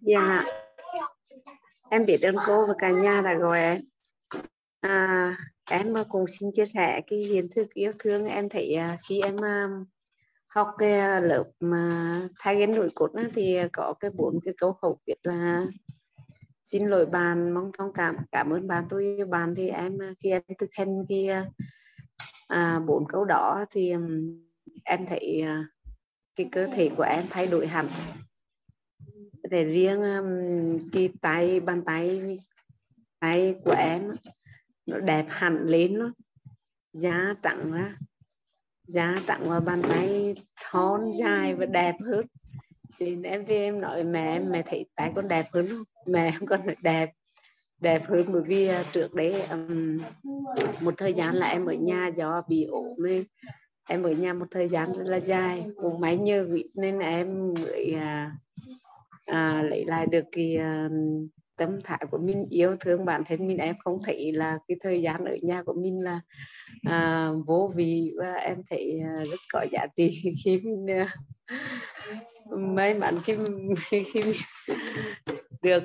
Dạ, em biết ơn cô và cả nhà đã gọi em. À, em cũng xin chia sẻ cái hiện thực yêu thương em thấy khi em học cái lớp mà thay cái nổi cốt thì có cái 4 cái câu khẩu quyết là xin lỗi bạn, mong thông cảm, cảm ơn bạn, tôi yêu bạn. Thì em khi em thực hành cái 4 câu đó thì em thấy cái cơ thể của em thay đổi hẳn. Để riêng cái tay, bàn tay của em nó đẹp hẳn lên luôn, da trắng ra, da trắng và bàn tay thon dài và đẹp hơn. Thì em về em nói mẹ thấy tay con đẹp hơn không? Mẹ em con đẹp hơn, bởi vì trước đấy một thời gian là em ở nhà do bị ốm nên em ở nhà một thời gian rất là dài, cũng máy nhờ WIT nên em mới lấy lại được cái tâm thái của mình, yêu thương bản thân mình. Em không thấy là cái thời gian ở nhà của mình là vô vị, và em thấy rất có giá trị khi mình may mắn khi mình được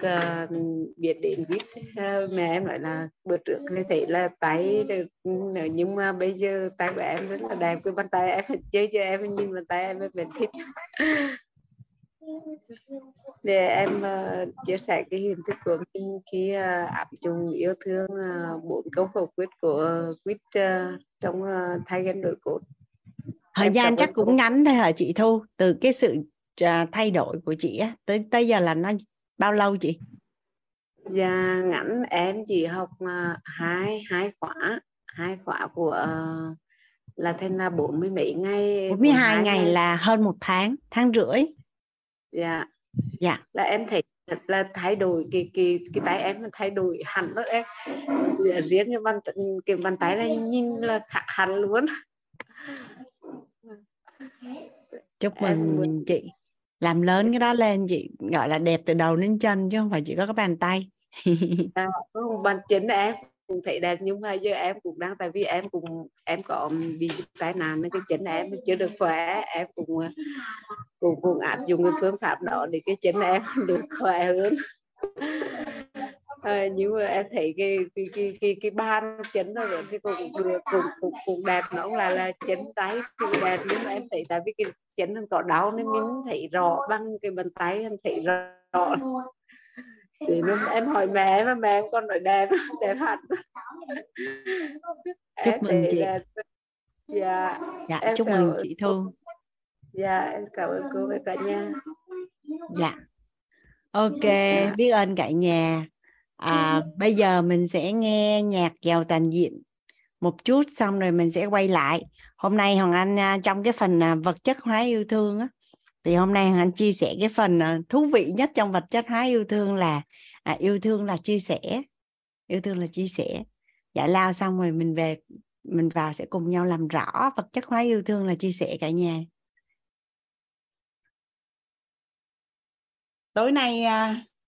biết đến WIT. Mẹ em nói là bữa trước như thế là tay được, nhưng mà bây giờ tay của em rất là đẹp, cái bàn tay em chơi cho em nhìn bàn tay em thích. Để em chia sẻ cái hiện thực của mình khi áp dụng yêu thương 4 câu khẩu quyết của WIT trong thay gen đổi cốt. Thời gian chắc cũng ngắn thôi hả chị Thu? Từ cái sự thay đổi của chị á, tới giờ là nó bao lâu chị? Dạ ngắn, em chỉ học hai khóa của là thêm là 40 mấy ngày. 42 ngày là hơn 1 tháng, 1,5 tháng. Dạ. Dạ. Là em thấy thật là thay đổi cái tay em thay đổi hẳn đó em. Riêng cái bàn tay này nhìn là hẳn luôn. Chúc mừng chị. Làm lớn cái đó lên, chị gọi là đẹp từ đầu đến chân chứ không phải chỉ có cái bàn tay. À, bàn chân em cũng thấy đẹp, nhưng mà giờ em cũng đang, tại vì em có bị tai nạn nên cái chân em chưa được khỏe, em cũng áp dụng cái phương pháp đó để cái chân em được khỏe hơn. À, nhưng mà em thấy cái ban chấn đó rồi, cái cũng đẹp, nó cũng là chấn tay thì đẹp, nhưng mà em thấy tại vì cái chấn nó có đau nên mình thấy rõ bằng cái bàn tay, em thấy rõ. Thì nên em hỏi mẹ mà mẹ con nói đẹp hẳn. Chúc mừng chị. Dạ. Dạ, chúc mừng chị Thu. Dạ, em cảm ơn cô với cả nhà. Dạ. Ok, biết ơn cả nhà. Bây giờ mình sẽ nghe nhạc giàu toàn diện một chút xong rồi mình sẽ quay lại. Hôm nay Hoàng Anh trong cái phần vật chất hóa yêu thương á, thì hôm nay Hoàng Anh chia sẻ cái phần thú vị nhất trong vật chất hóa yêu thương là yêu thương là chia sẻ. Yêu thương là chia sẻ. Giải lao xong rồi mình về, mình vào sẽ cùng nhau làm rõ vật chất hóa yêu thương là chia sẻ cả nhà. Tối nay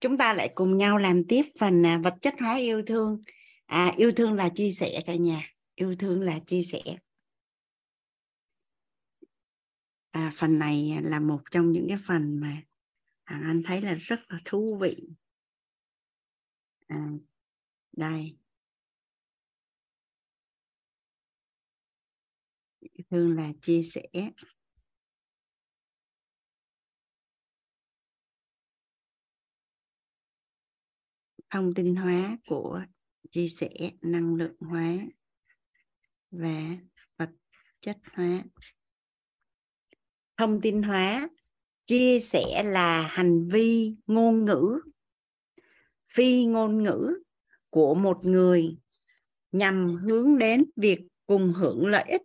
chúng ta lại cùng nhau làm tiếp phần vật chất hóa yêu thương. Yêu thương là chia sẻ cả nhà. Yêu thương là chia sẻ. Phần này là một trong những cái phần mà anh thấy là rất là thú vị. Đây. Hương là chia sẻ. Thông tin hóa của chia sẻ, năng lượng hóa và vật chất hóa. Thông tin hóa, chia sẻ là hành vi ngôn ngữ, phi ngôn ngữ của một người nhằm hướng đến việc cùng hưởng lợi ích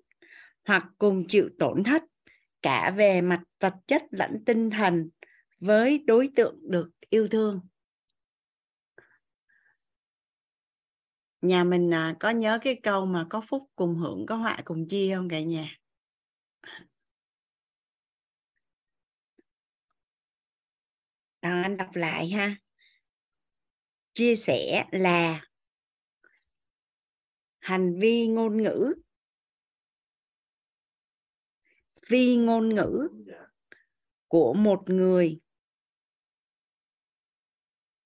hoặc cùng chịu tổn thất cả về mặt vật chất lẫn tinh thần với đối tượng được yêu thương. Nhà mình có nhớ cái câu mà có phúc cùng hưởng, có họa cùng chia không cả nhà? Đó, anh đọc lại ha. Chia sẻ là hành vi ngôn ngữ, phi ngôn ngữ của một người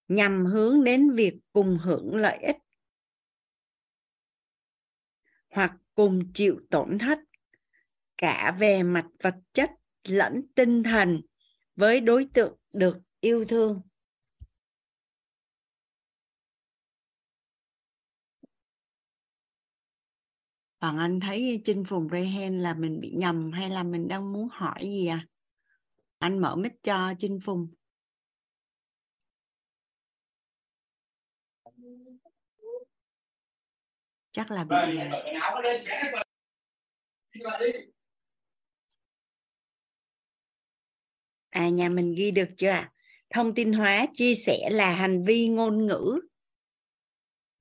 nhằm hướng đến việc cùng hưởng lợi ích hoặc cùng chịu tổn thất cả về mặt vật chất lẫn tinh thần với đối tượng được yêu thương. Bạn anh thấy Trinh Phùng Rehen là mình bị nhầm hay là mình đang muốn hỏi gì à? Anh mở mic cho Trinh Phùng. Chắc là bị à, nhà mình ghi được chưa ạ? Thông tin hóa, chia sẻ là hành vi ngôn ngữ,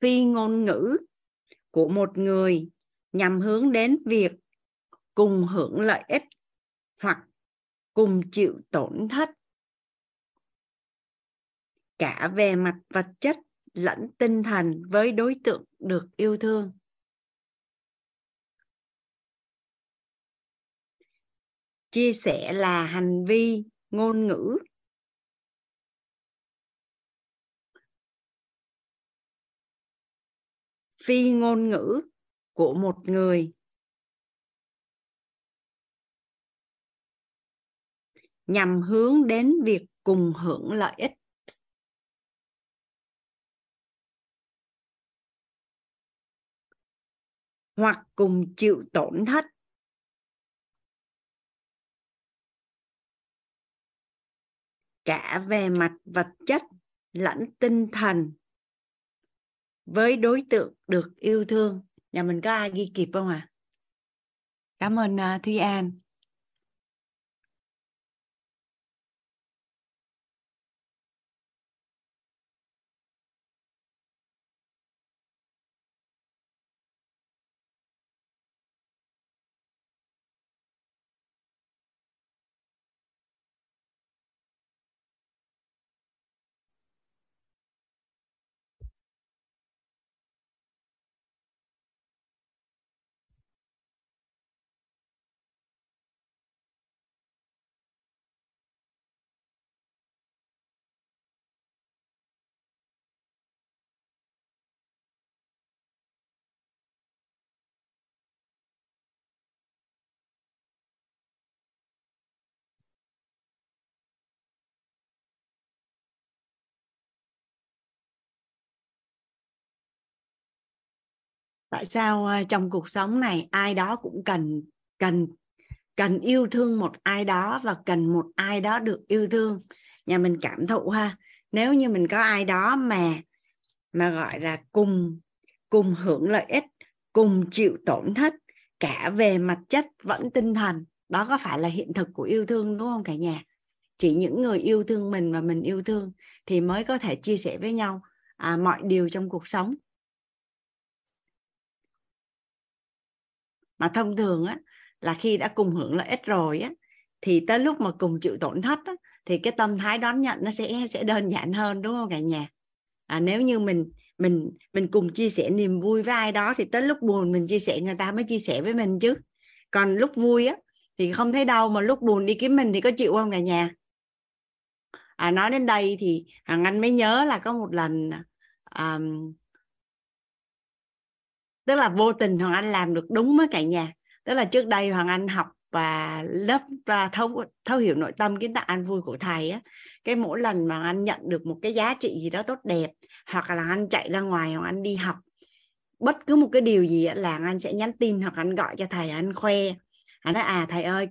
phi ngôn ngữ của một người nhằm hướng đến việc cùng hưởng lợi ích hoặc cùng chịu tổn thất cả về mặt vật chất lẫn tinh thần với đối tượng được yêu thương. Chia sẻ là hành vi ngôn ngữ, phi ngôn ngữ của một người nhằm hướng đến việc cùng hưởng lợi ích hoặc cùng chịu tổn thất cả về mặt vật chất lẫn tinh thần với đối tượng được yêu thương. Nhà mình có ai ghi kịp không ạ? Cảm ơn Thúy An. Tại sao trong cuộc sống này ai đó cũng cần yêu thương một ai đó và cần một ai đó được yêu thương? Nhà mình cảm thụ ha. Nếu như mình có ai đó mà gọi là cùng hưởng lợi ích, cùng chịu tổn thất cả về mặt chất lẫn tinh thần, đó có phải là hiện thực của yêu thương đúng không cả nhà? Chỉ những người yêu thương mình và mình yêu thương thì mới có thể chia sẻ với nhau mọi điều trong cuộc sống. Mà thông thường á, là khi đã cùng hưởng lợi ích rồi á, thì tới lúc mà cùng chịu tổn thất á, thì cái tâm thái đón nhận nó sẽ đơn giản hơn đúng không cả nhà? Nếu như mình cùng chia sẻ niềm vui với ai đó thì tới lúc buồn mình chia sẻ, người ta mới chia sẻ với mình chứ. Còn lúc vui á, thì không thấy đâu, mà lúc buồn đi kiếm mình thì có chịu không cả nhà? Nói đến đây thì Hằng Anh mới nhớ là có một lần... tức là vô tình Hoàng Anh làm được đúng với cả nhà. Tức là trước đây Hoàng Anh học và lớp và thấu hiểu nội tâm kiến tạo an vui của thầy á, cái mỗi lần mà anh nhận được một cái giá trị gì đó tốt đẹp, hoặc là anh chạy ra ngoài hoặc anh đi học bất cứ một cái điều gì á, là anh sẽ nhắn tin hoặc anh gọi cho thầy, anh khoe, anh nói à thầy ơi,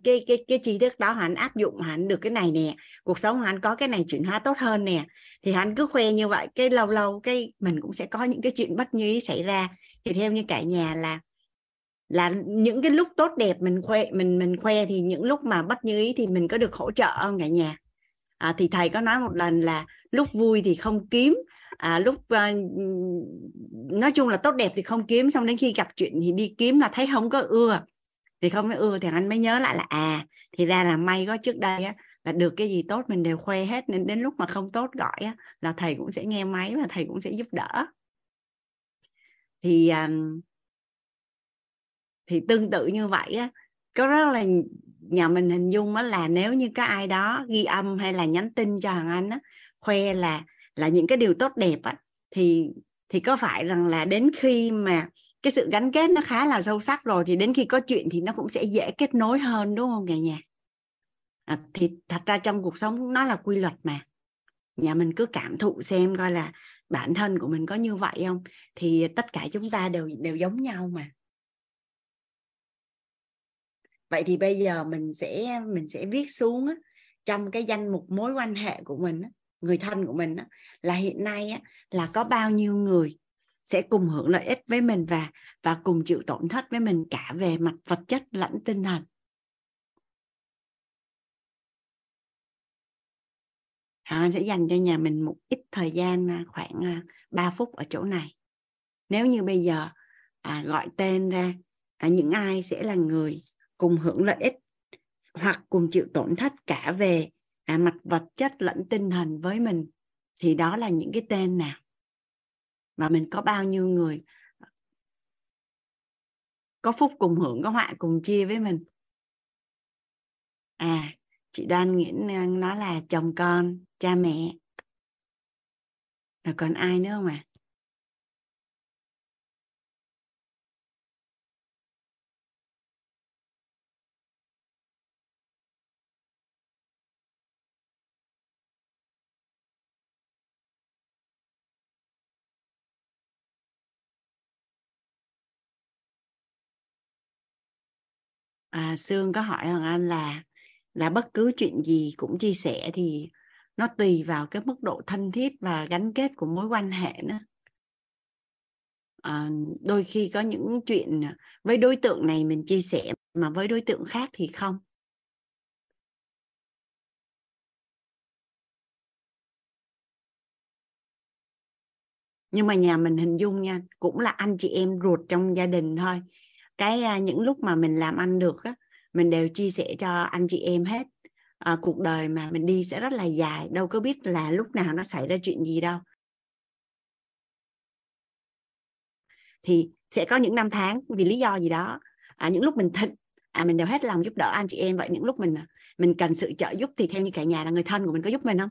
cái tri thức đó anh áp dụng anh được cái này nè, cuộc sống anh có cái này chuyển hóa tốt hơn nè. Thì anh cứ khoe như vậy, cái lâu lâu cái mình cũng sẽ có những cái chuyện bất như ý xảy ra. Thì theo như cả nhà là những cái lúc tốt đẹp mình khoe thì những lúc mà bất như ý thì mình có được hỗ trợ không cả nhà? Thì thầy có nói một lần là lúc vui thì không kiếm, nói chung là tốt đẹp thì không kiếm, xong đến khi gặp chuyện thì đi kiếm là thấy không có ưa, thì không có ưa thì anh mới nhớ lại là thì ra là may có trước đây á, là được cái gì tốt mình đều khoe hết, nên đến lúc mà không tốt gọi á, là thầy cũng sẽ nghe máy và thầy cũng sẽ giúp đỡ. Thì tương tự như vậy á, có rất là nhà mình hình dung á, là nếu như có ai đó ghi âm hay là nhắn tin cho Hằng Anh á, khoe là những cái điều tốt đẹp á, thì có phải rằng là đến khi mà cái sự gắn kết nó khá là sâu sắc rồi, thì đến khi có chuyện thì nó cũng sẽ dễ kết nối hơn, đúng không cả nhà? Thì thật ra trong cuộc sống nó là quy luật mà. Nhà mình cứ cảm thụ xem coi là bản thân của mình có như vậy không, thì tất cả chúng ta đều giống nhau mà. Vậy thì bây giờ mình sẽ viết xuống á, trong cái danh mục mối quan hệ của mình á, người thân của mình á, là hiện nay á, là có bao nhiêu người sẽ cùng hưởng lợi ích với mình và cùng chịu tổn thất với mình cả về mặt vật chất lẫn tinh thần. Anh sẽ dành cho nhà mình một ít thời gian, khoảng 3 phút ở chỗ này. Nếu như bây giờ gọi tên ra những ai sẽ là người cùng hưởng lợi ích hoặc cùng chịu tổn thất cả về mặt vật chất lẫn tinh thần với mình, thì đó là những cái tên nào? Và mình có bao nhiêu người có phúc cùng hưởng, có họa cùng chia với mình? Chị Đoan nghĩ nó là chồng con, cha mẹ. Rồi còn ai nữa không ạ? Sương có hỏi Hoàng Anh là bất cứ chuyện gì cũng chia sẻ, thì nó tùy vào cái mức độ thân thiết và gắn kết của mối quan hệ nữa. Đôi khi có những chuyện với đối tượng này mình chia sẻ mà với đối tượng khác thì không. Nhưng mà nhà mình hình dung nha, cũng là anh chị em ruột trong gia đình thôi. Những lúc mà mình làm ăn được á, mình đều chia sẻ cho anh chị em hết. Cuộc đời mà mình đi sẽ rất là dài, đâu có biết là lúc nào nó xảy ra chuyện gì đâu. Thì sẽ có những năm tháng vì lý do gì đó, những lúc mình thịnh, mình đều hết lòng giúp đỡ anh chị em. Vậy những lúc mình cần sự trợ giúp thì theo như cả nhà là người thân của mình có giúp mình không?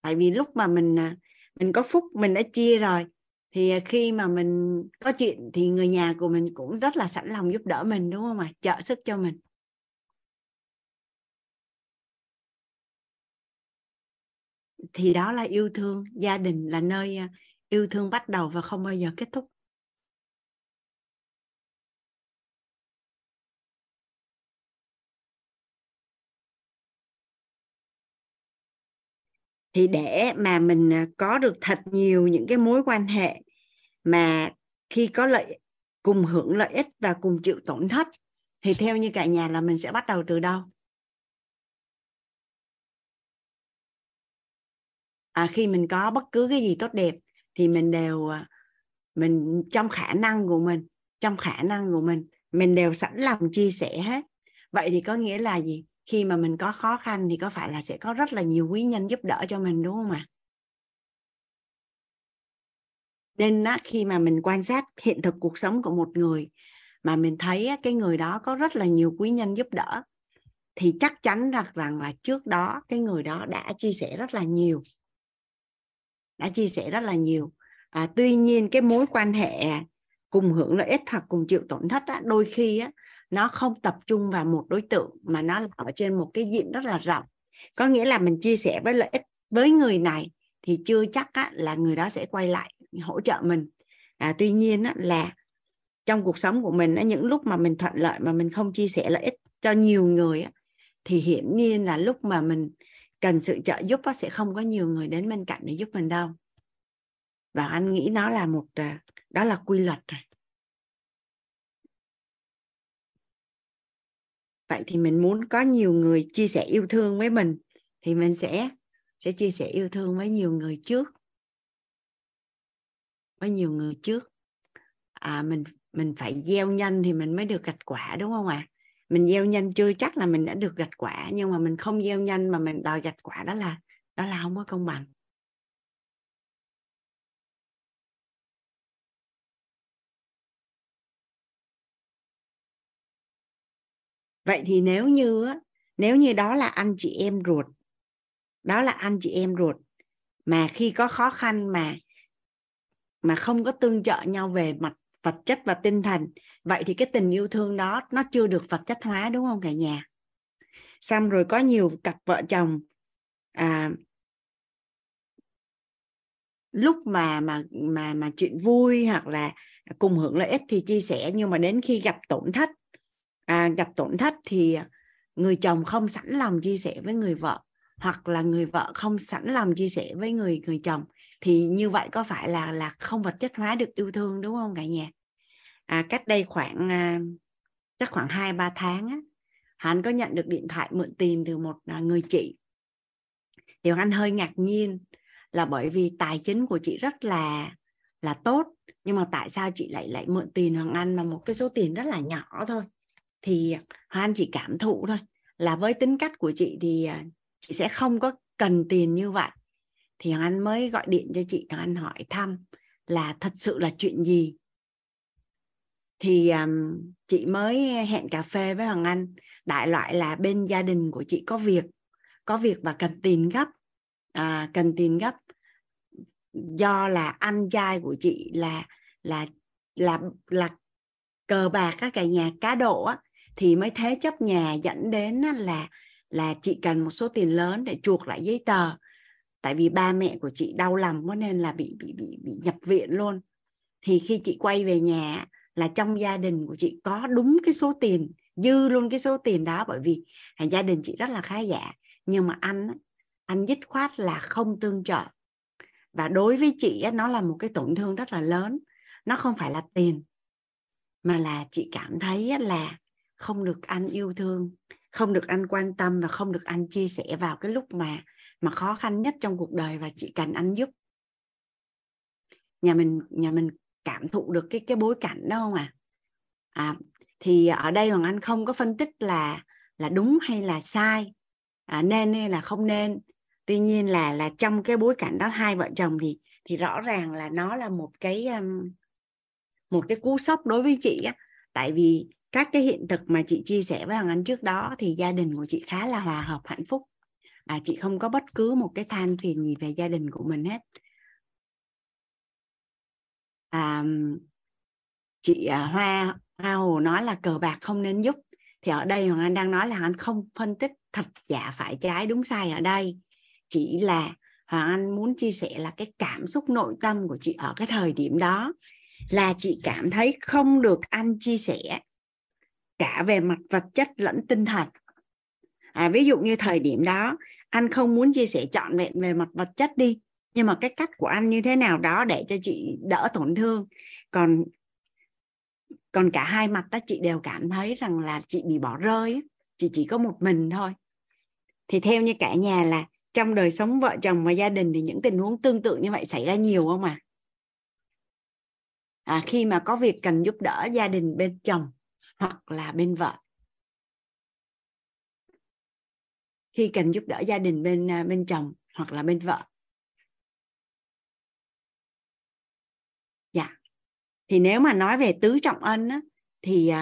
Tại vì lúc mà mình có phúc, mình đã chia rồi, thì khi mà mình có chuyện thì người nhà của mình cũng rất là sẵn lòng giúp đỡ mình, đúng không ạ? Trợ sức cho mình. Thì đó là yêu thương. Gia đình là nơi yêu thương bắt đầu và không bao giờ kết thúc. Thì để mà mình có được thật nhiều những cái mối quan hệ mà khi có cùng hưởng lợi ích và cùng chịu tổn thất, thì theo như cả nhà là mình sẽ bắt đầu từ đâu? Khi mình có bất cứ cái gì tốt đẹp thì mình trong khả năng của mình đều sẵn lòng chia sẻ hết. Vậy thì có nghĩa là gì? Khi mà mình có khó khăn thì có phải là sẽ có rất là nhiều quý nhân giúp đỡ cho mình, đúng không ạ? Nên khi mà mình quan sát hiện thực cuộc sống của một người mà mình thấy cái người đó có rất là nhiều quý nhân giúp đỡ, thì chắc chắn rằng là trước đó cái người đó đã chia sẻ rất là nhiều. Tuy nhiên cái mối quan hệ cùng hưởng lợi ích hoặc cùng chịu tổn thất á, đôi khi á, nó không tập trung vào một đối tượng mà nó ở trên một cái diện rất là rộng. Có nghĩa là mình chia sẻ với lợi ích với người này thì chưa chắc á, là người đó sẽ quay lại hỗ trợ mình. Tuy nhiên á, là trong cuộc sống của mình á, những lúc mà mình thuận lợi mà mình không chia sẻ lợi ích cho nhiều người á, thì hiển nhiên là lúc mà mình cần sự trợ giúp á, sẽ không có nhiều người đến bên cạnh để giúp mình đâu. Và anh nghĩ nó là một, đó là quy luật rồi. Vậy thì mình muốn có nhiều người chia sẻ yêu thương với mình thì mình sẽ chia sẻ yêu thương với nhiều người trước. Với nhiều người trước. Mình phải gieo nhân thì mình mới được gặt quả, đúng không ạ? Mình gieo nhân chưa chắc là mình đã được gặt quả, nhưng mà mình không gieo nhân mà mình đòi gặt quả, đó là không có công bằng. Vậy thì nếu như đó là anh chị em ruột, mà khi có khó khăn mà không có tương trợ nhau về mặt vật chất và tinh thần, vậy thì cái tình yêu thương đó nó chưa được vật chất hóa, đúng không cả nhà? Xong rồi có nhiều cặp vợ chồng lúc mà chuyện vui hoặc là cùng hưởng lợi ích thì chia sẻ, nhưng mà đến khi gặp tổn thất thì người chồng không sẵn lòng chia sẻ với người vợ, hoặc là người vợ không sẵn lòng chia sẻ với người chồng, thì như vậy có phải là không vật chất hóa được yêu thương, đúng không cả nhà? Cách đây khoảng 2-3 tháng á, Hạnh có nhận được điện thoại mượn tiền từ một người chị. Thì anh hơi ngạc nhiên là bởi vì tài chính của chị rất là tốt, nhưng mà tại sao chị lại mượn tiền Hoàng Anh mà một cái số tiền rất là nhỏ thôi. Thì Hoàng Anh chỉ cảm thụ thôi là với tính cách của chị thì chị sẽ không có cần tiền như vậy. Thì Hoàng Anh mới gọi điện cho chị, Hoàng Anh hỏi thăm là thật sự là chuyện gì. Thì chị mới hẹn cà phê với Hoàng Anh, đại loại là bên gia đình của chị có việc và cần tiền gấp. Do là anh trai của chị là cờ bạc các cả nhà, cá độ á, thì mới thế chấp nhà, dẫn đến là chị cần một số tiền lớn để chuộc lại giấy tờ. Tại vì ba mẹ của chị đau lòng quá nên là bị nhập viện luôn. Thì khi chị quay về nhà là trong gia đình của chị có đúng cái số tiền, dư luôn cái số tiền đó, bởi vì gia đình chị rất là khá giả. Nhưng mà anh dứt khoát là không tương trợ. Và đối với chị nó là một cái tổn thương rất là lớn. Nó không phải là tiền, mà là chị cảm thấy là không được anh yêu thương, không được anh quan tâm và không được anh chia sẻ vào cái lúc mà khó khăn nhất trong cuộc đời và chị cần anh giúp. Nhà mình cảm thụ được cái bối cảnh đó không ạ? Thì ở đây Hoàng Anh không có phân tích là đúng hay là sai, nên hay là không nên. Tuy nhiên là trong cái bối cảnh đó hai vợ chồng thì rõ ràng là nó là một cái cú sốc đối với chị á. Tại vì các cái hiện thực mà chị chia sẻ với Hoàng Anh trước đó thì gia đình của chị khá là hòa hợp, hạnh phúc. Chị không có bất cứ một cái than phiền gì về gia đình của mình hết. Chị Hoa Hồ nói là cờ bạc không nên giúp. Thì ở đây Hoàng Anh đang nói là Hoàng Anh không phân tích thật giả, phải trái, đúng sai ở đây. Chỉ là Hoàng Anh muốn chia sẻ là cái cảm xúc nội tâm của chị ở cái thời điểm đó là chị cảm thấy không được anh chia sẻ cả về mặt vật chất lẫn tinh thần. Ví dụ như thời điểm đó anh không muốn chia sẻ trọn vẹn về mặt vật chất đi, nhưng mà cái cách của anh như thế nào đó để cho chị đỡ tổn thương. Còn cả hai mặt đó chị đều cảm thấy rằng là chị bị bỏ rơi, chị chỉ có một mình thôi. Thì theo như cả nhà là trong đời sống vợ chồng và gia đình thì những tình huống tương tự như vậy xảy ra nhiều không ạ? Khi mà có việc cần giúp đỡ gia đình bên chồng hoặc là bên vợ. Khi cần giúp đỡ gia đình bên chồng hoặc là bên vợ. Dạ. Thì nếu mà nói về tứ trọng ân á, thì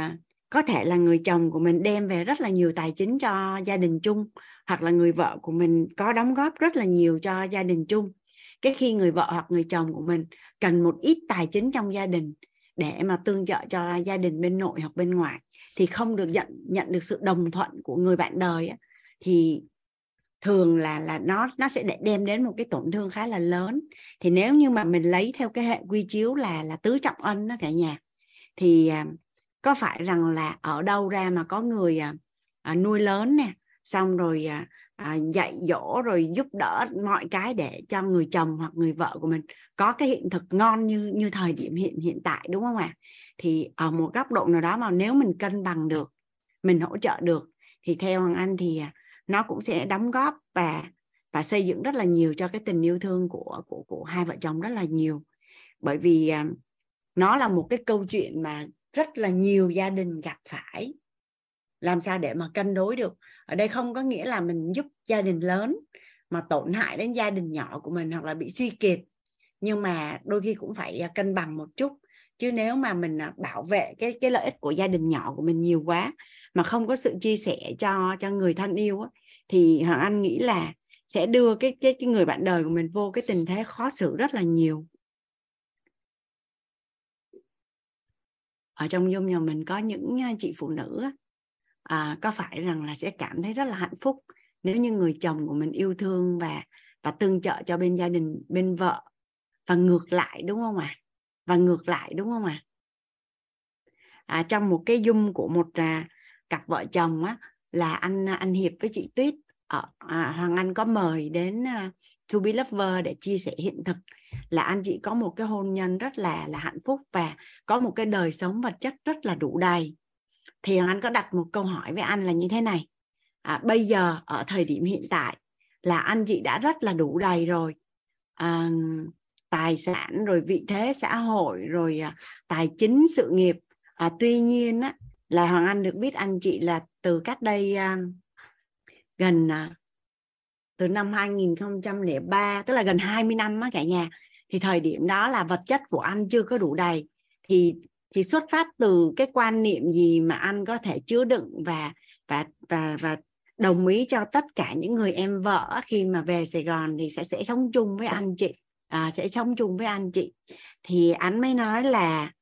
có thể là người chồng của mình đem về rất là nhiều tài chính cho gia đình chung, hoặc là người vợ của mình có đóng góp rất là nhiều cho gia đình chung. Cái khi người vợ hoặc người chồng của mình cần một ít tài chính trong gia đình để mà tương trợ cho gia đình bên nội hoặc bên ngoại, thì không được nhận được sự đồng thuận của người bạn đời ấy, thì thường là nó sẽ đem đến một cái tổn thương khá là lớn. Thì nếu như mà mình lấy theo cái hệ quy chiếu là tứ trọng ân đó cả nhà, thì có phải rằng là ở đâu ra mà có người nuôi lớn nè, xong rồi dạy dỗ rồi giúp đỡ mọi cái để cho người chồng hoặc người vợ của mình có cái hiện thực ngon như thời điểm hiện tại đúng không ạ? Thì ở một góc độ nào đó mà nếu mình cân bằng được, mình hỗ trợ được, thì theo Hoàng Anh thì nó cũng sẽ đóng góp và xây dựng rất là nhiều cho cái tình yêu thương của hai vợ chồng rất là nhiều. Bởi vì nó là một cái câu chuyện mà rất là nhiều gia đình gặp phải. Làm sao để mà cân đối được? Ở đây không có nghĩa là mình giúp gia đình lớn mà tổn hại đến gia đình nhỏ của mình hoặc là bị suy kiệt. Nhưng mà đôi khi cũng phải cân bằng một chút. Chứ nếu mà mình bảo vệ cái lợi ích của gia đình nhỏ của mình nhiều quá mà không có sự chia sẻ cho người thân yêu á, thì Hoàng Anh nghĩ là sẽ đưa cái người bạn đời của mình vô cái tình thế khó xử rất là nhiều. Ở trong Dung nhà mình có những chị phụ nữ có phải rằng là sẽ cảm thấy rất là hạnh phúc nếu như người chồng của mình yêu thương và tương trợ cho bên gia đình, bên vợ, và ngược lại đúng không ạ? Và ngược lại đúng không ạ? Trong một cái Zoom của một cặp vợ chồng á, là anh Hiệp với chị Tuyết, Hoàng Anh có mời đến To Be Lover để chia sẻ hiện thực là anh chị có một cái hôn nhân rất là hạnh phúc và có một cái đời sống vật chất rất là đủ đầy. Thì Hoàng Anh có đặt một câu hỏi với anh là như thế này: bây giờ ở thời điểm hiện tại là anh chị đã rất là đủ đầy rồi, tài sản rồi vị thế xã hội rồi tài chính sự nghiệp. Tuy nhiên á, là Hoàng Anh được biết anh chị là từ cách đây gần từ năm 2003, tức là gần 20 năm á cả nhà. Thì thời điểm đó là vật chất của anh chưa có đủ đầy. Thì xuất phát từ cái quan niệm gì mà anh có thể chứa đựng và đồng ý cho tất cả những người em vợ khi mà về Sài Gòn thì sẽ sống chung với anh chị, sẽ sống chung với anh chị. Thì anh mới nói là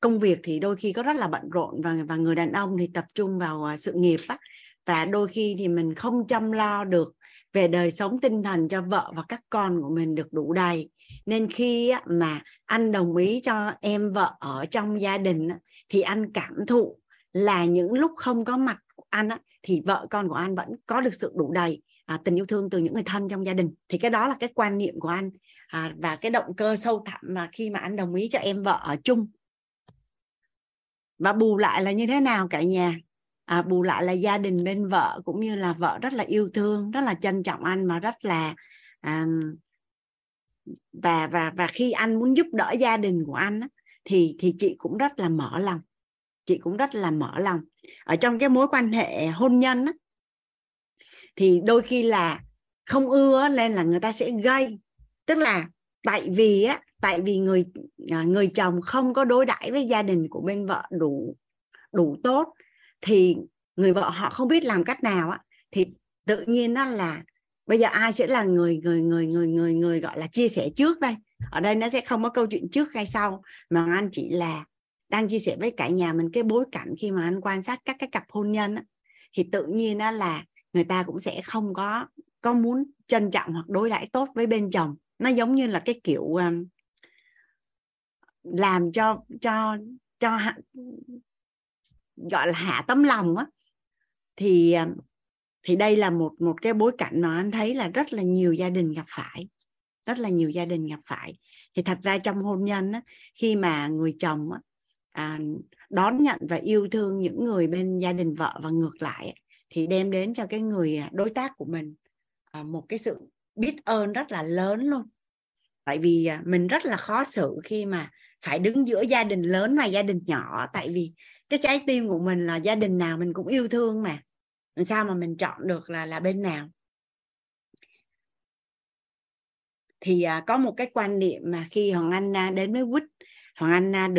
công việc thì đôi khi có rất là bận rộn và người đàn ông thì tập trung vào sự nghiệp á, và đôi khi thì mình không chăm lo được về đời sống tinh thần cho vợ và các con của mình được đủ đầy. Nên khi mà anh đồng ý cho em vợ ở trong gia đình thì anh cảm thụ là những lúc không có mặt của anh thì vợ con của anh vẫn có được sự đủ đầy, tình yêu thương từ những người thân trong gia đình. Thì cái đó là cái quan niệm của anh và cái động cơ sâu thẳm mà khi mà anh đồng ý cho em vợ ở chung. Và bù lại là như thế nào cả nhà? Bù lại là gia đình bên vợ cũng như là vợ rất là yêu thương, rất là trân trọng anh, mà rất là và khi anh muốn giúp đỡ gia đình của anh thì chị cũng rất là mở lòng. Chị cũng rất là mở lòng. Ở trong cái mối quan hệ hôn nhân thì đôi khi là không ưa nên là người ta sẽ gây, tức là tại vì người chồng không có đối đãi với gia đình của bên vợ đủ tốt, thì người vợ họ không biết làm cách nào thì tự nhiên là bây giờ ai sẽ là người gọi là chia sẻ trước đây. Ở đây nó sẽ không có câu chuyện trước hay sau, mà anh chỉ là đang chia sẻ với cả nhà mình cái bối cảnh khi mà anh quan sát các cái cặp hôn nhân thì tự nhiên là người ta cũng sẽ không có muốn trân trọng hoặc đối đãi tốt với bên chồng. Nó giống như là cái kiểu làm cho gọi là hạ tấm lòng thì đây là một cái bối cảnh mà anh thấy là rất là nhiều gia đình gặp phải. Rất là nhiều gia đình gặp phải. Thì thật ra trong hôn nhân khi mà người chồng đón nhận và yêu thương những người bên gia đình vợ và ngược lại thì đem đến cho cái người đối tác của mình một cái sự biết ơn rất là lớn luôn. Tại vì mình rất là khó xử khi mà phải đứng giữa gia đình lớn và gia đình nhỏ. Tại vì cái trái tim của mình là gia đình nào mình cũng yêu thương mà. Làm sao mà mình chọn được là bên nào? Thì có một cái quan niệm mà khi Hoàng Anh đến với WIT, Hoàng Anh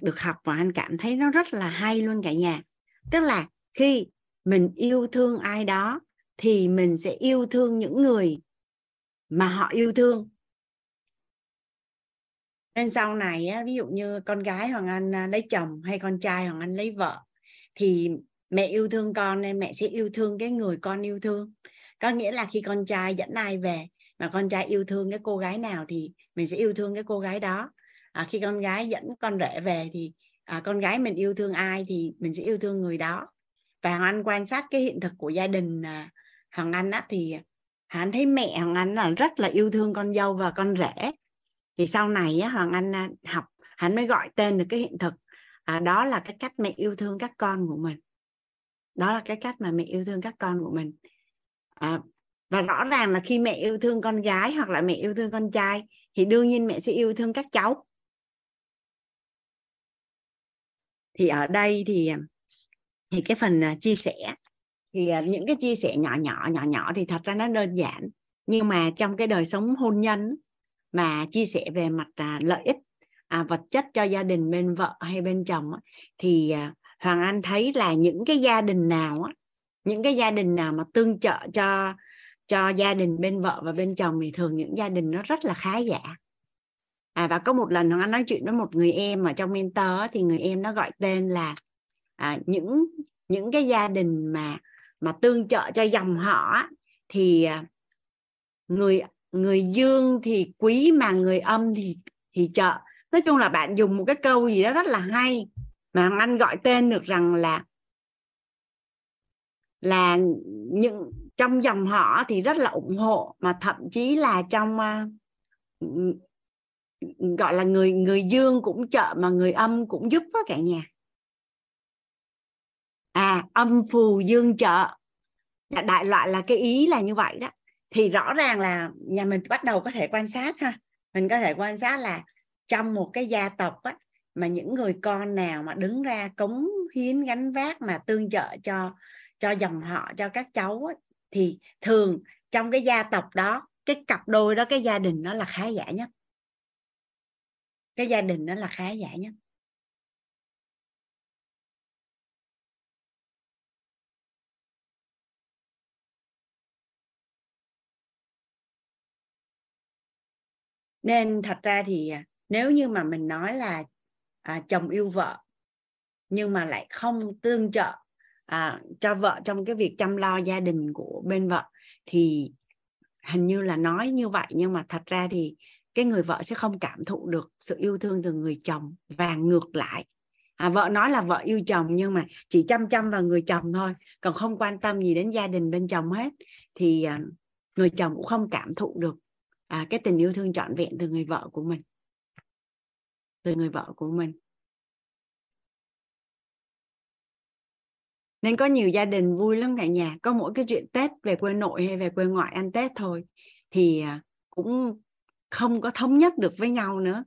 được học và anh cảm thấy nó rất là hay luôn cả nhà. Tức là khi mình yêu thương ai đó thì mình sẽ yêu thương những người mà họ yêu thương. Nên sau này á, ví dụ như con gái Hoàng Anh lấy chồng hay con trai Hoàng Anh lấy vợ thì mẹ yêu thương con nên mẹ sẽ yêu thương cái người con yêu thương. Có nghĩa là khi con trai dẫn ai về mà con trai yêu thương cái cô gái nào thì mình sẽ yêu thương cái cô gái đó. Khi con gái dẫn con rể về thì con gái mình yêu thương ai thì mình sẽ yêu thương người đó. Và Hoàng Anh quan sát cái hiện thực của gia đình Hoàng Anh á, thì Hoàng Anh thấy mẹ Hoàng Anh là rất là yêu thương con dâu và con rể. Thì sau này á, Hoàng Anh học, hắn mới gọi tên được cái hiện thực. Đó là cái cách mẹ yêu thương các con của mình. Đó là cái cách mà mẹ yêu thương các con của mình. Và rõ ràng là khi mẹ yêu thương con gái hoặc là mẹ yêu thương con trai thì đương nhiên mẹ sẽ yêu thương các cháu. Thì ở đây thì cái phần chia sẻ, thì những cái chia sẻ nhỏ nhỏ thì thật ra nó đơn giản, nhưng mà trong cái đời sống hôn nhân mà chia sẻ về mặt lợi ích vật chất cho gia đình bên vợ hay bên chồng thì Hoàng Anh thấy là những cái gia đình nào mà tương trợ cho gia đình bên vợ và bên chồng thì thường những gia đình nó rất là khá giả. Và có một lần Hoàng Anh nói chuyện với một người em ở trong mentor thì người em nó gọi tên là những cái gia đình mà tương trợ cho dòng họ thì người dương thì quý mà người âm thì trợ. Nói chung là bạn dùng một cái câu gì đó rất là hay mà Hoàng Anh gọi tên được rằng là những trong dòng họ thì rất là ủng hộ, mà thậm chí là trong gọi là người dương cũng trợ mà người âm cũng giúp đó cả nhà. Âm phù dương trợ, đại loại là cái ý là như vậy đó. Thì rõ ràng là nhà mình bắt đầu có thể quan sát ha, mình có thể quan sát là trong một cái gia tộc á, mà những người con nào mà đứng ra cống hiến gánh vác mà tương trợ cho dòng họ, cho các cháu á, thì thường trong cái gia tộc đó, cái cặp đôi đó, cái gia đình nó là khá giả nhất. Cái gia đình nó là khá giả nhất. Nên thật ra thì nếu như mà mình nói là chồng yêu vợ nhưng mà lại không tương trợ cho vợ trong cái việc chăm lo gia đình của bên vợ thì hình như là nói như vậy, nhưng mà thật ra thì cái người vợ sẽ không cảm thụ được sự yêu thương từ người chồng. Và ngược lại, vợ nói là vợ yêu chồng nhưng mà chỉ chăm vào người chồng thôi, còn không quan tâm gì đến gia đình bên chồng hết, thì người chồng cũng không cảm thụ được cái tình yêu thương trọn vẹn từ người vợ của mình. Nên có nhiều gia đình vui lắm cả nhà. Có mỗi cái chuyện Tết về quê nội hay về quê ngoại ăn Tết thôi thì cũng không có thống nhất được với nhau nữa.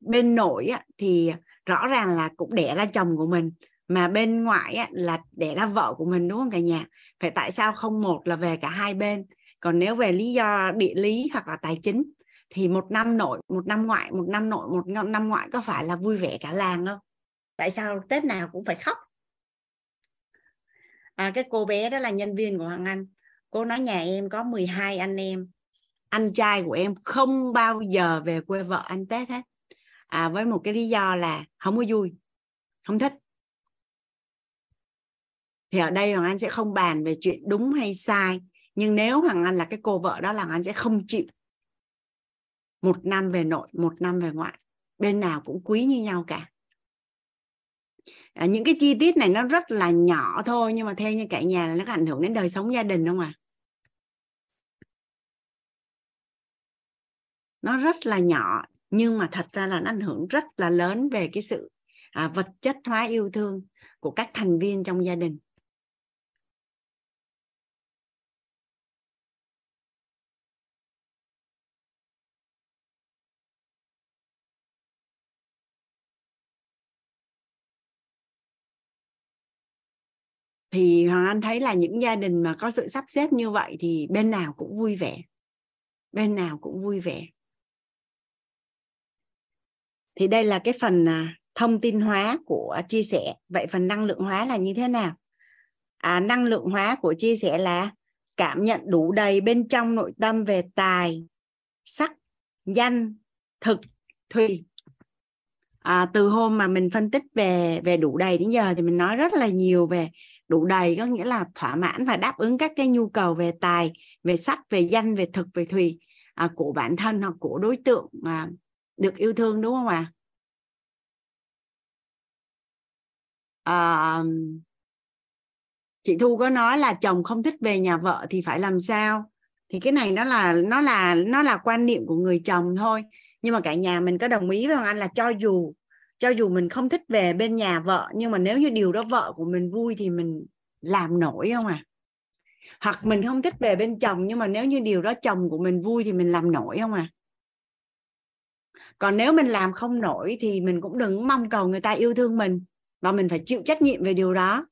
Bên nội thì rõ ràng là cũng đẻ ra chồng của mình, mà bên ngoại là đẻ ra vợ của mình, đúng không cả nhà? Phải tại sao không một là về cả hai bên? Còn nếu về lý do địa lý hoặc là tài chính thì một năm nội, một năm ngoại, một năm nội, một năm ngoại có phải là vui vẻ cả làng không? Tại sao Tết nào cũng phải khóc? Cái cô bé đó là nhân viên của Hoàng Anh. Cô nói nhà em có 12 anh em. Anh trai của em không bao giờ về quê vợ ăn Tết hết. Với một cái lý do là không có vui, không thích. Thì ở đây Hoàng Anh sẽ không bàn về chuyện đúng hay sai. Nhưng nếu Hoàng Anh là cái cô vợ đó là Hoàng Anh sẽ không chịu. Một năm về nội, một năm về ngoại. Bên nào cũng quý như nhau cả. Những cái chi tiết này nó rất là nhỏ thôi, nhưng mà theo như cả nhà là nó ảnh hưởng đến đời sống gia đình không ạ? Nó rất là nhỏ, nhưng mà thật ra là nó ảnh hưởng rất là lớn về cái sự vật chất hóa yêu thương của các thành viên trong gia đình. Thì Hoàng Anh thấy là những gia đình mà có sự sắp xếp như vậy thì bên nào cũng vui vẻ. Bên nào cũng vui vẻ. Thì đây là cái phần thông tin hóa của chia sẻ. Vậy phần năng lượng hóa là như thế nào? Năng lượng hóa của chia sẻ là cảm nhận đủ đầy bên trong nội tâm về tài, sắc, danh, thực thùy. Từ hôm mà mình phân tích về đủ đầy đến giờ thì mình nói rất là nhiều về đủ đầy, có nghĩa là thỏa mãn và đáp ứng các cái nhu cầu về tài, về sắc, về danh, về thực, về thùy của bản thân hoặc của đối tượng được yêu thương, đúng không ạ? Chị Thu có nói là chồng không thích về nhà vợ thì phải làm sao? Thì cái này nó là quan niệm của người chồng thôi. Nhưng mà cả nhà mình có đồng ý với anh là cho dù mình không thích về bên nhà vợ, nhưng mà nếu như điều đó vợ của mình vui thì mình làm nổi không ạ? Hoặc mình không thích về bên chồng, nhưng mà nếu như điều đó chồng của mình vui thì mình làm nổi không ạ? Còn nếu mình làm không nổi thì mình cũng đừng mong cầu người ta yêu thương mình, và mình phải chịu trách nhiệm về điều đó.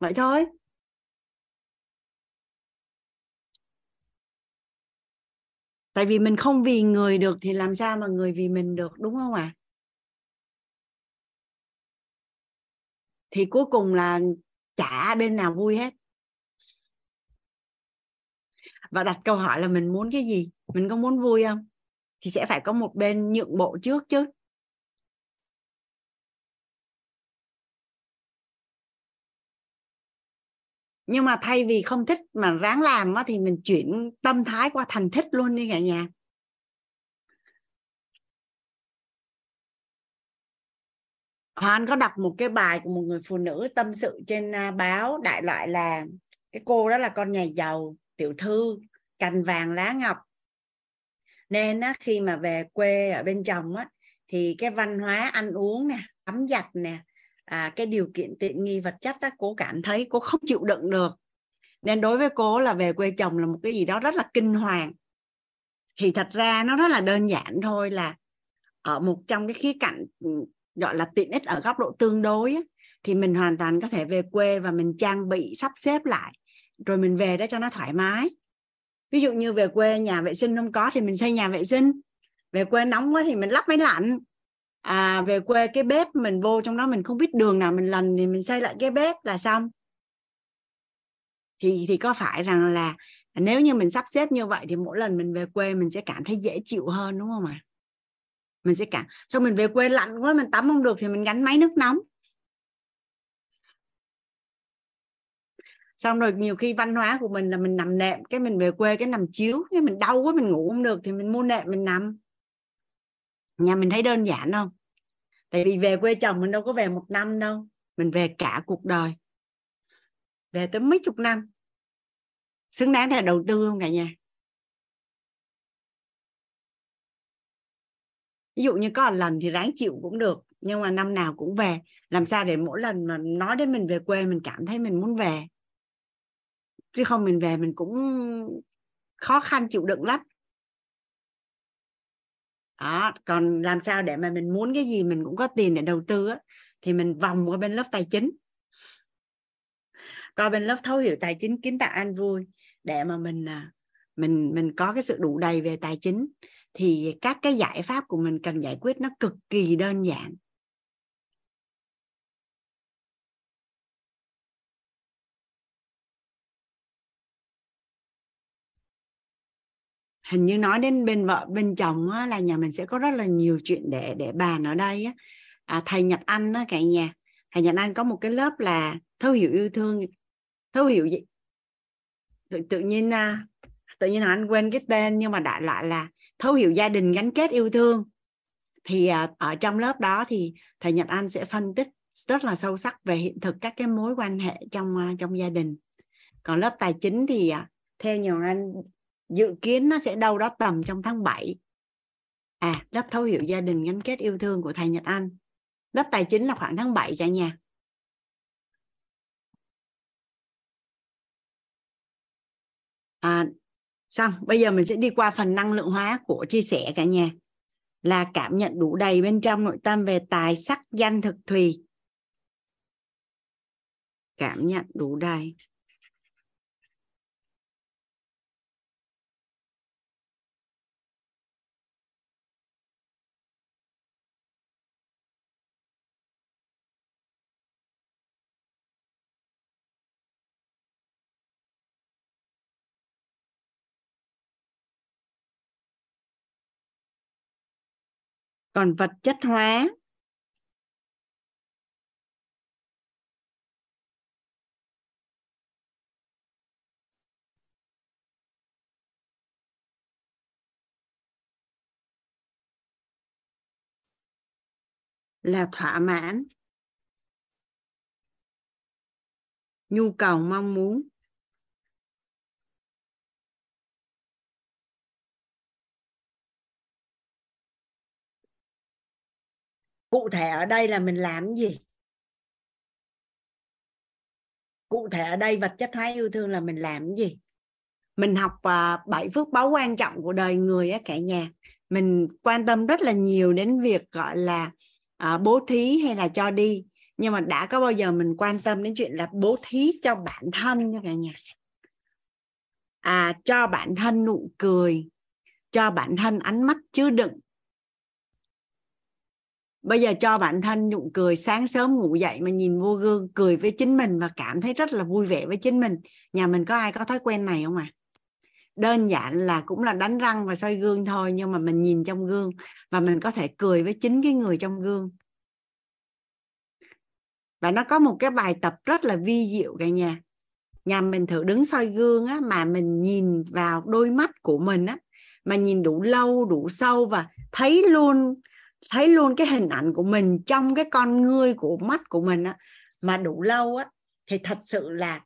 Vậy thôi. Tại vì mình không vì người được thì làm sao mà người vì mình được, đúng không ạ? Thì cuối cùng là chả bên nào vui hết. Và đặt câu hỏi là mình muốn cái gì? Mình có muốn vui không? Thì sẽ phải có một bên nhượng bộ trước chứ. Nhưng mà thay vì không thích mà ráng làm thì mình chuyển tâm thái qua thành thích luôn đi cả nhà. Anh có đọc một cái bài của một người phụ nữ tâm sự trên báo, đại loại là cái cô đó là con nhà giàu, tiểu thư, cành vàng lá ngọc. Nên khi mà về quê ở bên chồng thì cái văn hóa ăn uống nè, tắm giặt nè, cái điều kiện tiện nghi vật chất đó, cô cảm thấy cô không chịu đựng được. Nên đối với cô là về quê chồng là một cái gì đó rất là kinh hoàng. Thì thật ra nó rất là đơn giản thôi, là ở một trong cái khía cạnh gọi là tiện ích ở góc độ tương đối thì mình hoàn toàn có thể về quê và mình trang bị sắp xếp lại rồi mình về đó cho nó thoải mái. Ví dụ như về quê nhà vệ sinh không có thì mình xây nhà vệ sinh, về quê nóng quá thì mình lắp máy lạnh. Về quê cái bếp mình vô trong đó mình không biết đường nào mình lần thì mình xây lại cái bếp là xong. Thì có phải rằng là nếu như mình sắp xếp như vậy thì mỗi lần mình về quê mình sẽ cảm thấy dễ chịu hơn, đúng không ạ? Mình sẽ cảm, xong mình về quê lạnh quá mình tắm không được thì mình gắn máy nước nóng. Xong rồi nhiều khi văn hóa của mình là mình nằm nệm, cái mình về quê cái nằm chiếu, cái mình đau quá mình ngủ không được thì mình mua nệm mình nằm. Nhà mình thấy đơn giản không? Tại vì về quê chồng mình đâu có về một năm đâu, mình về cả cuộc đời, về tới mấy chục năm. Xứng đáng là đầu tư không cả nhà? Ví dụ như có một lần thì ráng chịu cũng được, nhưng mà năm nào cũng về, làm sao để mỗi lần mà nói đến mình về quê mình cảm thấy mình muốn về. Chứ không mình về mình cũng khó khăn chịu đựng lắm. Đó, còn làm sao để mà mình muốn cái gì mình cũng có tiền để đầu tư thì mình vòng qua bên lớp tài chính, coi bên lớp thấu hiểu tài chính kiến tạo an vui, để mà mình có cái sự đủ đầy về tài chính. Thì các cái giải pháp của mình cần giải quyết nó cực kỳ đơn giản. Hình như nói đến bên vợ bên chồng là nhà mình sẽ có rất là nhiều chuyện để bàn ở đây thầy Nhật Anh cả nhà, thầy Nhật Anh có một cái lớp là thấu hiểu yêu thương, thấu hiểu gì tự nhiên anh quên cái tên, nhưng mà đại loại là thấu hiểu gia đình gắn kết yêu thương. Thì ở trong lớp đó thì thầy Nhật Anh sẽ phân tích rất là sâu sắc về hiện thực các cái mối quan hệ trong gia đình. Còn lớp tài chính thì theo nhiều anh dự kiến nó sẽ đâu đó tầm trong tháng 7. Lớp thấu hiểu gia đình gắn kết yêu thương của thầy Nhật Anh. Lớp tài chính là khoảng tháng 7 cả nhà. Xong, bây giờ mình sẽ đi qua phần năng lượng hóa của chia sẻ cả nhà. Là cảm nhận đủ đầy bên trong nội tâm về tài sắc danh thực thùy. Cảm nhận đủ đầy. Còn vật chất hóa là thỏa mãn nhu cầu mong muốn. Cụ thể ở đây là mình làm gì? Cụ thể ở đây vật chất hóa yêu thương là mình làm gì? Mình học 7 phước báu quan trọng của đời người á cả nhà. Mình quan tâm rất là nhiều đến việc gọi là bố thí hay là cho đi. Nhưng mà đã có bao giờ mình quan tâm đến chuyện là bố thí cho bản thân nha cả nhà? Cho bản thân nụ cười, cho bản thân ánh mắt chứa đựng. Bây giờ cho bản thân nụ cười, sáng sớm ngủ dậy mà nhìn vô gương, cười với chính mình và cảm thấy rất là vui vẻ với chính mình. Nhà mình có ai có thói quen này không ạ? Đơn giản là cũng là đánh răng và soi gương thôi, nhưng mà mình nhìn trong gương và mình có thể cười với chính cái người trong gương. Và nó có một cái bài tập rất là vi diệu cả nhà. Nhà mình thử đứng soi gương á, mà mình nhìn vào đôi mắt của mình á, mà nhìn đủ lâu, đủ sâu và thấy luôn cái hình ảnh của mình trong cái con ngươi của mắt của mình á, mà đủ lâu á, thì thật sự là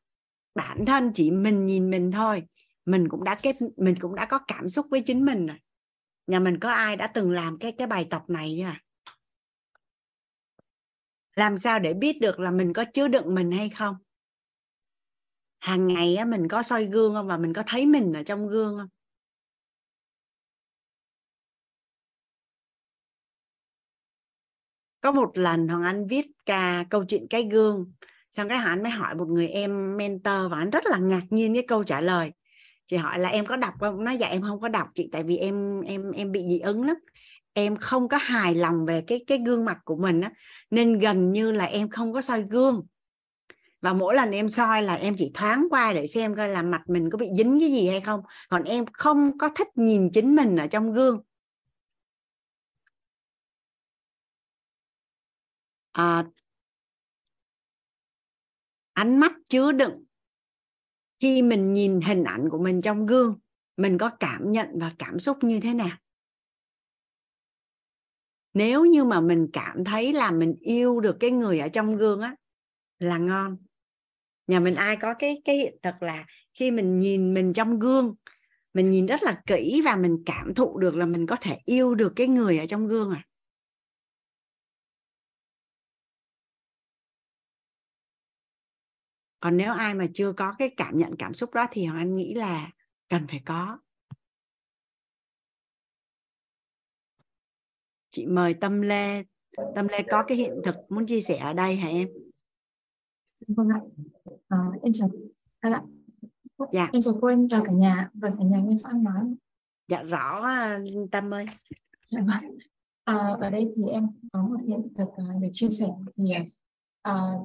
bản thân chỉ mình nhìn mình thôi, mình cũng đã có cảm xúc với chính mình rồi. Nhà mình có ai đã từng làm cái bài tập này nhỉ? Làm sao để biết được là mình có chứa đựng mình hay không? Hàng ngày á, mình có soi gương không và mình có thấy mình ở trong gương không? Có một lần Hoàng Anh viết cả câu chuyện cái gương, xong cái Hoàng Anh mới hỏi một người em mentor và anh rất là ngạc nhiên cái câu trả lời. Chị hỏi là em có đọc không? Nói dạ em không có đọc chị, tại vì em bị dị ứng lắm. Em không có hài lòng về cái gương mặt của mình á, nên gần như là em không có soi gương. Và mỗi lần em soi là em chỉ thoáng qua để xem coi là mặt mình có bị dính cái gì hay không. Còn em không có thích nhìn chính mình ở trong gương. Ánh mắt chứa đựng. Khi mình nhìn hình ảnh của mình trong gương, mình có cảm nhận và cảm xúc như thế nào? Nếu như mà mình cảm thấy là mình yêu được cái người ở trong gương á, là ngon. Nhà mình ai có cái hiện thực là khi mình nhìn mình trong gương, mình nhìn rất là kỹ và mình cảm thụ được là mình có thể yêu được cái người ở trong gương à? Còn nếu ai mà chưa có cái cảm nhận cảm xúc đó thì Hoàng Anh nghĩ là cần phải có. Chị mời Tâm Lê. Tâm Lê có cái hiện thực muốn chia sẻ ở đây hả em? Vâng ạ. Em chào các bạn. Dạ. Em chào cô, em chào cả nhà. Vâng, cả nhà nghe sao em nói. Dạ rõ Tâm ơi. Dạ vâng. Ở đây thì em có một hiện thực để chia sẻ thì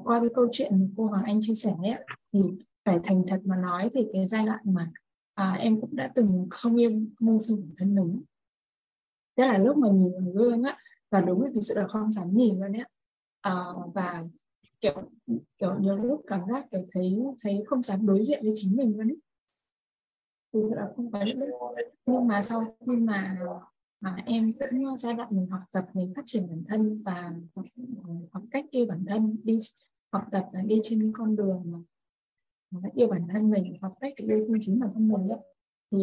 qua cái câu chuyện cô Hoàng Anh chia sẻ ấy, thì phải thành thật mà nói thì cái giai đoạn mà em cũng đã từng không yêu mô phim của thân mình, tức là lúc mà nhìn vào gương á, và đúng là thực sự là không dám nhìn luôn đấy. Và kiểu nhiều lúc cảm giác kiểu thấy không dám đối diện với chính mình luôn đấy, thực sự là không có những lúc. Nhưng mà sau khi mà em cũng giai đoạn mình học tập, mình phát triển bản thân và học cách yêu bản thân, đi học tập và đi trên con đường mà yêu bản thân mình, học cách yêu thương chính bản thân mình ấy, thì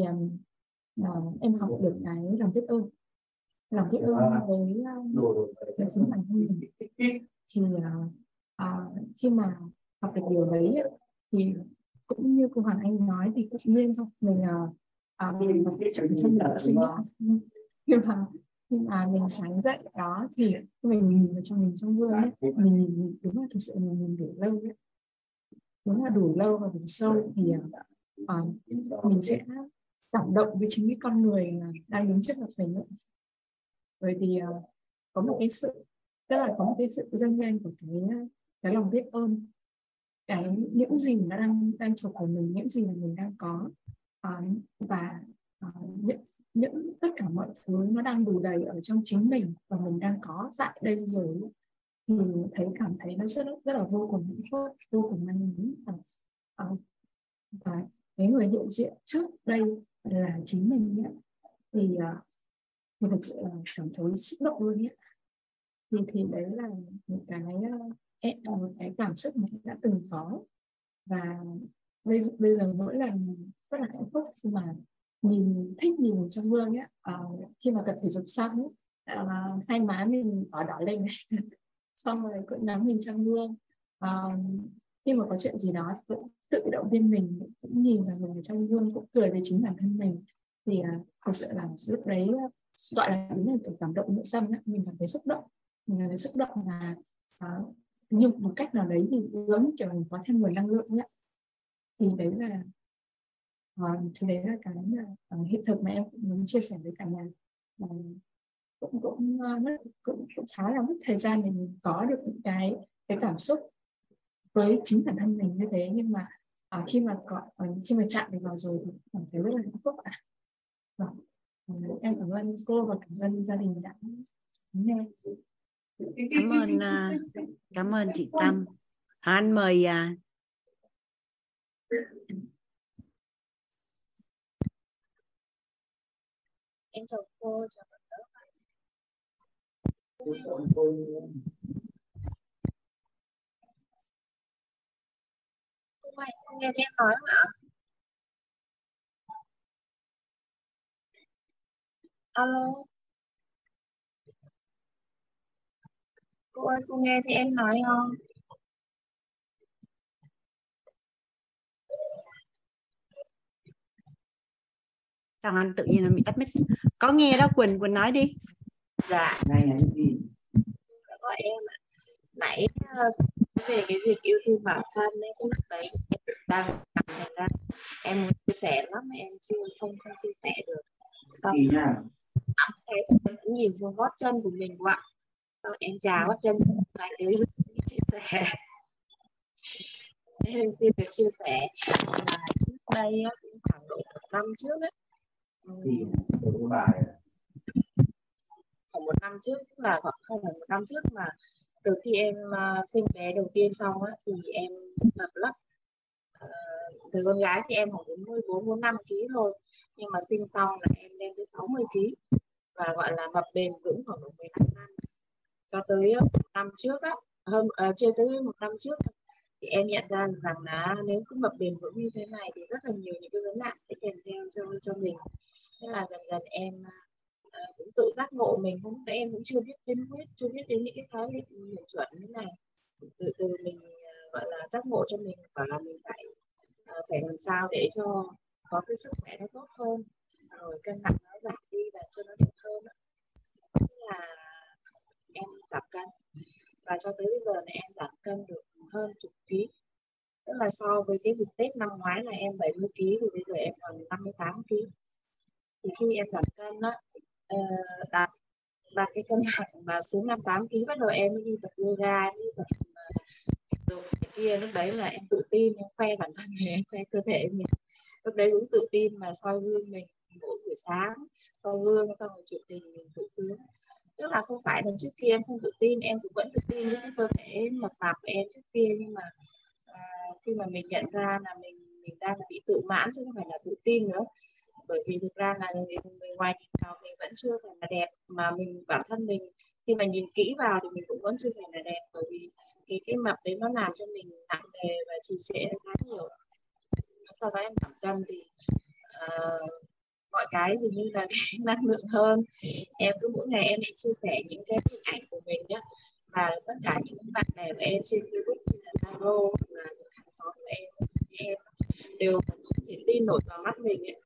em học được cái lòng biết ơn với chính bản thân mình. Thì khi mà học được điều đấy ấy, thì cũng như cô Hoàng Anh nói thì tự nhiên mình học chân lỡ sinh nhật. Nhưng mà mình sáng dậy đó thì mình nhìn vào cho mình trong gương ấy, mình nhìn đúng là thực sự mình nhìn đủ lâu ấy. Đúng là đủ lâu và đủ sâu thì mình sẽ cảm động với chính cái con người đang đứng trước mặt mình ấy. Bởi vì có một cái sự, tức là có một cái sự dâng lên của cái lòng biết ơn, cái những gì nó đang thuộc của mình, những gì mà mình đang có, và những tất cả mọi thứ nó đang đủ đầy ở trong chính mình và mình đang có tại đây rồi thì thấy cảm thấy nó rất là vô cùng hạnh phúc, vô cùng may mắn. Và cái người hiện diện trước đây là chính mình ấy, thì thực sự là cảm thấy xúc động luôn ấy. Thì đấy là một cái cảm xúc mình đã từng có, và bây giờ mỗi lần rất là hạnh phúc khi mà nhìn trong gương ấy, khi mà tập thể dục xong ấy, hai má mình đỏ lên xong rồi cũng nắm mình trong gương, khi mà có chuyện gì đó cũng tự động viên mình, cũng nhìn vào mình trong gương, cũng cười với chính bản thân mình, thì thực sự là lúc đấy gọi là cái cảm động nội tâm ấy. Mình cảm thấy xúc động, là nhưng một cách nào đấy thì giống kiểu mình có thêm nguồn năng lượng ấy. Thì đấy là cái hiện thực mà em cũng muốn chia sẻ với cả nhà. Cũng khá là mất thời gian để mình có được những cái cảm xúc với chính bản thân mình như thế, nhưng mà khi mà chạm được vào rồi thì cảm thấy rất là hạnh phúc ạ. Em cảm ơn cô và cảm ơn gia đình đã nghe. Cảm ơn chị Tâm. Anh mời. Em chào cô, chào các bạn. Không nghe em nói không ạ? Alo. Cô ơi, cô nghe thấy em nói không? Sao anh tự nhiên là bị tắt mic? Có nghe đó Quỳnh, Quỳnh nói đi. Dạ. Gọi em ạ. Nãy về cái việc yêu thương bản thân ấy, lúc đấy em đang cảm thấy em muốn chia sẻ lắm mà em không chia sẻ được. Em cũng nhìn xuống gót chân của mình quá. Sau em chà gót chân lại đấy chia sẻ. Em xin được chia sẻ là trước đây cũng khoảng độ 1 năm trước ấy. Khoảng 1 năm trước, tức là không phải 1 năm trước mà từ khi em sinh bé đầu tiên xong á, thì em mập lắm. Từ con gái thì em khoảng 44-45 kg thôi, nhưng mà sinh xong là em lên tới 60 kg, và gọi là mập bền vững khoảng 15 năm. Cho tới 1 năm trước á, chưa tới 1 năm trước thì em nhận ra rằng là nếu cứ mập bền vững như thế này thì rất là nhiều những cái vấn nạn sẽ kèm theo cho mình. Thế là dần em cũng tự giác ngộ mình, không em cũng chưa biết đến WIT, chưa biết đến những cái khái niệm hiệu chuẩn như này. Từ mình gọi là giác ngộ cho mình, bảo là mình phải làm sao để cho có cái sức khỏe nó tốt hơn, rồi cân nặng nó giảm đi và cho nó đẹp hơn. Thế là em giảm cân, và cho tới bây giờ này em giảm cân được hơn 10 kg. Tức là so với cái dịp Tết năm ngoái là em 70 kg thì bây giờ em còn 58 kg. Thì khi em giảm cân đó, đạt cái cân nặng mà xuống 58 kg, bắt đầu em đi tập yoga, đi tập rồi cái kia. Lúc đấy là em tự tin, em khoe bản thân mình, em khoe cơ thể mình. Lúc đấy cũng tự tin mà soi gương mình mỗi buổi sáng, soi gương xong rồi chụp hình mình tự sướng. Tức là không phải là trước kia em không tự tin, em cũng vẫn tự tin với cái cơ thể mập mạp của em trước kia, nhưng mà khi mà mình nhận ra là mình đang bị tự mãn chứ không phải là tự tin nữa. Bởi vì thực ra là người ngoài nhìn vào mình vẫn chưa phải là đẹp, mà mình bản thân mình khi mà nhìn kỹ vào thì mình cũng vẫn chưa phải là đẹp, bởi vì cái mập đấy nó làm cho mình nặng nề và trì trệ khá nhiều. Sau đó em giảm cân thì mọi cái thì như là cái năng lượng hơn. Em cứ mỗi ngày em lại chia sẻ những cái hình ảnh của mình nhé, và tất cả những bạn bè của em trên Facebook như là Zalo hoặc là những hàng xóm của em đều không thể tin nổi vào mắt mình ấy.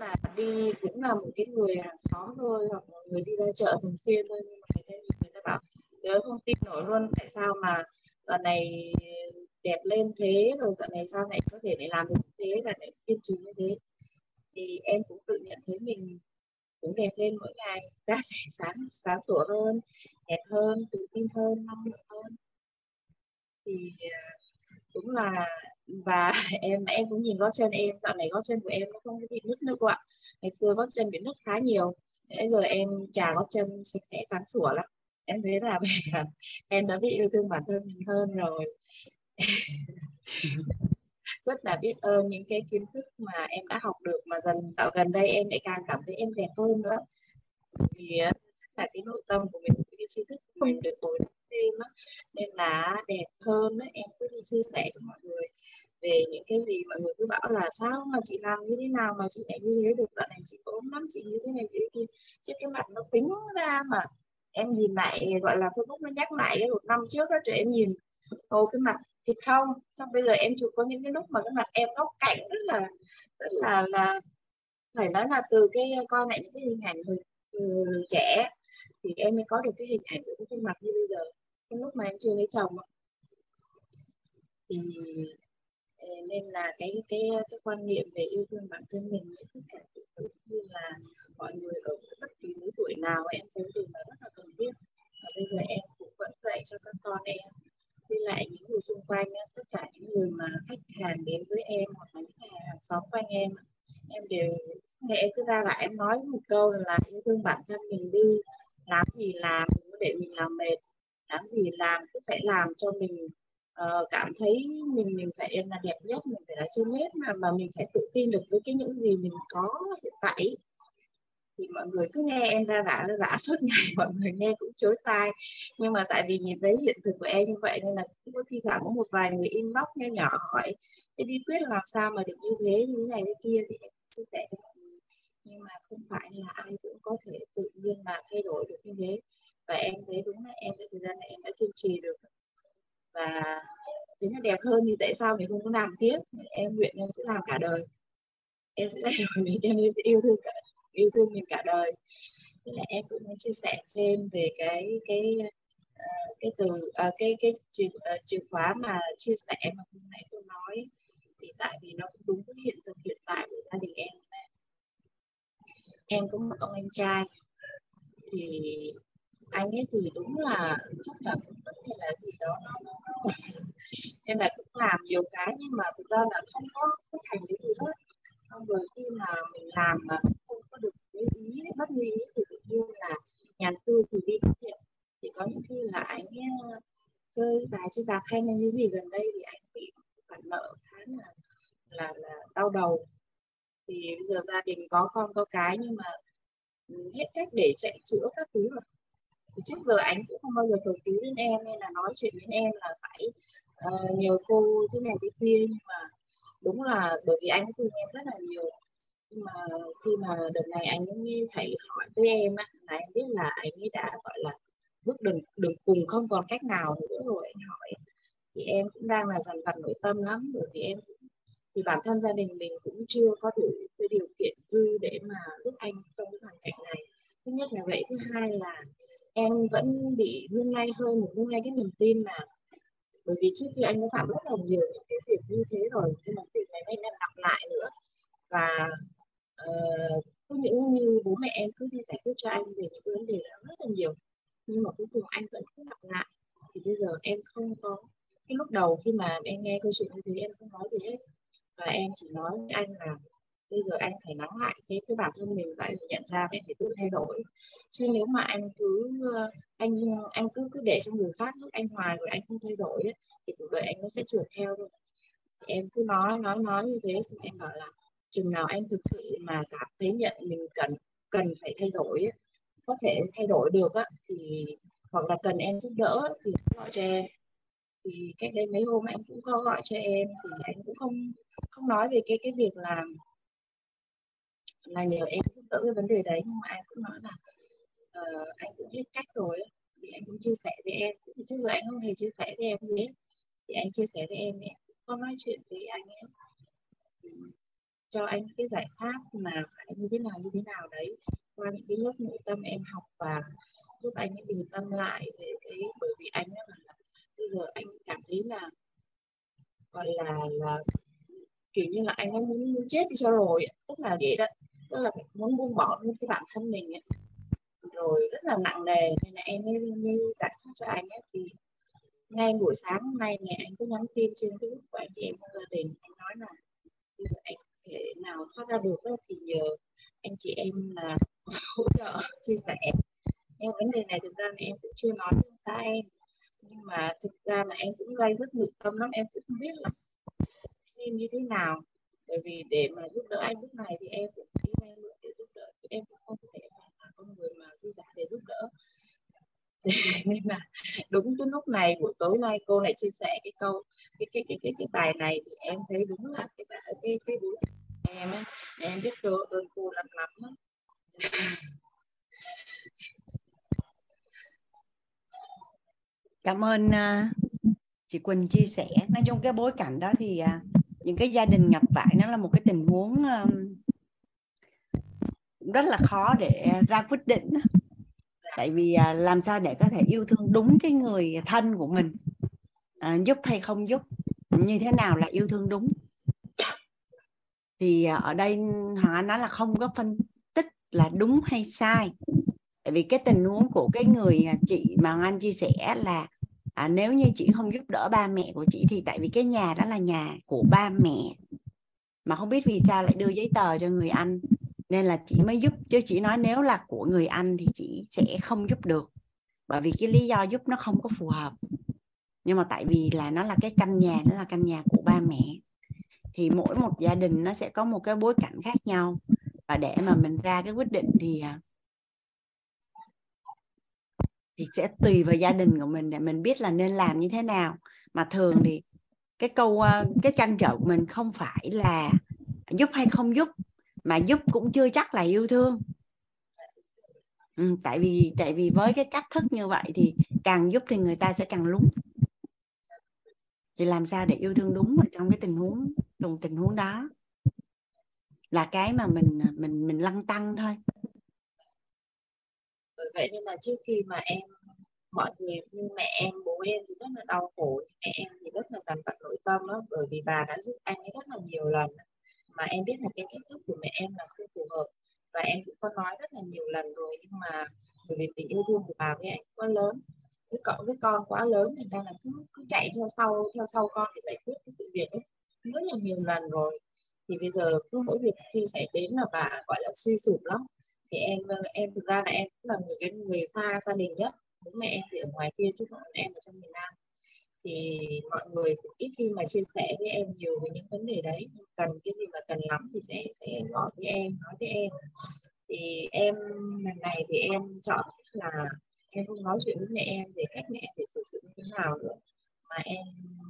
Là đi cũng là một cái người hàng xóm thôi, hoặc một người đi ra chợ thường xuyên thôi, nhưng mà người ta bảo trời ơi không tin nổi luôn, tại sao mà dạo này đẹp lên thế, rồi dạo này sao lại có thể lại làm được thế, là lại kiên trì như thế. Thì em cũng tự nhận thấy mình cũng đẹp lên mỗi ngày, ta sẽ sáng sủa hơn, đẹp hơn, tự tin hơn, năng lượng hơn. Thì đúng là, và em cũng nhìn gót chân em, dạo này gót chân của em nó không có bị nứt nữa cô ạ. Ngày xưa gót chân bị nứt khá nhiều, Bây giờ em chà gót chân sạch sẽ sáng sủa lắm. Em thấy là em đã biết yêu thương bản thân mình hơn rồi. Rất là biết ơn những cái kiến thức mà em đã học được, mà dần dạo gần đây em lại càng cảm thấy em đẹp hơn nữa. Vì chắc là cái nội tâm của mình, cái tri thức của mình được tối thêm á, nên là đẹp hơn đó. Em cứ đi chia sẻ cho mọi người về những cái gì mọi người cứ bảo là sao mà chị làm như thế nào mà chị lại như thế được, dạo này chị ốm lắm, chị như thế này chị kia, chứ cái mặt nó phính ra mà em nhìn lại, gọi là Facebook nó nhắc lại cái một năm trước đó, rồi em nhìn ô cái mặt thịt không. Xong bây giờ em chụp có những cái lúc mà cái mặt em góc cạnh rất là phải nói là từ cái coi lại những cái hình ảnh hồi trẻ thì em mới có được cái hình ảnh của cái mặt như bây giờ. Cái lúc mà em chưa lấy chồng thì nên là cái quan niệm về yêu thương bản thân mình cũng như là mọi người ở bất kỳ lứa tuổi nào, em thấy điều đó rất là cần thiết. Và bây giờ em cũng vẫn dạy cho các con em, với lại những người xung quanh, tất cả những người mà khách hàng đến với em hoặc là những nhà hàng xóm quanh em đều nghe, em cứ ra là em nói một câu là yêu thương bản thân mình đi, làm gì làm đừng có để mình làm mệt, làm gì làm cứ phải làm cho mình cảm thấy mình phải là đẹp nhất, mình phải là chưa hết, mà mình phải tự tin được với cái những gì mình có hiện tại. Thì mọi người cứ nghe em ra suốt ngày, mọi người nghe cũng chối tai, nhưng mà tại vì nhìn thấy hiện thực của em như vậy nên là cũng có thi thoảng có một vài người inbox nho nhỏ hỏi cái bí quyết làm sao mà được như thế, như thế này thế kia, thì em chia sẻ cho mọi người. Nhưng mà không phải là ai cũng có thể tự nhiên mà thay đổi được như thế, và em thấy đúng là em đã thời gian này em đã kiên trì được và thấy nó đẹp hơn, thì tại sao mình không có làm tiếp. Em nguyện em sẽ làm cả đời, em sẽ thay đổi mình, em yêu thương mình cả đời. Thế là em cũng muốn chia sẻ thêm về cái chìa khóa mà chia sẻ mà hôm nãy tôi nói, thì tại vì nó cũng đúng với hiện thực hiện tại của gia đình em. Em cũng một ông anh trai, thì anh ấy thì đúng là chắc là cũng có thể là gì đó nó nên là cũng làm nhiều cái, nhưng mà thực ra là không có thực hành cái gì hết. Xong rồi khi mà mình làm mà không có được như ý, bất như ý, thì tự nhiên là nhàn tư thì đi thiện. Thì có những khi là anh chơi bạc hay như gì gần đây thì anh bị khoản nợ khá là đau đầu. Thì bây giờ gia đình có con có cái, nhưng mà hết cách để chạy chữa các thứ rồi. Thì trước giờ anh cũng không bao giờ cầu cứu đến em, nên là nói chuyện đến em là phải nhờ cô thế này thế kia, nhưng mà đúng là bởi vì anh thương em rất là nhiều. Nhưng mà khi mà đợt này anh ấy phải hỏi tới em á, là em biết là anh ấy đã gọi là bước đường cùng không còn cách nào nữa rồi, anh hỏi. Thì em cũng đang là dằn vặt nội tâm lắm, bởi vì em thì bản thân gia đình mình cũng chưa có đủ cái điều kiện dư để mà giúp anh trong cái hoàn cảnh này. Thứ nhất là vậy, thứ hai là em vẫn bị lung lay cái niềm tin mà, bởi vì trước khi anh đã phạm rất là nhiều những cái việc như thế rồi, nhưng mà việc này nên lặp lại nữa. Và cứ những như bố mẹ em cứ đi giải quyết cho anh về những vấn đề đó rất là nhiều, nhưng mà cuối cùng anh vẫn cứ lặp lại. Thì bây giờ em không có, cái lúc đầu khi mà em nghe câu chuyện như thế em không nói gì hết, và em chỉ nói với anh là bây giờ anh phải nắm lại cái bản thân mình, và anh phải nhận ra em phải tự thay đổi. Chứ nếu mà anh cứ để cho người khác giúp anh hoài rồi anh không thay đổi ấy, thì cuộc đời anh nó sẽ trượt theo thôi. Thì em cứ nói như thế, xong em bảo là chừng nào anh thực sự mà cảm thấy nhận mình cần phải thay đổi ấy, có thể thay đổi được á, thì hoặc là cần em giúp đỡ thì gọi cho em. Thì cách đây mấy hôm anh cũng có gọi cho em, thì anh cũng không nói về cái việc là nhờ em giúp đỡ cái vấn đề đấy, nhưng mà anh cũng nói là anh cũng hết cách rồi. Thì anh cũng chia sẻ với em, trước giờ anh không hề chia sẻ với em gì hết, thì anh chia sẻ với em, em cũng có nói chuyện với anh ấy, cho anh cái giải pháp mà phải như thế nào đấy, qua những cái lớp nội tâm em học, và giúp anh ấy bình tâm lại về cái, bởi vì anh ấy là bây giờ anh cảm thấy là gọi là kiểu như là anh ấy muốn chết đi cho rồi, tức là vậy đó, tức là muốn buông bỏ luôn cái bản thân mình ấy, rồi rất là nặng nề. Nên là em mới giải thích cho anh ấy. Thì ngay buổi sáng hôm nay này anh cứ nhắn tin trên Facebook của anh chị em trong gia đình, anh nói là bây giờ anh không thể nào thoát ra được thì nhờ anh chị em là hỗ trợ chia sẻ. Em vấn đề này thực ra là em cũng chưa nói với ông xã em, nhưng mà thực ra là em cũng gây rất nhiều tâm lắm, em cũng không biết là nên như thế nào. Bởi vì để mà giúp đỡ anh lúc này thì em cũng đi vay mượn để giúp đỡ, thì em cũng không thể là con người mà dư giả để giúp đỡ. Nên là đúng cái lúc này buổi tối nay cô lại chia sẻ cái câu cái bài này thì em thấy đúng là cái buổi em ấy, em biết được ơn cô lắm. Cảm ơn chị Quỳnh chia sẻ. Nói trong cái bối cảnh đó thì những cái gia đình gặp phải nó là một cái tình huống rất là khó để ra quyết định. Tại vì làm sao để có thể yêu thương đúng cái người thân của mình, giúp hay không giúp, như thế nào là yêu thương đúng. Thì ở đây họ nói là không có phân tích là đúng hay sai. Tại vì cái tình huống của cái người chị mà anh chia sẻ là nếu như chị không giúp đỡ ba mẹ của chị, thì tại vì cái nhà đó là nhà của ba mẹ, mà không biết vì sao lại đưa giấy tờ cho người anh, nên là chị mới giúp. Chứ chị nói nếu là của người anh thì chị sẽ không giúp được, bởi vì cái lý do giúp nó không có phù hợp. Nhưng mà tại vì là nó là cái căn nhà, nó là căn nhà của ba mẹ. Thì mỗi một gia đình nó sẽ có một cái bối cảnh khác nhau, và để mà mình ra cái quyết định thì sẽ tùy vào gia đình của mình để mình biết là nên làm như thế nào. Mà thường thì cái trăn trở của mình không phải là giúp hay không giúp, mà giúp cũng chưa chắc là yêu thương. Tại vì với cái cách thức như vậy thì càng giúp thì người ta sẽ càng lúng. Thì làm sao để yêu thương đúng ở trong cái tình huống đó là cái mà mình lăn tăn thôi. Vậy nên là trước khi mà mọi người như mẹ em, bố em thì rất là đau khổ, mẹ em thì rất là dằn vặt nội tâm đó, bởi vì bà đã giúp anh ấy rất là nhiều lần, mà em biết là cái cách giúp của mẹ em là không phù hợp. Và em cũng có nói rất là nhiều lần rồi, nhưng mà bởi vì tình yêu thương của bà với anh quá lớn, với con quá lớn, thành ra là cứ chạy theo sau con để giải quyết cái sự việc ấy rất là nhiều lần rồi. Thì bây giờ cứ mỗi việc khi xảy đến là bà gọi là suy sụp lắm. Thì em thực ra là em cũng là người xa gia đình nhất. Bố mẹ em thì ở ngoài kia chứ còn em ở trong miền Nam. Thì mọi người cũng ít khi mà chia sẻ với em nhiều về những vấn đề đấy. Cần cái gì mà cần lắm thì sẽ gọi với em, nói với em. Thì em lần này thì em chọn là em không nói chuyện với mẹ em về cách mẹ em phải xử sự như thế nào nữa, mà em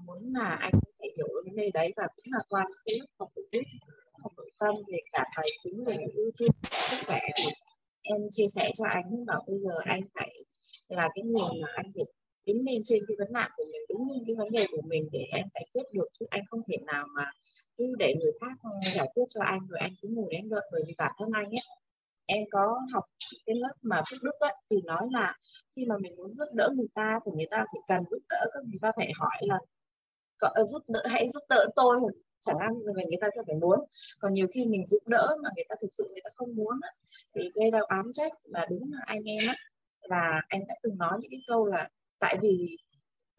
muốn là anh có thể hiểu vấn đề đấy, và cũng là qua những lớp học trực tiếp, học nội tâm về cả tài chính, về ưu tiên, sức khỏe. Em chia sẻ cho anh bảo bây giờ anh phải là cái người mà anh phải đứng lên trên cái vấn nạn của mình, đứng lên cái vấn đề của mình để em giải quyết được, chứ anh không thể nào mà cứ để người khác giải quyết cho anh rồi anh cứ ngồi đấy đợi. Bởi vì bản thân anh ấy, em có học cái lớp mà phúc đức ấy, thì nói là khi mà mình muốn giúp đỡ người ta thì người ta phải cần giúp đỡ, người ta phải hỏi là giúp đỡ, hãy giúp đỡ tôi, chẳng hạn người ta phải muốn. Còn nhiều khi mình giúp đỡ mà người ta thực sự người ta không muốn ấy, thì gây ra oán trách. Và đúng là anh em ấy, là em đã từng nói những cái câu là tại vì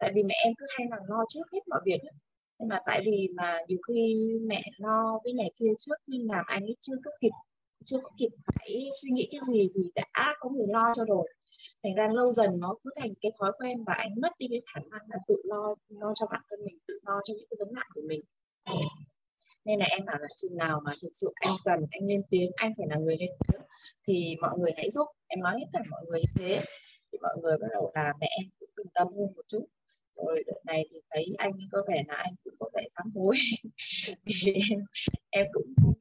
mẹ em cứ hay là lo trước hết mọi việc ấy. Nhưng mà tại vì mà nhiều khi mẹ lo với này kia trước, nhưng làm anh ấy chưa có kịp phải suy nghĩ cái gì thì đã có người lo cho rồi. Thành ra lâu dần nó cứ thành cái thói quen, và anh mất đi cái khả năng là tự lo cho bản thân mình, tự lo cho những cái vấn nạn của mình. Nên là em bảo là chừng nào mà thực sự anh cần, anh lên tiếng, anh phải là người lên tiếng thì mọi người hãy giúp. Em nói hết cả mọi người như thế thì mọi người bắt đầu là mẹ em cũng bình tâm hơn một chút. Rồi đợt này thì thấy anh có vẻ là anh cũng có vẻ sám hối. Thì em cũng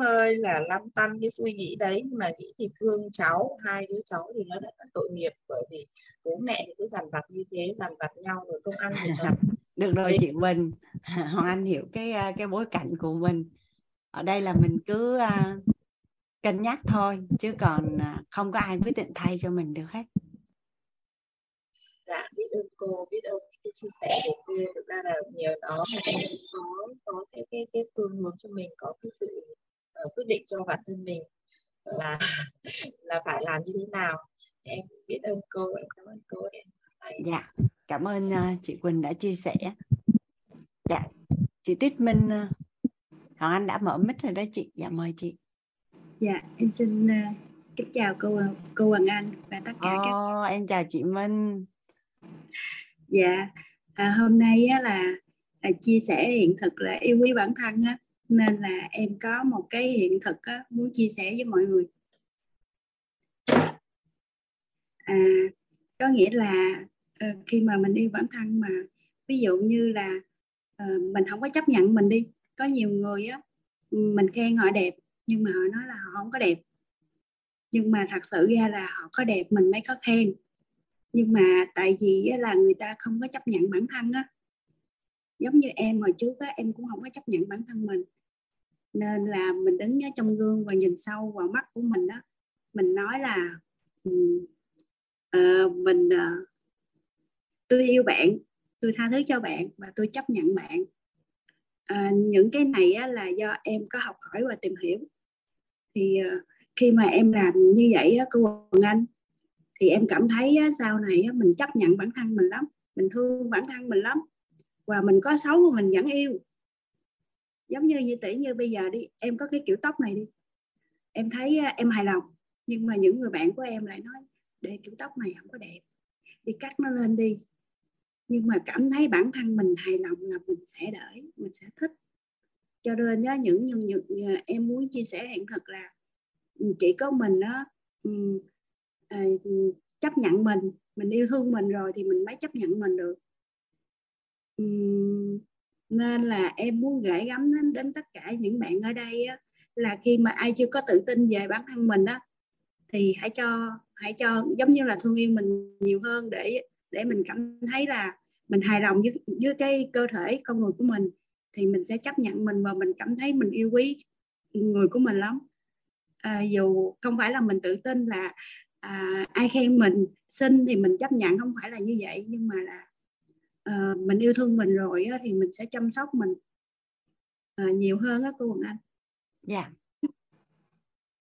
hơi là lăn tăn cái suy nghĩ đấy, mà nghĩ thì thương cháu, hai đứa cháu thì nó đã tội nghiệp, bởi vì bố mẹ thì cứ dằn vặt như thế, dằn vặt nhau rồi không ăn được lắm. Được rồi chị Quỳnh, Hoàng Anh hiểu cái bối cảnh của mình. Ở đây là mình cứ cân nhắc thôi, chứ còn không có ai quyết định thay cho mình được hết. Dạ, biết ơn cô, biết ơn cái chia sẻ của cô. Thực ra là nhiều đó mà em có cái phương hướng cho mình, có cái sự quyết định cho bản thân mình là phải làm như thế nào. Em biết ơn cô, em cảm ơn cô. Dạ, cảm ơn chị Quỳnh đã chia sẻ. Dạ, chị Tuyết Minh, Hoàng Anh đã mở mic rồi đó chị. Dạ, mời chị. Dạ, em xin Kính chào cô Hoàng Anh và tất cả các em chào chị Minh. Dạ, hôm nay á, là chia sẻ hiện thực là yêu quý bản thân á, nên là em có một cái hiện thực á, muốn chia sẻ với mọi người. Có nghĩa là khi mà mình yêu bản thân mà ví dụ như là mình không có chấp nhận mình đi. Có nhiều người á, mình khen họ đẹp nhưng mà họ nói là họ không có đẹp. Nhưng mà thật sự ra là họ có đẹp mình mới có khen. Nhưng mà tại vì là người ta không có chấp nhận bản thân á. Giống như em hồi trước á, em cũng không có chấp nhận bản thân mình. Nên là mình đứng ở trong gương và nhìn sâu vào mắt của mình á. Mình nói là tôi yêu bạn, tôi tha thứ cho bạn và tôi chấp nhận bạn. Những cái này á, là do em có học hỏi và tìm hiểu. Thì khi mà em làm như vậy á, cô Hoàng Anh, thì em cảm thấy á, sau này á, mình chấp nhận bản thân mình lắm, mình thương bản thân mình lắm, và mình có xấu mà mình vẫn yêu. Giống như tỷ như bây giờ đi, em có cái kiểu tóc này đi, em thấy á, em hài lòng, nhưng mà những người bạn của em lại nói để kiểu tóc này không có đẹp, đi cắt nó lên đi. Nhưng mà cảm thấy bản thân mình hài lòng là mình sẽ đợi, mình sẽ thích. Cho nên á, những em muốn chia sẻ hiện thực là chỉ có mình đó, chấp nhận mình yêu thương mình rồi thì mình mới chấp nhận mình được. Nên là em muốn gửi gắm đến tất cả những bạn ở đây á, là khi mà ai chưa có tự tin về bản thân mình á, thì hãy cho giống như là thương yêu mình nhiều hơn, để mình cảm thấy là mình hài lòng với cái cơ thể con người của mình, thì mình sẽ chấp nhận mình và mình cảm thấy mình yêu quý người của mình lắm. Dù không phải là mình tự tin là ai khen mình xinh thì mình chấp nhận, không phải là như vậy, nhưng mà là mình yêu thương mình rồi á, thì mình sẽ chăm sóc mình nhiều hơn á cô Hoàng Anh. Dạ. Yeah.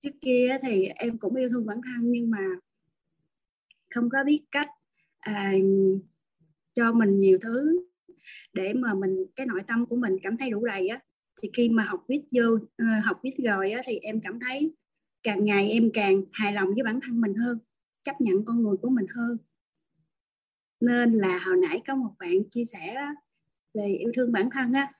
Trước kia thì em cũng yêu thương bản thân nhưng mà không có biết cách cho mình nhiều thứ để mà mình cái nội tâm của mình cảm thấy đủ đầy á. Thì khi mà học WIT rồi á, thì em cảm thấy càng ngày em càng hài lòng với bản thân mình hơn, chấp nhận con người của mình hơn. Nên là hồi nãy có một bạn chia sẻ đó, về yêu thương bản thân á,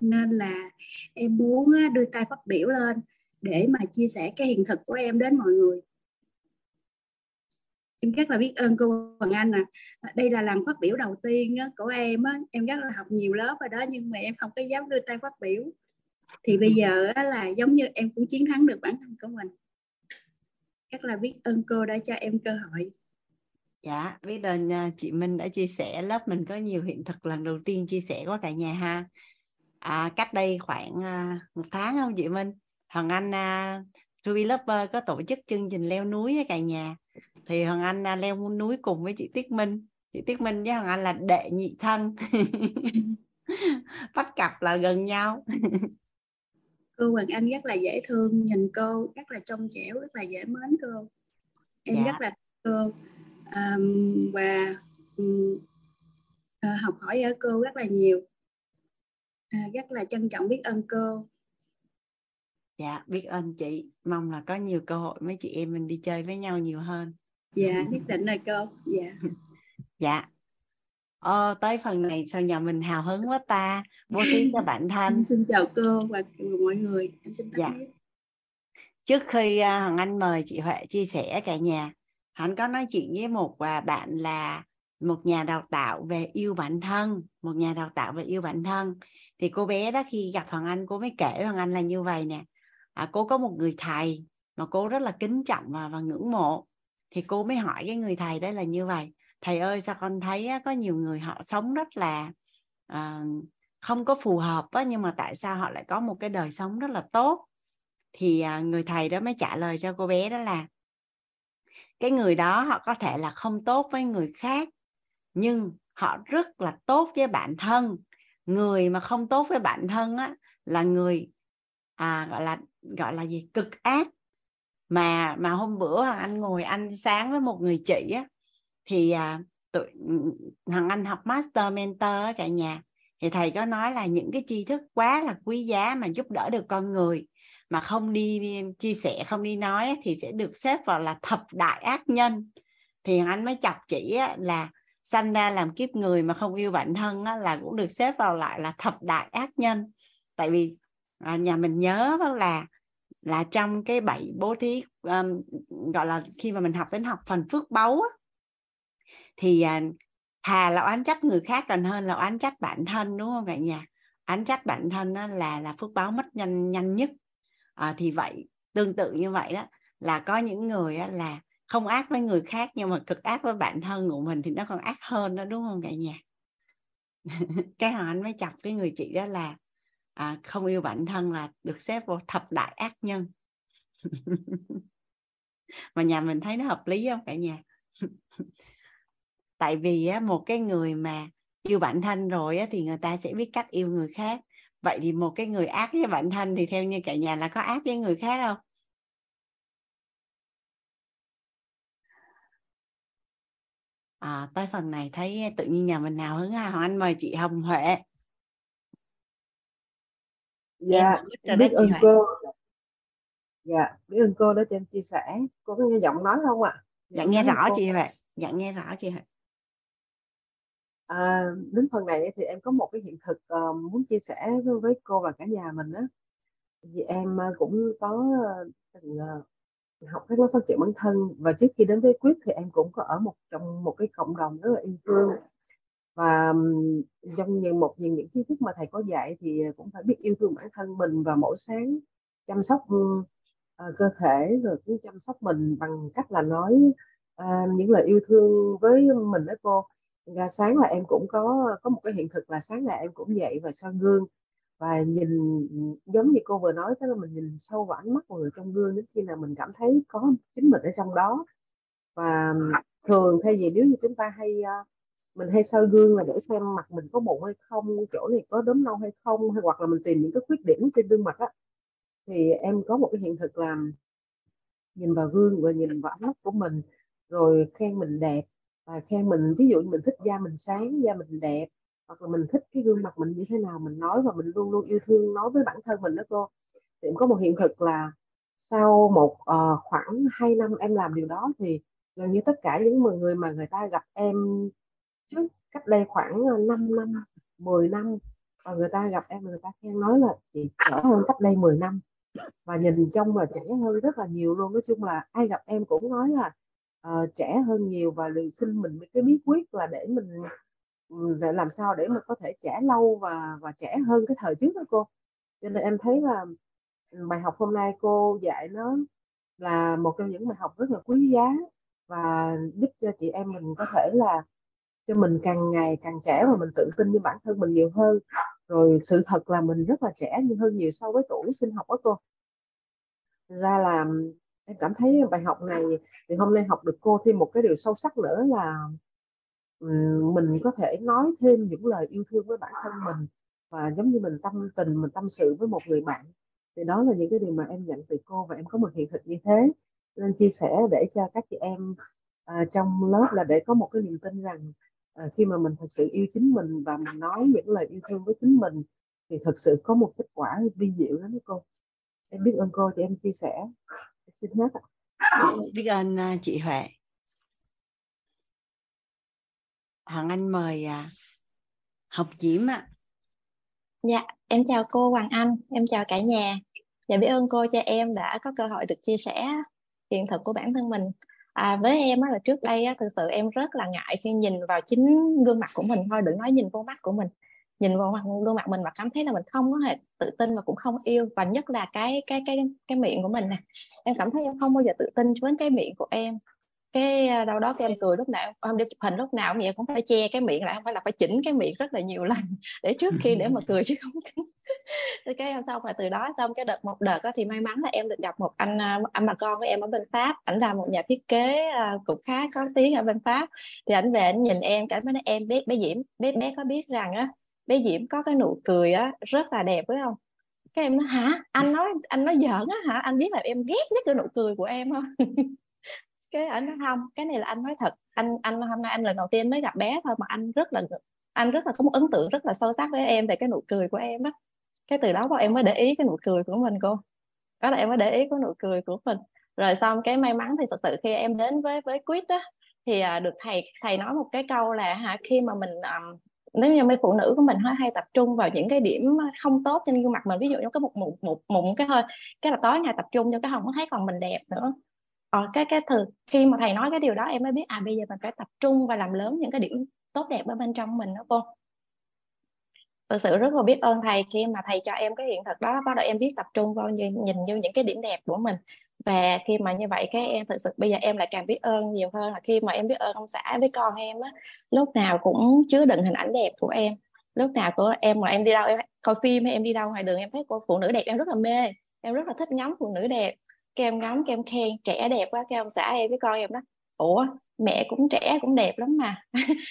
nên là em muốn đưa tay phát biểu lên để mà chia sẻ cái hiện thực của em đến mọi người. Em rất là biết ơn cô Hoàng Anh nè. Đây là lần phát biểu đầu tiên của em á. Em rất là học nhiều lớp rồi đó, nhưng mà em không có dám đưa tay phát biểu. Thì bây giờ là giống như em cũng chiến thắng được bản thân của mình. Rất là biết ơn cô đã cho em cơ hội. Dạ, biết ơn chị Minh đã chia sẻ. Lớp mình có nhiều hiện thực lần đầu tiên chia sẻ với cả nhà ha. Cách đây khoảng một tháng không chị Minh? Hoàng Anh Ruby Lover có tổ chức chương trình leo núi với cả nhà. Thì Hoàng Anh leo núi cùng với chị Tuyết Minh. Chị Tuyết Minh với Hoàng Anh là đệ nhị thân. Bắt cặp là gần nhau. Cô Hoàng Anh rất là dễ thương. Nhìn cô rất là trong trẻo, rất là dễ mến cô. Em dạ. Rất là thương và học hỏi ở cô rất là nhiều. Rất là trân trọng biết ơn cô. Dạ, biết ơn chị. Mong là có nhiều cơ hội mấy chị em mình đi chơi với nhau nhiều hơn. Dạ, nhất định rồi cô. Dạ. Dạ. Tới phần này sao nhà mình hào hứng quá ta. Vô tiếng cho bạn Thanh. Em xin chào cô và mọi người. Em xin tạm biệt. Trước khi Hằng Anh mời chị Huệ chia sẻ cả nhà, Hằng có nói chuyện với một bạn là một nhà đào tạo về yêu bản thân. Một nhà đào tạo về yêu bản thân. Thì cô bé đó khi gặp Hằng Anh, cô mới kể Hằng Anh là như vậy nè. Cô có một người thầy mà cô rất là kính trọng và ngưỡng mộ. Thì cô mới hỏi cái người thầy đó là như vậy: thầy ơi, sao con thấy có nhiều người họ sống rất là không có phù hợp á, nhưng mà tại sao họ lại có một cái đời sống rất là tốt? Thì người thầy đó mới trả lời cho cô bé đó là cái người đó họ có thể là không tốt với người khác, nhưng họ rất là tốt với bản thân. Người mà không tốt với bản thân á, là người gọi là gì, cực ác. Mà hôm bữa Hằng Anh ngồi ăn sáng với một người chị á, thì Hằng Anh học master mentor ở cả nhà, thì thầy có nói là những cái tri thức quá là quý giá mà giúp đỡ được con người, mà không đi chia sẻ, không đi nói thì sẽ được xếp vào là thập đại ác nhân. Thì anh mới chọc chỉ là sanh ra làm kiếp người mà không yêu bản thân là cũng được xếp vào lại là thập đại ác nhân. Tại vì nhà mình nhớ là trong cái bảy bố thí, gọi là khi mà mình học đến học phần phước báu thì thà là oán trách người khác còn hơn là oán trách bản thân, đúng không cả nhà? Oán trách bản thân là phước báo mất nhanh nhất. Thì vậy, tương tự như vậy đó, là có những người là không ác với người khác nhưng mà cực ác với bản thân của mình thì nó còn ác hơn đó, đúng không cả nhà? Cái hồi anh mới chọc cái người chị đó là không yêu bản thân là được xếp vào thập đại ác nhân. Mà nhà mình thấy nó hợp lý không cả nhà? Tại vì một cái người mà yêu bản thân rồi thì người ta sẽ biết cách yêu người khác. Vậy thì một cái người ác với bản thân thì theo như cả nhà là có ác với người khác không? Tới phần này thấy tự nhiên nhà mình nào hứng ha. Hoàng Anh mời chị Hồng Huệ. Dạ, biết ơn cô. Dạ, biết ơn cô đã cho em chia sẻ. Cô có nghe giọng nói không ạ? Dạ, nghe rõ chị Huệ. Dạ, nghe rõ chị Huệ. Đến phần này thì em có một cái hiện thực muốn chia sẻ với cô và cả nhà mình á. Vì em cũng có từng học các lớp phát triển bản thân, và trước khi đến với quyết thì em cũng có ở trong một cái cộng đồng rất là yêu thương, và trong những kiến thức mà thầy có dạy thì cũng phải biết yêu thương bản thân mình, và mỗi sáng chăm sóc cơ thể, rồi cũng chăm sóc mình bằng cách là nói những lời yêu thương với mình đó cô. Và sáng là em cũng có một cái hiện thực là sáng là em cũng dậy và soi gương, và nhìn giống như cô vừa nói, tức là mình nhìn sâu vào ánh mắt của người trong gương đến khi nào mình cảm thấy có chính mình ở trong đó. Và thường thay vì nếu như chúng ta mình hay soi gương là để xem mặt mình có mụn hay không, chỗ này có đốm nâu hay không, hay hoặc là mình tìm những cái khuyết điểm trên gương mặt á, thì em có một cái hiện thực là nhìn vào gương và nhìn vào ánh mắt của mình, rồi khen mình đẹp, và khen mình, ví dụ mình thích da mình sáng, da mình đẹp, hoặc là mình thích cái gương mặt mình như thế nào mình nói, và mình luôn luôn yêu thương nói với bản thân mình đó cô. Thì em có một hiện thực là sau khoảng 2 năm em làm điều đó thì gần như tất cả những người mà người ta gặp em trước cách đây khoảng 5 năm, 10 năm, và người ta gặp em người ta khen nói là chị trẻ hơn cách đây 10 năm và nhìn trông là trẻ hơn rất là nhiều luôn. Nói chung là ai gặp em cũng nói là trẻ hơn nhiều, và xin mình cái bí quyết là để mình làm sao để mà có thể trẻ lâu và trẻ hơn cái thời trước đó cô. Cho nên em thấy là bài học hôm nay cô dạy nó là một trong những bài học rất là quý giá, và giúp cho chị em mình có thể là cho mình càng ngày càng trẻ, và mình tự tin với bản thân mình nhiều hơn. Rồi sự thật là mình rất là trẻ nhưng hơn nhiều so với tuổi sinh học đó cô. Ra là em cảm thấy bài học này thì hôm nay học được cô thêm một cái điều sâu sắc nữa là mình có thể nói thêm những lời yêu thương với bản thân mình, và giống như mình tâm tình, mình tâm sự với một người bạn. Thì đó là những cái điều mà em nhận từ cô, và em có một hiện thực như thế nên chia sẻ để cho các chị em trong lớp là để có một cái niềm tin rằng khi mà mình thật sự yêu chính mình và mình nói những lời yêu thương với chính mình thì thật sự có một kết quả vi diệu lắm đó cô. Em biết ơn cô thì em chia sẻ. Xin hết ạ. Biết ơn chị Huệ. Hoàng Anh mời Học Diễm ạ. Dạ, em chào cô Hoàng Anh, em chào cả nhà. Dạ, biết ơn cô cho em đã có cơ hội được chia sẻ hiện thực của bản thân mình. Với em là trước đây thực sự em rất là ngại khi nhìn vào chính gương mặt của mình thôi, đừng nói nhìn vô mắt của mình. Nhìn vào gương mặt mình mà cảm thấy là mình không có hề tự tin và cũng không yêu, và nhất là cái miệng của mình nè. Em cảm thấy em không bao giờ tự tin với cái miệng của em. Cái đâu đó em cười lúc nào, hôm đi chụp hình lúc nào vậy cũng phải che cái miệng lại, không phải là phải chỉnh cái miệng rất là nhiều lần để trước khi để mà cười chứ không. Cái xong là từ đó xong cái đợt một đợt đó thì may mắn là em được gặp một anh bà con với em ở bên Pháp, ảnh là một nhà thiết kế cũng khá có tiếng ở bên Pháp, thì ảnh về ảnh nhìn em cảm thấy em biết bé Diễm, bé có biết rằng á bé Diễm có cái nụ cười á rất là đẹp phải không? Cái em nói hả, anh nói giỡn á hả, anh biết là em ghét nhất cái nụ cười của em không? Cái ảnh nói không, cái này là anh nói thật, anh hôm nay anh lần đầu tiên mới gặp bé thôi mà anh rất là có một ấn tượng rất là sâu sắc với em về cái nụ cười của em á. Cái từ đó bọn em mới để ý cái nụ cười của mình cô. Đó là em mới để ý có nụ cười của mình. Rồi xong cái may mắn thì thật sự khi em đến với Quýt á, thì được thầy nói một cái câu là khi mà mình nếu như mấy phụ nữ của mình hay tập trung vào những cái điểm không tốt trên gương mặt mình, ví dụ như có một mụn cái thôi, cái là tối ngày tập trung cho cái không có thấy còn mình đẹp nữa. Khi mà thầy nói cái điều đó em mới biết bây giờ mình phải tập trung và làm lớn những cái điểm tốt đẹp ở bên trong mình đó cô. Thật sự rất là biết ơn thầy khi mà thầy cho em cái hiện thực đó, bắt đầu em biết tập trung vào nhìn vô những cái điểm đẹp của mình. Và khi mà như vậy cái em thật sự bây giờ em lại càng biết ơn nhiều hơn, là khi mà em biết ơn ông xã với con em á, lúc nào cũng chứa đựng hình ảnh đẹp của em. Lúc nào của em mà em đi đâu, em coi phim hay em đi đâu ngoài đường, em thấy cô phụ nữ đẹp em rất là mê, em rất là thích ngắm phụ nữ đẹp. Cái em ngắm, cái em khen trẻ đẹp quá, cái ông xã em với con em đó, ủa mẹ cũng trẻ cũng đẹp lắm mà.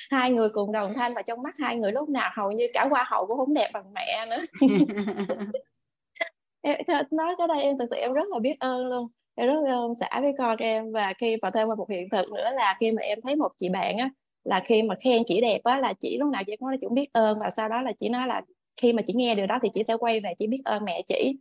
Hai người cùng đồng thanh, và trong mắt hai người lúc nào hầu như cả hoa hậu cũng không đẹp bằng mẹ nữa. Em nói cái đây em thực sự em rất là biết ơn luôn, em rất biết ơn xã với con em. Và khi mà thêm một hiện thực nữa là khi mà em thấy một chị bạn á, là khi mà khen chị đẹp á, là chị lúc nào chị cũng nói là chị cũng biết ơn, và sau đó là chị nói là khi mà chị nghe điều đó thì chị sẽ quay về chị biết ơn mẹ chị.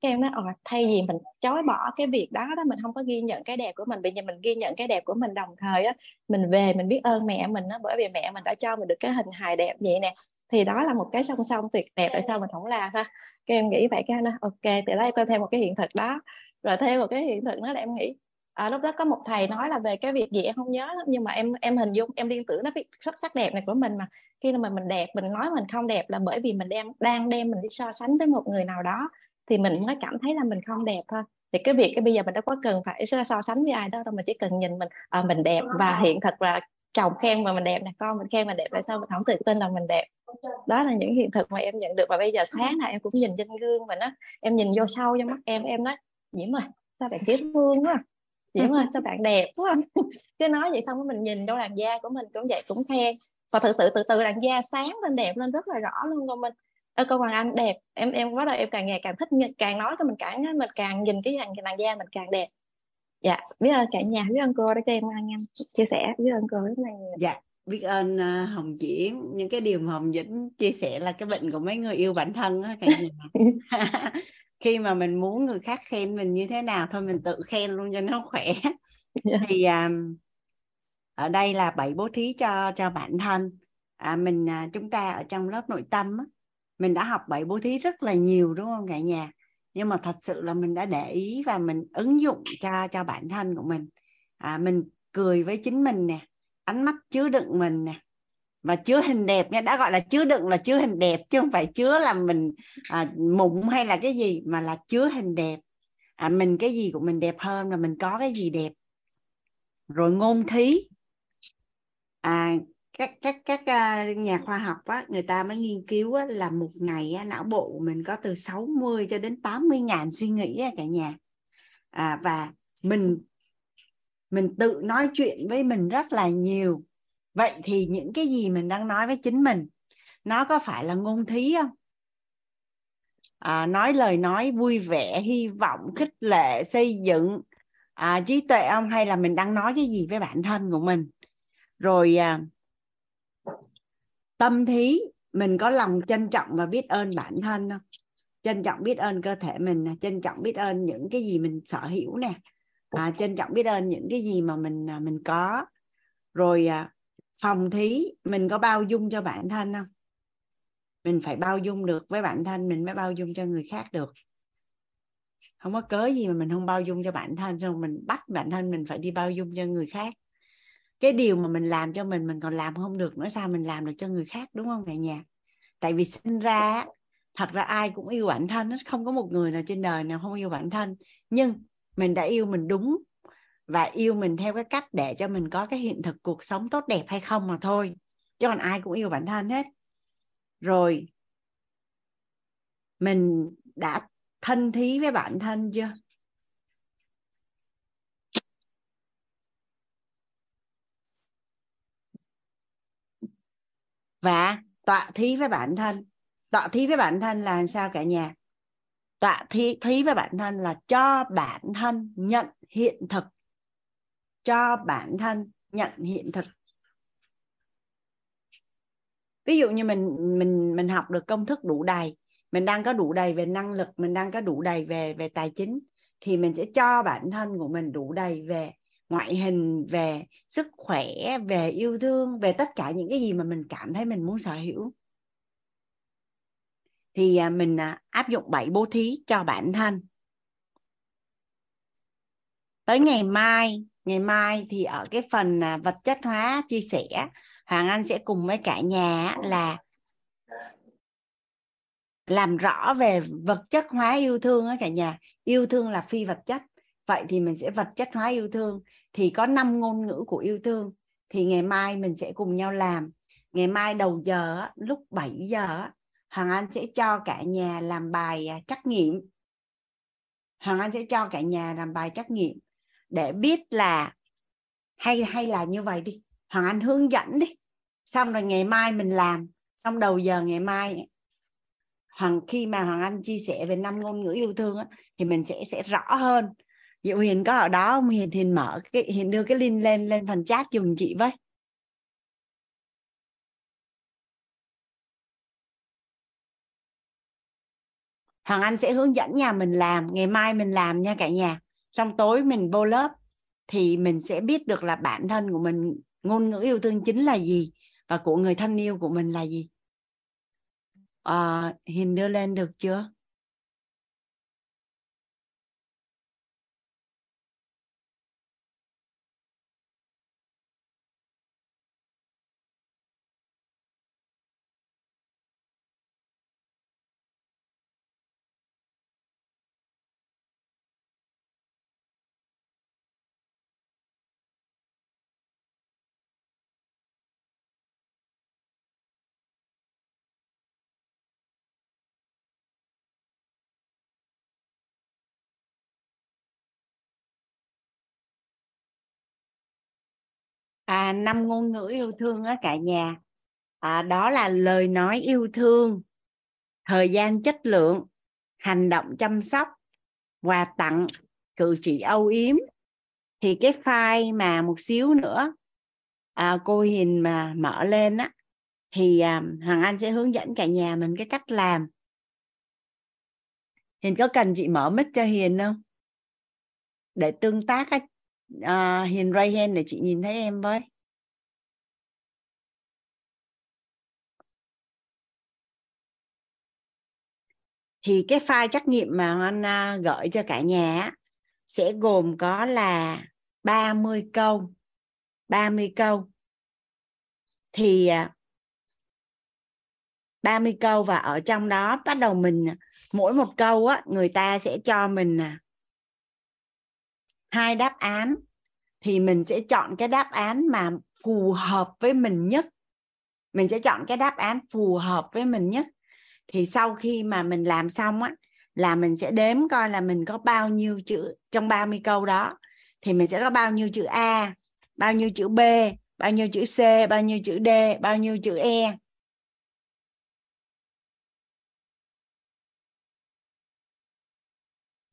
Cái em nói thay vì mình chối bỏ cái việc đó đó, mình không có ghi nhận cái đẹp của mình, bây giờ mình ghi nhận cái đẹp của mình, đồng thời á mình về mình biết ơn mẹ mình đó, bởi vì mẹ mình đã cho mình được cái hình hài đẹp vậy nè, thì đó là một cái song song tuyệt đẹp, tại sao mình không làm ha. Cái em nghĩ vậy, cái nó ok, thì đó em coi thêm một cái hiện thực đó. Rồi thêm một cái hiện thực đó là em nghĩ lúc đó có một thầy nói là về cái việc gì em không nhớ lắm, nhưng mà em hình dung, em liên tưởng nó cái sắc đẹp này của mình, mà khi mà mình đẹp, mình nói mình không đẹp là bởi vì mình đang đem mình đi so sánh với một người nào đó, thì mình mới cảm thấy là mình không đẹp thôi. Thì cái việc bây giờ mình đâu có cần phải so sánh với ai đó đâu, mình chỉ cần nhìn mình đẹp, và hiện thực là chồng khen mà mình đẹp nè, con mình khen mình đẹp, tại sao mình không tự tin là mình đẹp. Đó là những hiện thực mà em nhận được. Và bây giờ sáng nào em cũng nhìn trên gương mình á, em nhìn vô sâu trong mắt em nói Diễm ơi, sao bạn dễ thương quá, Diễm ơi, sao bạn đẹp quá. Chứ nói vậy không, mình nhìn đâu làn da của mình cũng vậy, cũng khen. Và thực sự từ từ làn da sáng lên, đẹp lên rất là rõ luôn con mình. Cô Hoàng Anh đẹp, em bắt đầu em càng ngày càng thích, càng nói cho mình càng nhìn cái làn da mình càng đẹp. Dạ, biết ơn cả nhà, biết ơn cô đã cho em chia sẻ, biết ơn cô rất là nhiều. Dạ, biết ơn Hồng Diễm, những cái điều mà Hồng Diễm chia sẻ là cái bệnh của mấy người yêu bản thân đó, cả nhà. Khi mà mình muốn người khác khen mình như thế nào thôi mình tự khen luôn cho nó khỏe. Yeah. Thì ở đây là bảy bố thí cho bản thân. Chúng ta ở trong lớp nội tâm á, mình đã học bảy bố thí rất là nhiều đúng không cả nhà? Nhưng mà thật sự là mình đã để ý và mình ứng dụng cho bản thân của mình. Mình cười với chính mình nè, ánh mắt chứa đựng mình nè, và chứa hình đẹp nha. Đã gọi là chứa đựng là chứa hình đẹp, chứ không phải chứa là mình mụn hay là cái gì, mà là chứa hình đẹp. Mình cái gì của mình đẹp hơn, là mình có cái gì đẹp. Rồi ngôn thí. Các nhà khoa học á, người ta mới nghiên cứu á, là một ngày á, não bộ của mình có từ 60 cho đến 80.000 suy nghĩ á, cả nhà. Và mình tự nói chuyện với mình rất là nhiều. Vậy thì những cái gì mình đang nói với chính mình, nó có phải là ngôn thí không? Nói lời nói vui vẻ, hy vọng, khích lệ, xây dựng, trí tuệ không? Hay là mình đang nói cái gì với bản thân của mình? Rồi tâm thí, mình có lòng trân trọng và biết ơn bản thân không? Trân trọng biết ơn cơ thể mình, trân trọng biết ơn những cái gì mình sở hữu nè, trân trọng biết ơn những cái gì mà mình có. Rồi phòng thí, mình có bao dung cho bản thân không? Mình phải bao dung được với bản thân mình mới bao dung cho người khác được. Không có cớ gì mà mình không bao dung cho bản thân, xong mình bắt bản thân mình phải đi bao dung cho người khác. Cái điều mà mình làm cho mình còn làm không được nữa, sao mình làm được cho người khác, đúng không cả nhà? Tại vì sinh ra, thật ra ai cũng yêu bản thân, không có một người nào trên đời nào không yêu bản thân. Nhưng mình đã yêu mình đúng, và yêu mình theo cái cách để cho mình có cái hiện thực cuộc sống tốt đẹp hay không mà thôi. Chứ còn ai cũng yêu bản thân hết. Rồi, mình đã thân thí với bản thân chưa? Và tọa thí với bản thân. Tọa thí với bản thân là sao cả nhà? Tọa thí với bản thân là cho bản thân nhận hiện thực. Cho bản thân nhận hiện thực. Ví dụ như mình học được công thức đủ đầy, mình đang có đủ đầy về năng lực, mình đang có đủ đầy về tài chính, thì mình sẽ cho bản thân của mình đủ đầy về ngoại hình, về sức khỏe, về yêu thương, về tất cả những cái gì mà mình cảm thấy mình muốn sở hữu. Thì mình áp dụng 7 bố thí cho bản thân. Tới ngày mai thì ở cái phần vật chất hóa chia sẻ, Hoàng Anh sẽ cùng với cả nhà là làm rõ về vật chất hóa yêu thương á cả nhà. Yêu thương là phi vật chất. Vậy thì mình sẽ vật chất hóa yêu thương. Thì có 5 ngôn ngữ của yêu thương. Thì ngày mai mình sẽ cùng nhau làm. Ngày mai đầu giờ lúc 7 giờ Hoàng Anh sẽ cho cả nhà làm bài trắc nghiệm. Hoàng Anh sẽ cho cả nhà làm bài trắc nghiệm để biết là hay là như vậy đi. Hoàng Anh hướng dẫn đi. Xong rồi ngày mai mình làm. Xong đầu giờ ngày mai khi mà Hoàng Anh chia sẻ về 5 ngôn ngữ yêu thương á, thì mình sẽ rõ hơn. Diệu Hiền có ở đó không? Hiền mở Hiền đưa cái link lên phần chat giùm chị với. Hoàng Anh sẽ hướng dẫn nhà mình làm. Ngày mai mình làm nha cả nhà. Xong tối mình vô lớp thì mình sẽ biết được là bản thân của mình, ngôn ngữ yêu thương chính là gì, và của người thân yêu của mình là gì. Hiền đưa lên được chưa? À, 5 ngôn ngữ yêu thương á cả nhà. Đó là lời nói yêu thương, thời gian chất lượng, hành động chăm sóc, quà tặng, cử chỉ âu yếm. Thì cái file mà một xíu nữa cô Hiền mà mở lên á, thì Hoàng Anh sẽ hướng dẫn cả nhà mình cái cách làm. Hiền có cần chị mở mic cho Hiền không? Để tương tác á. Hiền raise hand để chị nhìn thấy em với. Thì cái file trắc nghiệm mà anh gửi cho cả nhà sẽ gồm có là 30 câu. Thì 30 câu, và ở trong đó bắt đầu mình mỗi một câu á, người ta sẽ cho mình 2 đáp án. Thì mình sẽ chọn cái đáp án mà phù hợp với mình nhất. Thì sau khi mà mình làm xong á, là mình sẽ đếm coi là mình có bao nhiêu chữ trong 30 câu đó. Thì mình sẽ có bao nhiêu chữ A, bao nhiêu chữ B, bao nhiêu chữ C, bao nhiêu chữ D, bao nhiêu chữ E.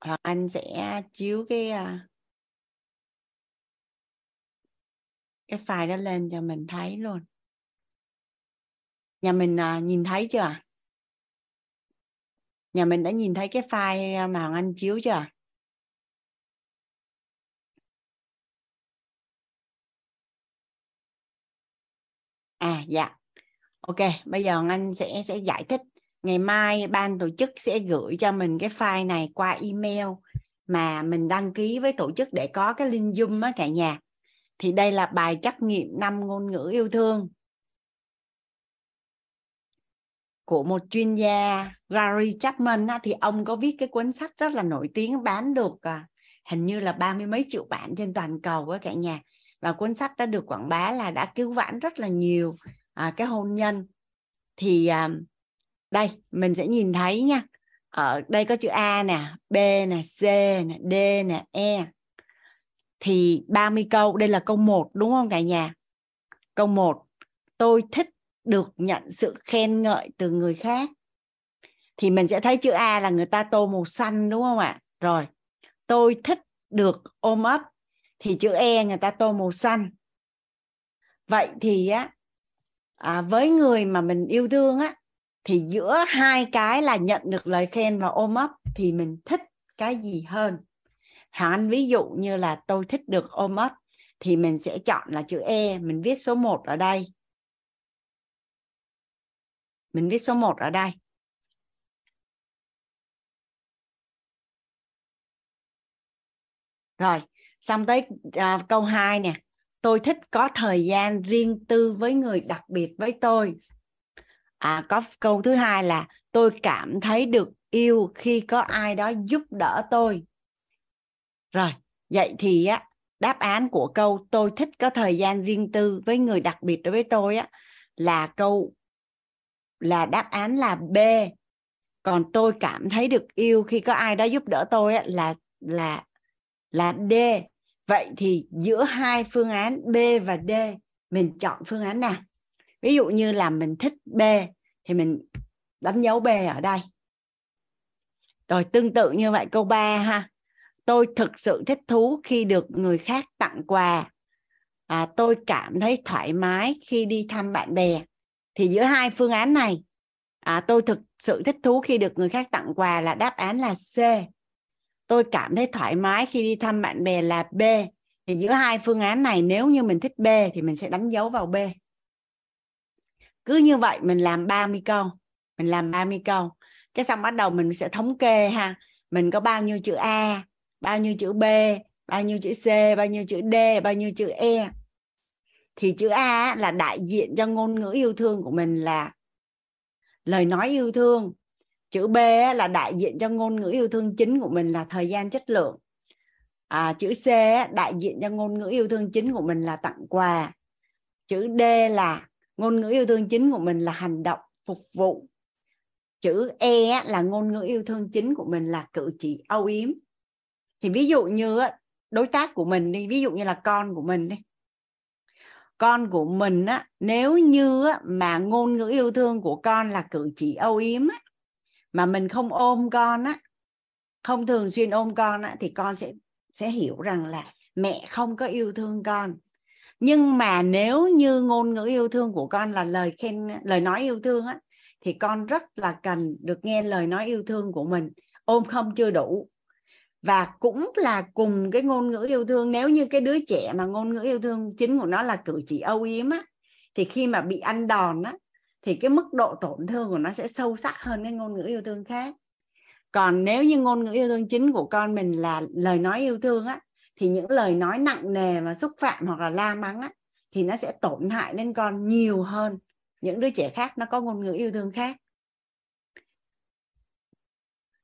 Hoặc anh sẽ chiếu cái file đó lên cho mình thấy luôn. Nhà mình nhìn thấy chưa ạ? Nhà mình đã nhìn thấy cái file mà Hoàng Anh chiếu chưa ạ? À dạ. Ok, bây giờ Hoàng Anh sẽ giải thích. Ngày mai ban tổ chức sẽ gửi cho mình cái file này qua email mà mình đăng ký với tổ chức để có cái link Zoom á cả nhà. Thì đây là bài trắc nghiệm 5 ngôn ngữ yêu thương của một chuyên gia Gary Chapman. Thì ông có viết cái cuốn sách rất là nổi tiếng, bán được hình như là 30 mấy triệu bản trên toàn cầu á cả nhà. Và cuốn sách đã được quảng bá là đã cứu vãn rất là nhiều cái hôn nhân. Thì đây mình sẽ nhìn thấy nha. Ở đây có chữ A nè, B nè, C nè, D nè, E. Thì 30 câu, đây là câu 1 đúng không cả nhà? Câu 1, tôi thích được nhận sự khen ngợi từ người khác. Thì mình sẽ thấy chữ A là người ta tô màu xanh đúng không ạ? Rồi, tôi thích được ôm ấp. Thì chữ E người ta tô màu xanh. Vậy thì với người mà mình yêu thương á, Thì giữa hai cái là nhận được lời khen và ôm ấp thì mình thích cái gì hơn? Hả anh, ví dụ như là tôi thích được ôm ấp thì mình sẽ chọn là chữ E. Mình viết số 1 ở đây. Mình viết số 1 ở đây. Rồi, xong tới câu 2 nè. Tôi thích có thời gian riêng tư với người đặc biệt với tôi. Có câu thứ hai là tôi cảm thấy được yêu khi có ai đó giúp đỡ tôi. Rồi, vậy thì á, đáp án của câu tôi thích có thời gian riêng tư với người đặc biệt đối với tôi á, là câu là đáp án là B. Còn tôi cảm thấy được yêu khi có ai đó giúp đỡ tôi á, là D. Vậy thì giữa hai phương án B và D, mình chọn phương án nào? Ví dụ như là mình thích B thì mình đánh dấu B ở đây. Rồi tương tự như vậy câu 3 ha. Tôi thực sự thích thú khi được người khác tặng quà. Tôi cảm thấy thoải mái khi đi thăm bạn bè. Thì giữa hai phương án này, tôi thực sự thích thú khi được người khác tặng quà là đáp án là C. Tôi cảm thấy thoải mái khi đi thăm bạn bè là B. Thì giữa hai phương án này, nếu như mình thích B thì mình sẽ đánh dấu vào B. Cứ như vậy mình làm 30 câu. Mình làm 30 câu. Cái xong bắt đầu mình sẽ thống kê ha. Mình có bao nhiêu chữ A, bao nhiêu chữ B, bao nhiêu chữ C, bao nhiêu chữ D, bao nhiêu chữ E. Thì chữ A là đại diện cho ngôn ngữ yêu thương của mình, là lời nói yêu thương. Chữ B là đại diện cho ngôn ngữ yêu thương chính của mình là thời gian chất lượng. Chữ C đại diện cho ngôn ngữ yêu thương chính của mình là tặng quà. Chữ D là ngôn ngữ yêu thương chính của mình là hành động, phục vụ. Chữ E là ngôn ngữ yêu thương chính của mình là cử chỉ âu yếm. Thì ví dụ như đối tác của mình đi, ví dụ như là con của mình đi. Con của mình á, nếu như mà ngôn ngữ yêu thương của con là cử chỉ âu yếm á, mà mình không ôm con á, không thường xuyên ôm con á, thì con sẽ hiểu rằng là mẹ không có yêu thương con. Nhưng mà nếu như ngôn ngữ yêu thương của con là lời khen, lời nói yêu thương á, thì con rất là cần được nghe lời nói yêu thương của mình. Ôm không chưa đủ. Và cũng là cùng cái ngôn ngữ yêu thương, nếu như cái đứa trẻ mà ngôn ngữ yêu thương chính của nó là cử chỉ âu yếm á, thì khi mà bị ăn đòn á, thì cái mức độ tổn thương của nó sẽ sâu sắc hơn cái ngôn ngữ yêu thương khác. Còn nếu như ngôn ngữ yêu thương chính của con mình là lời nói yêu thương á, thì những lời nói nặng nề mà xúc phạm hoặc là la mắng á, thì nó sẽ tổn hại đến con nhiều hơn những đứa trẻ khác nó có ngôn ngữ yêu thương khác.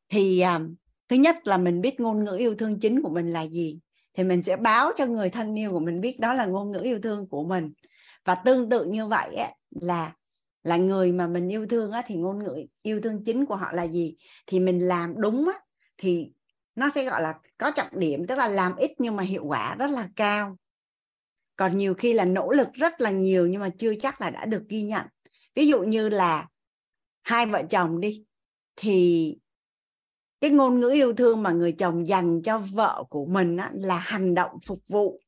Thì thứ nhất là mình biết ngôn ngữ yêu thương chính của mình là gì, thì mình sẽ báo cho người thân yêu của mình biết đó là ngôn ngữ yêu thương của mình. Và tương tự như vậy á, là người mà mình yêu thương á, thì ngôn ngữ yêu thương chính của họ là gì, thì mình làm đúng á, thì nó sẽ gọi là có trọng điểm, tức là làm ít nhưng mà hiệu quả rất là cao. Còn nhiều khi là nỗ lực rất là nhiều nhưng mà chưa chắc là đã được ghi nhận. Ví dụ như là hai vợ chồng đi, thì cái ngôn ngữ yêu thương mà người chồng dành cho vợ của mình á, là hành động phục vụ.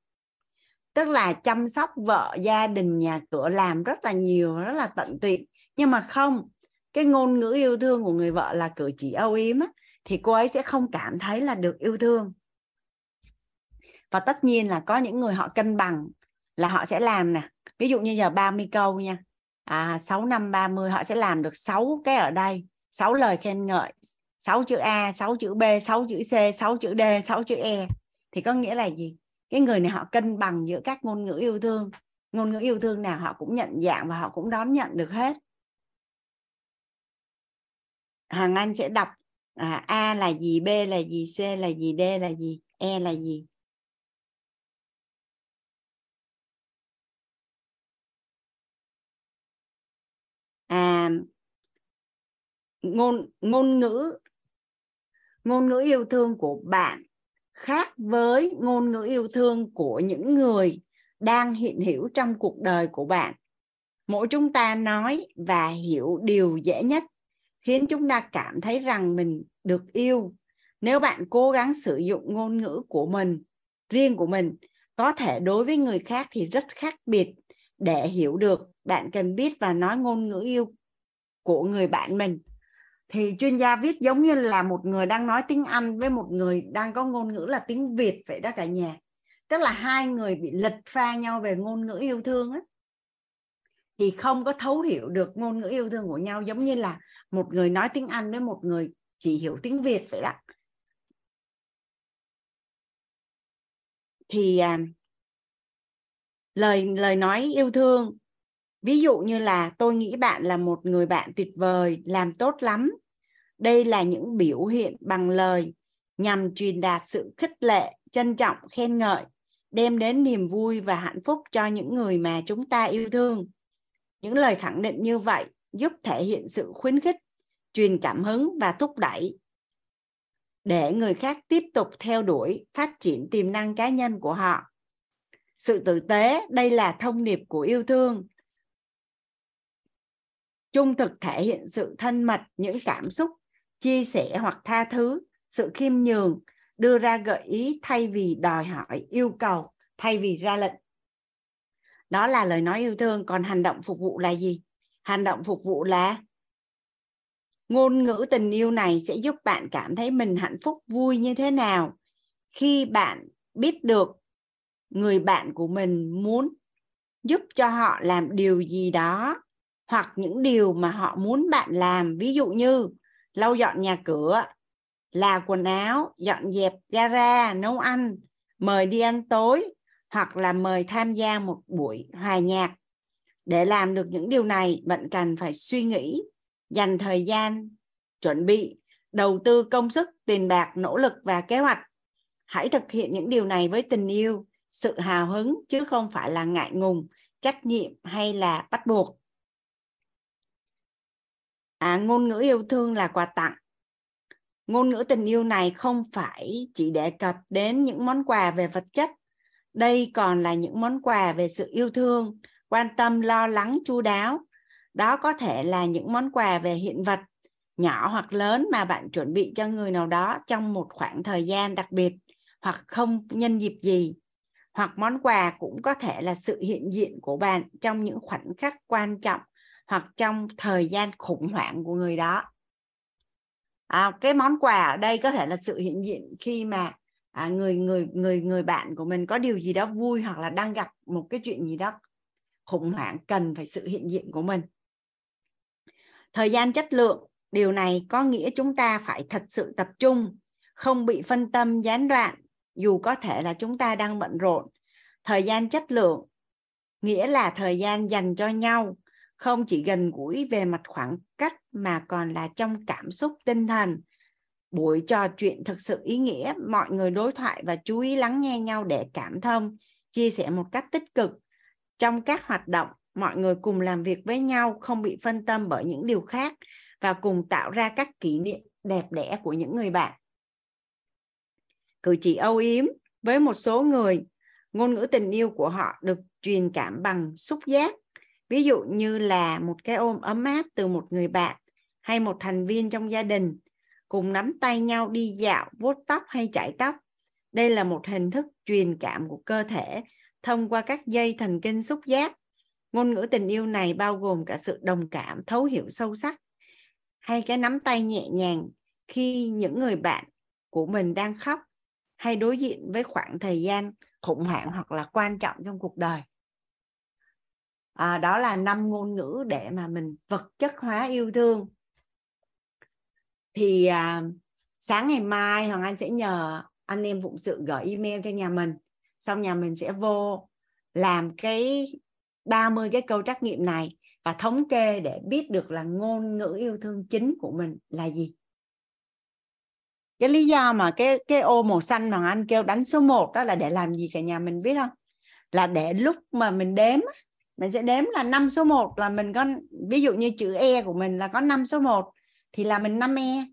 Tức là chăm sóc vợ, gia đình, nhà cửa, làm rất là nhiều, rất là tận tụy. Nhưng mà không, cái ngôn ngữ yêu thương của người vợ là cử chỉ âu yếm á, thì cô ấy sẽ không cảm thấy là được yêu thương. Và tất nhiên là có những người họ cân bằng, là họ sẽ làm nè. Ví dụ như giờ 30 câu nha, 6, 5, 30, họ sẽ làm được 6 cái ở đây. 6 lời khen ngợi, 6 chữ A, 6 chữ B, 6 chữ C, 6 chữ D, 6 chữ E. Thì có nghĩa là gì? Cái người này họ cân bằng giữa các ngôn ngữ yêu thương. Ngôn ngữ yêu thương nào họ cũng nhận dạng và họ cũng đón nhận được hết. Hằng Anh sẽ đọc A là gì, B là gì, C là gì, D là gì, E là gì. Ngôn ngữ yêu thương của bạn khác với ngôn ngữ yêu thương của những người đang hiện hữu trong cuộc đời của bạn. Mỗi chúng ta nói và hiểu điều dễ nhất, khiến chúng ta cảm thấy rằng mình được yêu. Nếu bạn cố gắng sử dụng ngôn ngữ của mình, riêng của mình, có thể đối với người khác thì rất khác biệt. Để hiểu được, bạn cần biết và nói ngôn ngữ yêu của người bạn mình. Thì chuyên gia viết giống như là một người đang nói tiếng Anh với một người đang có ngôn ngữ là tiếng Việt vậy đó cả nhà. Tức là hai người bị lệch pha nhau về ngôn ngữ yêu thương ấy. Thì không có thấu hiểu được ngôn ngữ yêu thương của nhau, giống như là một người nói tiếng Anh với một người chỉ hiểu tiếng Việt vậy đó. Thì lời nói yêu thương, ví dụ như là tôi nghĩ bạn là một người bạn tuyệt vời, làm tốt lắm. Đây là những biểu hiện bằng lời nhằm truyền đạt sự khích lệ, trân trọng, khen ngợi, đem đến niềm vui và hạnh phúc cho những người mà chúng ta yêu thương. Những lời khẳng định như vậy giúp thể hiện sự khuyến khích, truyền cảm hứng và thúc đẩy để người khác tiếp tục theo đuổi, phát triển tiềm năng cá nhân của họ. Sự tử tế, đây là thông điệp của yêu thương. Trung thực thể hiện sự thân mật, những cảm xúc, chia sẻ hoặc tha thứ, sự khiêm nhường, đưa ra gợi ý thay vì đòi hỏi, yêu cầu, thay vì ra lệnh. Đó là lời nói yêu thương. Còn hành động phục vụ là gì? Hành động phục vụ là ngôn ngữ tình yêu này sẽ giúp bạn cảm thấy mình hạnh phúc, vui như thế nào khi bạn biết được người bạn của mình muốn giúp cho họ làm điều gì đó hoặc những điều mà họ muốn bạn làm. Ví dụ như lau dọn nhà cửa, là quần áo, dọn dẹp gara, nấu ăn, mời đi ăn tối hoặc là mời tham gia một buổi hòa nhạc. Để làm được những điều này, bạn cần phải suy nghĩ, dành thời gian, chuẩn bị, đầu tư công sức, tiền bạc, nỗ lực và kế hoạch. Hãy thực hiện những điều này với tình yêu, sự hào hứng chứ không phải là ngại ngùng, trách nhiệm hay là bắt buộc. Ngôn ngữ yêu thương là quà tặng. Ngôn ngữ tình yêu này không phải chỉ đề cập đến những món quà về vật chất. Đây còn là những món quà về sự yêu thương, quan tâm, lo lắng, chu đáo. Đó có thể là những món quà về hiện vật, nhỏ hoặc lớn mà bạn chuẩn bị cho người nào đó trong một khoảng thời gian đặc biệt hoặc không nhân dịp gì. Hoặc món quà cũng có thể là sự hiện diện của bạn trong những khoảnh khắc quan trọng hoặc trong thời gian khủng hoảng của người đó. Cái món quà ở đây có thể là sự hiện diện khi mà người bạn của mình có điều gì đó vui hoặc là đang gặp một cái chuyện gì đó khủng hoảng cần phải sự hiện diện của mình. Thời gian chất lượng, điều này có nghĩa chúng ta phải thật sự tập trung, không bị phân tâm gián đoạn dù có thể là chúng ta đang bận rộn. Thời gian chất lượng nghĩa là thời gian dành cho nhau, không chỉ gần gũi về mặt khoảng cách mà còn là trong cảm xúc, tinh thần. Buổi trò chuyện thực sự ý nghĩa, mọi người đối thoại và chú ý lắng nghe nhau để cảm thông, chia sẻ một cách tích cực. Trong các hoạt động, mọi người cùng làm việc với nhau, không bị phân tâm bởi những điều khác và cùng tạo ra các kỷ niệm đẹp đẽ của những người bạn. Cử chỉ âu yếm, với một số người, ngôn ngữ tình yêu của họ được truyền cảm bằng xúc giác. Ví dụ như là một cái ôm ấm áp từ một người bạn hay một thành viên trong gia đình, cùng nắm tay nhau đi dạo, vuốt tóc hay chải tóc. Đây là một hình thức truyền cảm của cơ thể thông qua các dây thần kinh xúc giác. Ngôn ngữ tình yêu này bao gồm cả sự đồng cảm, thấu hiểu sâu sắc hay cái nắm tay nhẹ nhàng khi những người bạn của mình đang khóc hay đối diện với khoảng thời gian khủng hoảng hoặc là quan trọng trong cuộc đời. Đó là 5 ngôn ngữ để mà mình vật chất hóa yêu thương. Thì sáng ngày mai Hoàng Anh sẽ nhờ anh em phụng sự gửi email cho nhà mình. Xong nhà mình sẽ vô làm cái 30 cái câu trắc nghiệm này và thống kê để biết được là ngôn ngữ yêu thương chính của mình là gì. Cái lý do mà cái ô màu xanh mà Hoàng Anh kêu đánh số 1 đó là để làm gì cả nhà mình biết không? Là để lúc mà mình đếm, mình sẽ đếm là 5 số 1 là mình có, ví dụ như chữ E của mình là có 5 số 1 thì là mình 5 E.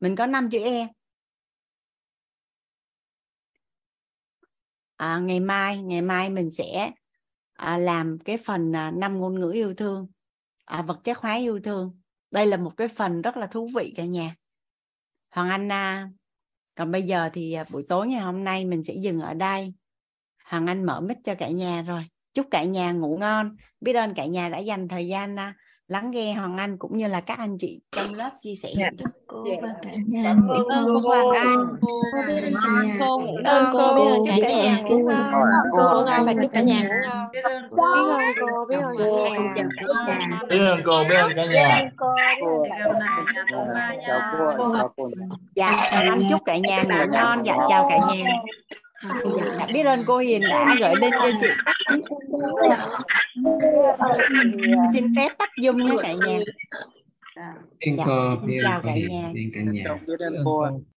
Mình có 5 chữ E. Ngày mai mình sẽ làm cái phần 5 ngôn ngữ yêu thương, vật chất hóa yêu thương. Đây là một cái phần rất là thú vị cả nhà. Hoàng Anh, còn bây giờ thì buổi tối ngày hôm nay mình sẽ dừng ở đây. Hoàng Anh mở mic cho cả nhà rồi. Chúc cả nhà ngủ ngon. Biết ơn cả nhà đã dành thời gian lắng nghe Hoàng Anh cũng như là các anh chị trong lớp chia sẻ. Cô cảm ơn cô Hoàng Anh, cô cảm ơn cô cả nhà, cô ngủ ngon và chúc cả nhà ngủ ngon. Biết ơn cô, biết ơn cả nhà. Dạ anh chúc cả nhà ngủ ngon, dạ chào cả nhà. Biết ơn cô Hiền đã gửi lên cho chị. Xin phép tắt Zoom nha cả nhà. Chào cả nhà.